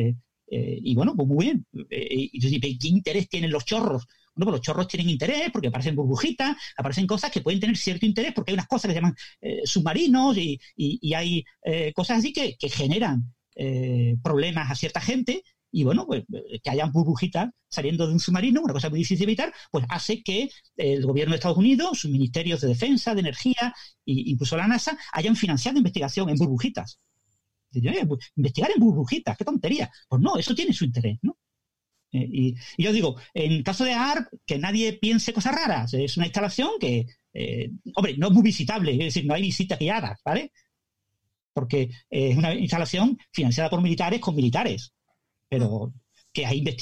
Y bueno, pues muy bien. Y ¿qué interés tienen los chorros? Bueno, pues los chorros tienen interés porque aparecen burbujitas, aparecen cosas que pueden tener cierto interés porque hay unas cosas que se llaman submarinos y hay cosas así que generan problemas a cierta gente. Y bueno, pues que hayan burbujitas saliendo de un submarino, una cosa muy difícil de evitar, pues hace que el gobierno de Estados Unidos, sus ministerios de defensa, de energía e incluso la NASA hayan financiado investigación en burbujitas. Investigar en burbujitas, qué tontería. Pues no, eso tiene su interés, ¿no? Y yo digo, en caso de ARP, que nadie piense cosas raras. Es una instalación que, hombre, no es muy visitable, es decir, no hay visitas guiadas, ¿vale? Porque es una instalación financiada por militares con militares. Pero que hay la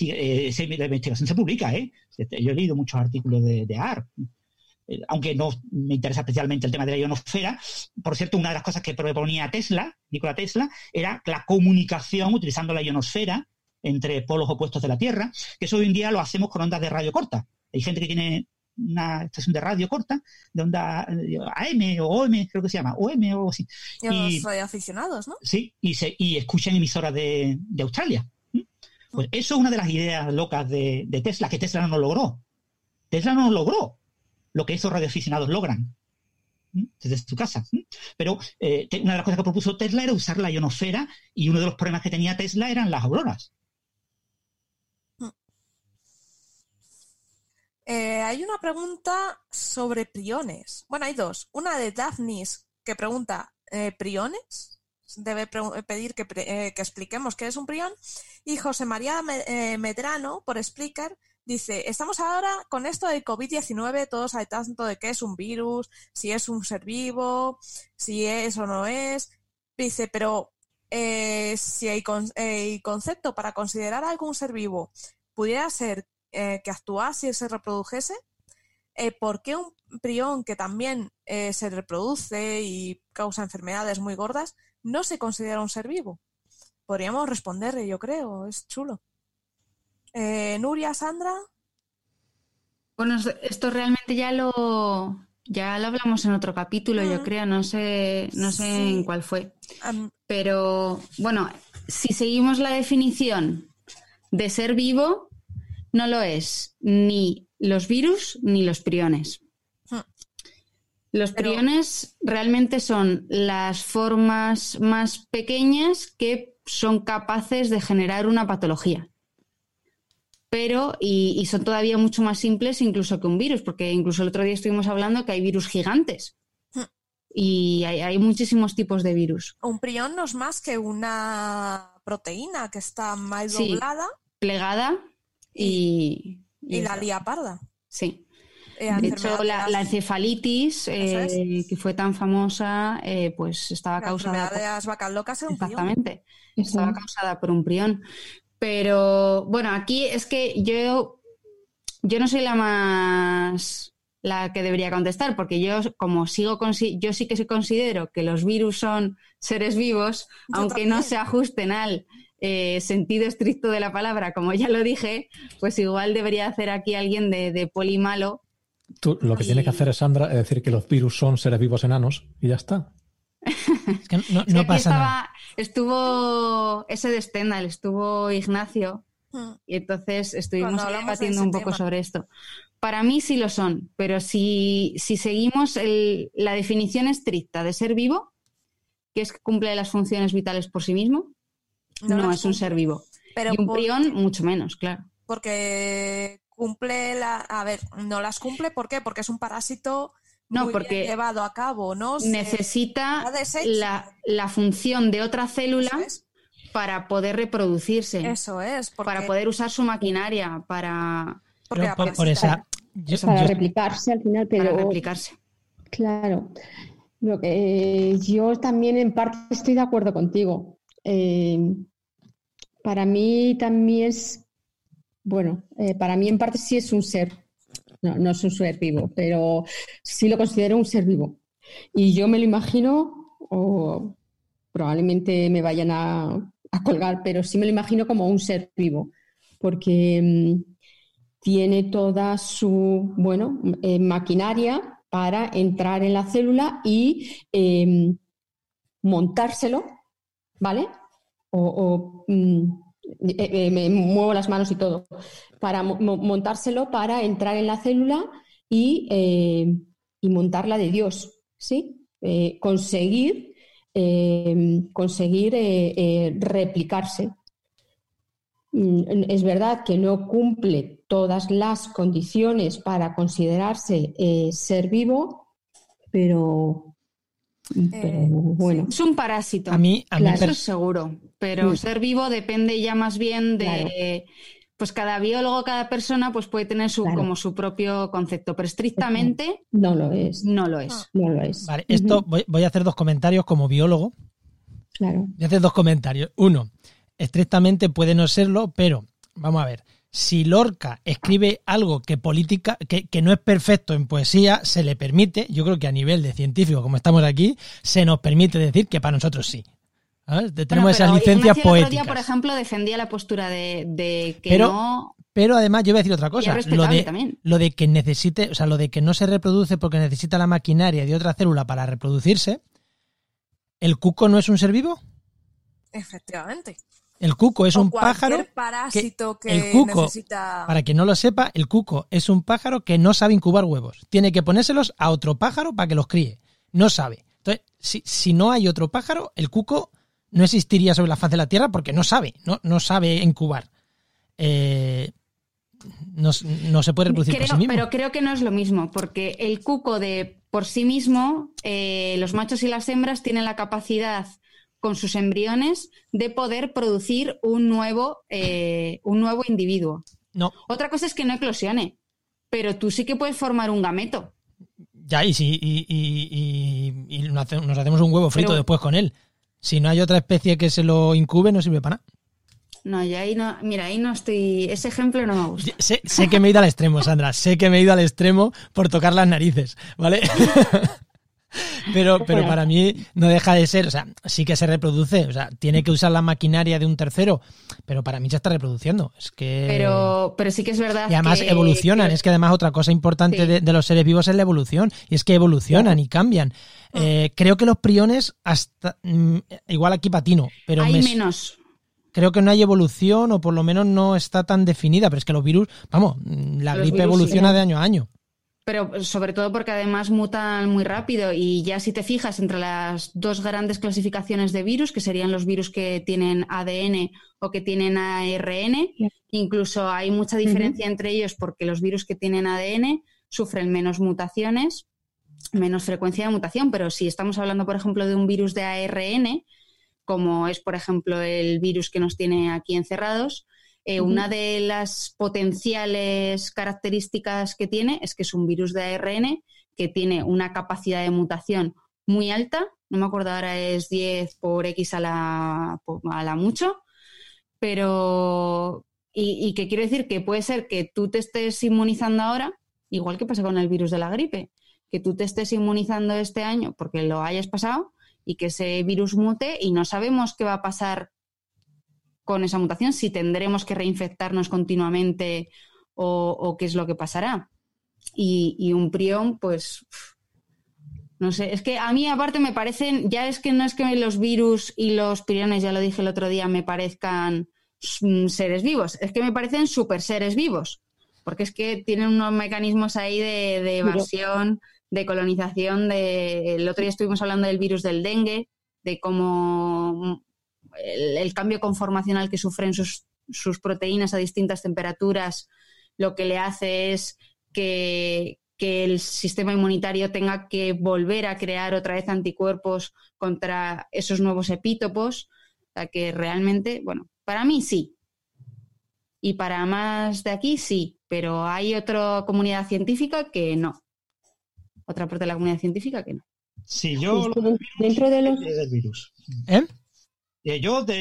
investigación se publica, ¿eh? Yo he leído muchos artículos de ARP, aunque no me interesa especialmente el tema de la ionosfera. Por cierto, una de las cosas que proponía Tesla, Nikola Tesla, era la comunicación utilizando la ionosfera entre polos opuestos de la Tierra, que eso hoy en día lo hacemos con ondas de radio corta. Hay gente que tiene una estación de radio corta, de onda AM o OM, creo que se llama, OM o algo así. Y los radioaficionados, ¿no? Sí, y escuchan emisoras de Australia. Pues eso es una de las ideas locas de Tesla, que Tesla no logró. Tesla no logró lo que esos radioaficionados logran desde su casa. Pero una de las cosas que propuso Tesla era usar la ionosfera, y uno de los problemas que tenía Tesla eran las auroras. Hay una pregunta sobre priones. Bueno, hay dos. Una de Daphnis, que pregunta, ¿priones? Debe pedir que expliquemos qué es un prión. Y José María Medrano, por Spreaker, dice: estamos ahora con esto del COVID-19, todos hay tanto de qué es un virus, si es un ser vivo, si es o no es. Dice, pero si hay concepto para considerar algún ser vivo, ¿pudiera ser que actuase y se reprodujese? ¿Por qué un prión que también se reproduce y causa enfermedades muy gordas no se considera un ser vivo? Podríamos responderle, yo creo, es chulo. Nuria, Sandra. Bueno, esto realmente ya lo hablamos en otro capítulo, yo creo, no sé sí. En cuál fue. Pero bueno, si seguimos la definición de ser vivo, no lo es ni los virus ni los priones. Los priones realmente son las formas más pequeñas que son capaces de generar una patología. Pero, y son todavía mucho más simples incluso que un virus, porque incluso el otro día estuvimos hablando que hay virus gigantes. Y hay muchísimos tipos de virus. Un prión no es más que una proteína que está mal doblada. Sí, plegada y la lía parda. Sí. De hecho, la encefalitis, que fue tan famosa, pues estaba causada por... las vacas locas era un prión. Exactamente, estaba causada por un prión. Pero, bueno, aquí es que yo no soy la que debería contestar, porque yo sí que considero que los virus son seres vivos, aunque no se ajusten al sentido estricto de la palabra, como ya lo dije, pues igual debería hacer aquí alguien de poli malo. Tú lo que tienes que hacer, Sandra, es decir que los virus son seres vivos enanos y ya está. Es que no pasa nada. Estuvo ese de Stendhal, estuvo Ignacio, y entonces estuvimos debatiendo un poco sobre esto. Para mí sí lo son, pero si seguimos la definición estricta de ser vivo, que es que cumple las funciones vitales por sí mismo, no es un ser vivo. Pero y un prión, mucho menos, claro. Porque... no las cumple, ¿por qué? Porque es un parásito muy bien llevado a cabo, ¿no? Necesita la función de otra célula para poder reproducirse. Eso es. Para poder usar su maquinaria, para... Porque por esa, para replicarse al final, pero para replicarse. Claro. Lo que yo también en parte estoy de acuerdo contigo. Para mí también es, bueno, para mí en parte sí es un ser. No es un ser vivo, pero sí lo considero un ser vivo. Y yo me lo imagino, o probablemente me vayan a colgar, pero sí me lo imagino como un ser vivo, porque tiene toda su, bueno, maquinaria para entrar en la célula y montárselo, ¿vale? Me muevo las manos y todo, para montárselo, para entrar en la célula y montarla de Dios, ¿sí? Conseguir replicarse. Es verdad que no cumple todas las condiciones para considerarse ser vivo, pero bueno. Es un parásito, a mí eso es seguro, pero ser vivo depende ya más bien de... Claro. Pues cada biólogo, cada persona, pues puede tener su, claro, como su propio concepto, pero estrictamente no lo es. No lo es. Vale, esto voy a hacer dos comentarios como biólogo. Claro. Voy a hacer dos comentarios. Uno, estrictamente puede no serlo, pero vamos a ver, si Lorca escribe algo que no es perfecto en poesía, se le permite, yo creo que a nivel de científico, como estamos aquí, se nos permite decir que para nosotros sí. ¿Sabes? Tenemos esas licencias poéticas. El otro día, por ejemplo, defendía la postura de que no... Pero además yo voy a decir otra cosa, lo de que necesite, o sea, lo de que no se reproduce porque necesita la maquinaria de otra célula para reproducirse, ¿el cuco no es un ser vivo? Efectivamente. El cuco es un pájaro parásito para quien no lo sepa, el cuco es un pájaro que no sabe incubar huevos. Tiene que ponérselos a otro pájaro para que los críe. No sabe. Entonces, si no hay otro pájaro, el cuco no existiría sobre la faz de la Tierra porque no sabe incubar. No se puede reproducir por sí mismo. Pero creo que no es lo mismo, porque el cuco por sí mismo, los machos y las hembras tienen la capacidad con sus embriones de poder producir un nuevo individuo. No. Otra cosa es que no eclosione, pero tú sí que puedes formar un gameto. Ya, y nos hacemos un huevo frito después con él. Si no hay otra especie que se lo incube, no sirve para nada. No, yo ahí no... Mira, ahí no estoy... Ese ejemplo no me gusta. Sé que me he ido al extremo, Sandra. Sé que me he ido al extremo por tocar las narices, ¿vale? Pero para mí no deja de ser... O sea, sí que se reproduce. O sea, tiene que usar la maquinaria de un tercero, pero para mí se está reproduciendo. Es que... Pero sí que es verdad que... Y además evolucionan. Es que además otra cosa importante de los seres vivos es la evolución. Y es que evolucionan y cambian. Creo que los priones hasta... igual aquí patino, pero... Hay menos... Creo que no hay evolución, o por lo menos no está tan definida, pero es que los virus, vamos, la gripe evoluciona de año a año. Pero sobre todo porque además mutan muy rápido, y ya si te fijas entre las dos grandes clasificaciones de virus, que serían los virus que tienen ADN o que tienen ARN, incluso hay mucha diferencia entre ellos, porque los virus que tienen ADN sufren menos mutaciones, menos frecuencia de mutación, pero si estamos hablando, por ejemplo, de un virus de ARN, como es, por ejemplo, el virus que nos tiene aquí encerrados, una de las potenciales características que tiene es que es un virus de ARN que tiene una capacidad de mutación muy alta, no me acuerdo ahora, es 10 por X a la mucho, pero... Y que quiero decir que puede ser que tú te estés inmunizando ahora, igual que pasa con el virus de la gripe, que tú te estés inmunizando este año porque lo hayas pasado, y que ese virus mute y no sabemos qué va a pasar con esa mutación, si tendremos que reinfectarnos continuamente o qué es lo que pasará. Y un prión, pues, no sé, es que a mí aparte me parecen, ya es que no es que los virus y los priones, ya lo dije el otro día, me parezcan seres vivos, es que me parecen súper seres vivos, porque es que tienen unos mecanismos ahí de evasión... de colonización, el otro día estuvimos hablando del virus del dengue, de cómo el cambio conformacional que sufren sus proteínas a distintas temperaturas, lo que le hace es que el sistema inmunitario tenga que volver a crear otra vez anticuerpos contra esos nuevos epítopos, o sea que realmente, bueno, para mí sí, y para más de aquí sí, Pero hay otra comunidad científica que no. Otra parte de la comunidad científica que no. Sí, yo... Dentro de los... del virus. ¿Eh?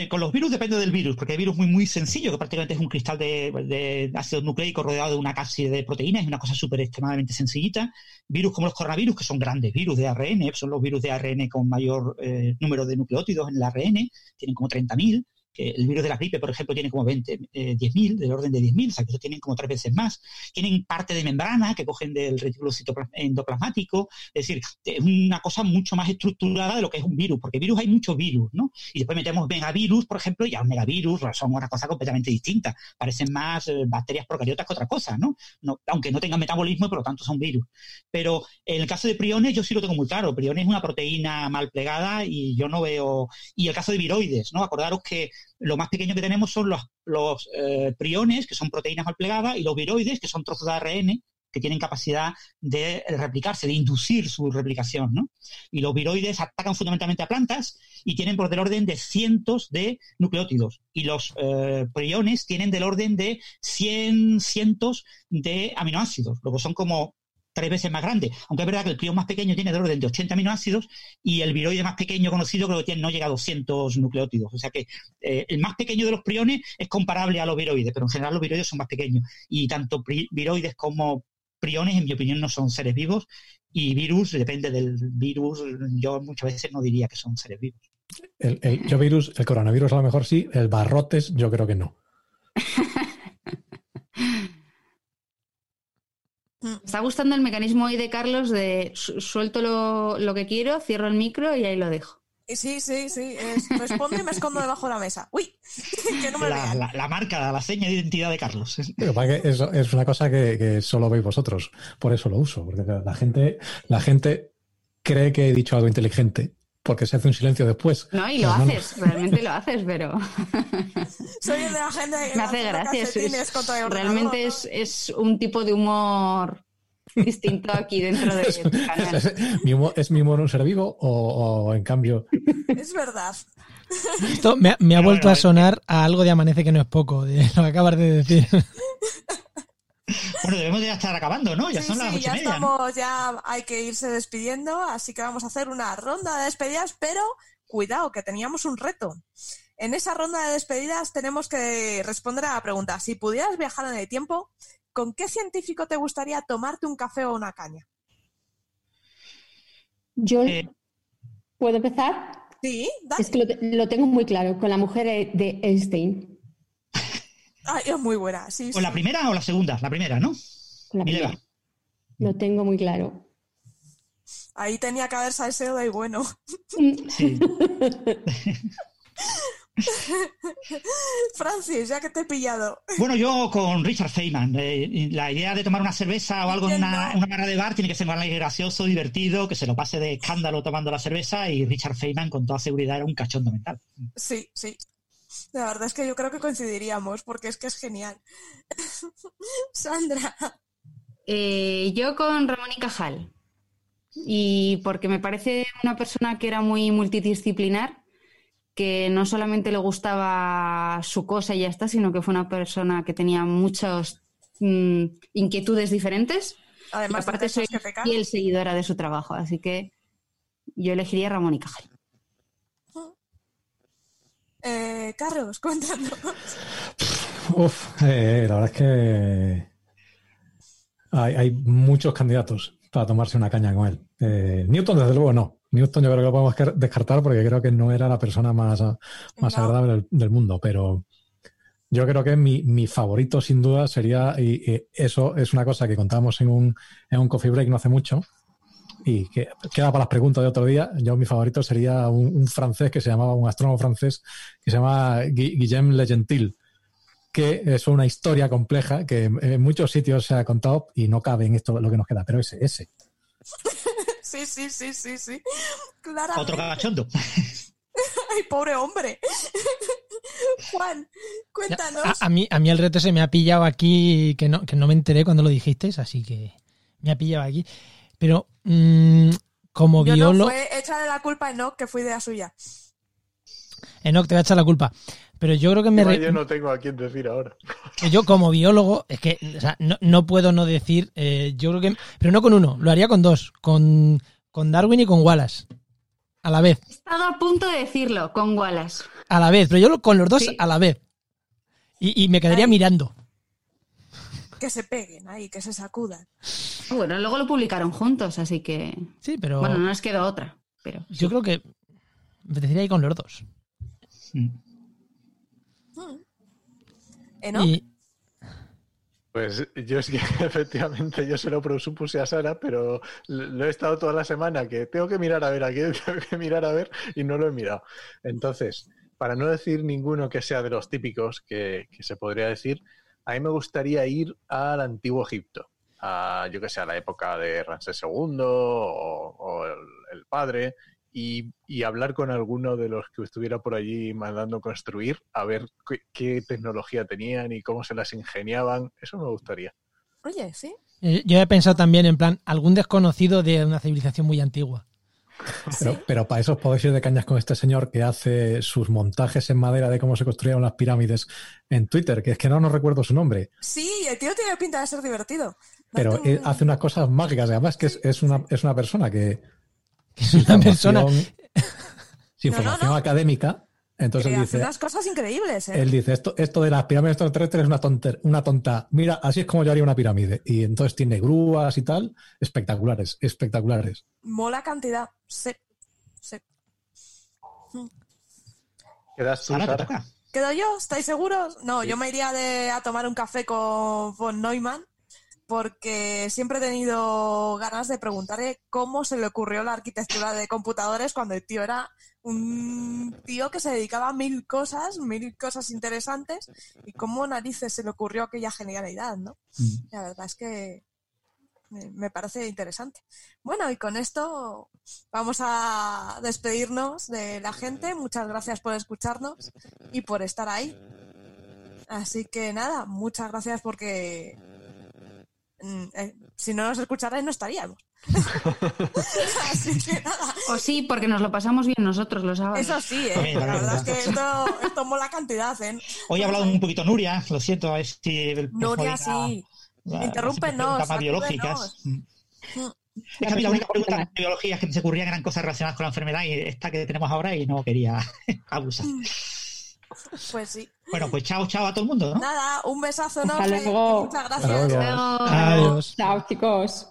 Con los virus depende del virus, porque hay virus muy, muy sencillo, que prácticamente es un cristal de ácido nucleico rodeado de una cápside de proteínas, es una cosa súper extremadamente sencillita. Virus como los coronavirus, que son grandes virus de ARN, son los virus de ARN con mayor número de nucleótidos en el ARN, tienen como 30.000, que el virus de la gripe, por ejemplo, tiene como 10.000, del orden de 10.000, o sea, que eso tienen como 3 veces más. Tienen parte de membrana que cogen del retículo endoplasmático, es decir, es una cosa mucho más estructurada de lo que es un virus, porque virus hay muchos virus, ¿no? Y después metemos megavirus, por ejemplo, y ya los megavirus son una cosa completamente distinta, parecen más bacterias procariotas que otra cosa, ¿no? No, aunque no tengan metabolismo, por lo tanto son virus. Pero en el caso de priones, yo sí lo tengo muy claro, priones es una proteína mal plegada y yo no veo... Y el caso de viroides, ¿no? Acordaros que lo más pequeño que tenemos son los priones, que son proteínas mal plegadas, y los viroides, que son trozos de ARN, que tienen capacidad de replicarse, de inducir su replicación, ¿no? Y los viroides atacan fundamentalmente a plantas y tienen por del orden de cientos de nucleótidos. Y los priones tienen del orden de cientos de aminoácidos. Luego son como 3 veces más grande, aunque es verdad que el prión más pequeño tiene del orden de 80 aminoácidos y el viroide más pequeño conocido creo que tiene, no llega a 200 nucleótidos, o sea que el más pequeño de los priones es comparable a los viroides, pero en general los viroides son más pequeños y tanto viroides como priones en mi opinión no son seres vivos y virus, depende del virus, yo muchas veces no diría que son seres vivos. El coronavirus a lo mejor sí, el barrotes yo creo que no. Me está gustando el mecanismo hoy de Carlos de suelto lo que quiero, cierro el micro y ahí lo dejo. Sí. Respondo y me escondo debajo de la mesa. ¡Uy! Que no me vean. La marca, la seña de identidad de Carlos. Pero para que es una cosa que solo veis vosotros. Por eso lo uso. Porque la gente cree que he dicho algo inteligente. Porque se hace un silencio después. No, y lo haces, realmente lo haces, pero... Soy de la gente que me hace gracia. Realmente es un tipo de humor distinto aquí dentro de tu canal. ¿Es mi humor un ser vivo o en cambio...? Es verdad. Esto me ha vuelto a sonar a algo de Amanece que no es poco, de lo que acabas de decir. Bueno, debemos de estar acabando, ¿no? Ya son las 8:30. Ya estamos, ¿no? Ya hay que irse despidiendo, así que vamos a hacer una ronda de despedidas, pero cuidado, que teníamos un reto. En esa ronda de despedidas tenemos que responder a la pregunta, si pudieras viajar en el tiempo, ¿con qué científico te gustaría tomarte un café o una caña? Yo... ¿Puedo empezar? Sí, dale. Es que lo tengo muy claro, con la mujer de Einstein. Ah, es muy buena, sí. ¿O sí. La primera o la segunda? La primera, ¿no? La primera. Lo tengo muy claro. Ahí tenía que haber salseo y bueno. Sí. Francis, ya que te he pillado. Bueno, yo con Richard Feynman. La idea de tomar una cerveza o algo en una barra de bar tiene que ser algo gracioso, divertido, que se lo pase de escándalo tomando la cerveza, y Richard Feynman con toda seguridad era un cachondo mental. Sí, sí. La verdad es que yo creo que coincidiríamos, porque es que es genial. Sandra. Yo con Ramón y Cajal. Y porque me parece una persona que era muy multidisciplinar, que no solamente le gustaba su cosa y ya está, sino que fue una persona que tenía muchas inquietudes diferentes. Además, y aparte soy fiel seguidora de su trabajo, así que yo elegiría Ramón y Cajal. Carlos, cuéntanos. La verdad es que hay muchos candidatos para tomarse una caña con él. Newton, desde luego, no. Newton yo creo que lo podemos descartar porque creo que no era la persona más agradable del mundo, pero yo creo que mi favorito sin duda sería, y eso es una cosa que contamos en un coffee break no hace mucho, y que queda para las preguntas de otro día. Yo mi favorito sería un francés que se llamaba, un astrónomo francés que se llama Guillaume Le Gentil, que es una historia compleja que en muchos sitios se ha contado y no cabe en esto lo que nos queda, pero ese. Sí. Claramente. Otro cachondo. Ay, pobre hombre. Juan, cuéntanos. A mí el reto se me ha pillado aquí, que no me enteré cuando lo dijisteis, así que me ha pillado aquí. Pero como biólogo... No, fue echar de la culpa a Enoch, que fui de la suya. Enoch, te va a echar la culpa. Pero yo creo que yo no tengo a quién decir ahora. Yo como biólogo, es que o sea, no puedo no decir, yo creo que... Pero no con uno, lo haría con dos, con Darwin y con Wallace, a la vez. He estado a punto de decirlo, con Wallace. A la vez, pero yo con los dos sí. A la vez. Y me quedaría mirando. Que se peguen ahí, que se sacudan. Bueno, luego lo publicaron juntos, así que... Sí, pero... Bueno, no nos quedó otra, pero... Yo creo que me deciría ahí con los dos. Sí. ¿No? Pues yo es que efectivamente yo se lo presupuse a Sara, pero lo he estado toda la semana que tengo que mirar a ver aquí, tengo que mirar a ver y no lo he mirado. Entonces, para no decir ninguno que sea de los típicos que se podría decir, a mí me gustaría ir al Antiguo Egipto, a yo que sé, a la época de Ramsés II o el padre, y hablar con alguno de los que estuviera por allí mandando construir, a ver qué tecnología tenían y cómo se las ingeniaban. Eso me gustaría. Oye, sí. Yo he pensado también en plan, algún desconocido de una civilización muy antigua. ¿Sí? Pero para eso os podéis ir de cañas con este señor que hace sus montajes en madera de cómo se construyeron las pirámides en Twitter, que es que no recuerdo su nombre. Sí, el tío tiene pinta de ser divertido. Pero él hace unas cosas mágicas, además que es una persona que es una persona sin formación académica, entonces él dice unas cosas increíbles, ¿eh? Él dice esto de las pirámides terrestres es una tonta, mira, así es como yo haría una pirámide, y entonces tiene grúas y tal, espectaculares. Mola cantidad. Sí. ¿Quedas tú, Sara? ¿Quedo yo? ¿Estáis seguros? No, sí. Yo me iría a tomar un café con von Neumann, porque siempre he tenido ganas de preguntarle cómo se le ocurrió la arquitectura de computadores cuando el tío era un tío que se dedicaba a mil cosas interesantes, y cómo narices se le ocurrió aquella genialidad, ¿no? La verdad es que me parece interesante. Bueno, y con esto vamos a despedirnos de la gente. Muchas gracias por escucharnos y por estar ahí. Así que nada, muchas gracias porque... si no nos escucharais no estaríamos. Así que nada. O sí, porque nos lo pasamos bien nosotros los sábados. Eso sí, ¿eh? La verdad es que esto mola cantidad, ¿eh? Hoy ha hablado un poquito Nuria, lo siento, a ver si Nuria sí. Interrúmpenos. Biológicas. Es que a mí la única pregunta de biología es que se ocurrían eran cosas relacionadas con la enfermedad y esta que tenemos ahora, y no quería abusar. Pues sí. Bueno, pues chao a todo el mundo, ¿no? Nada, un besazo enorme. Muchas gracias. Adiós. Chao, chicos.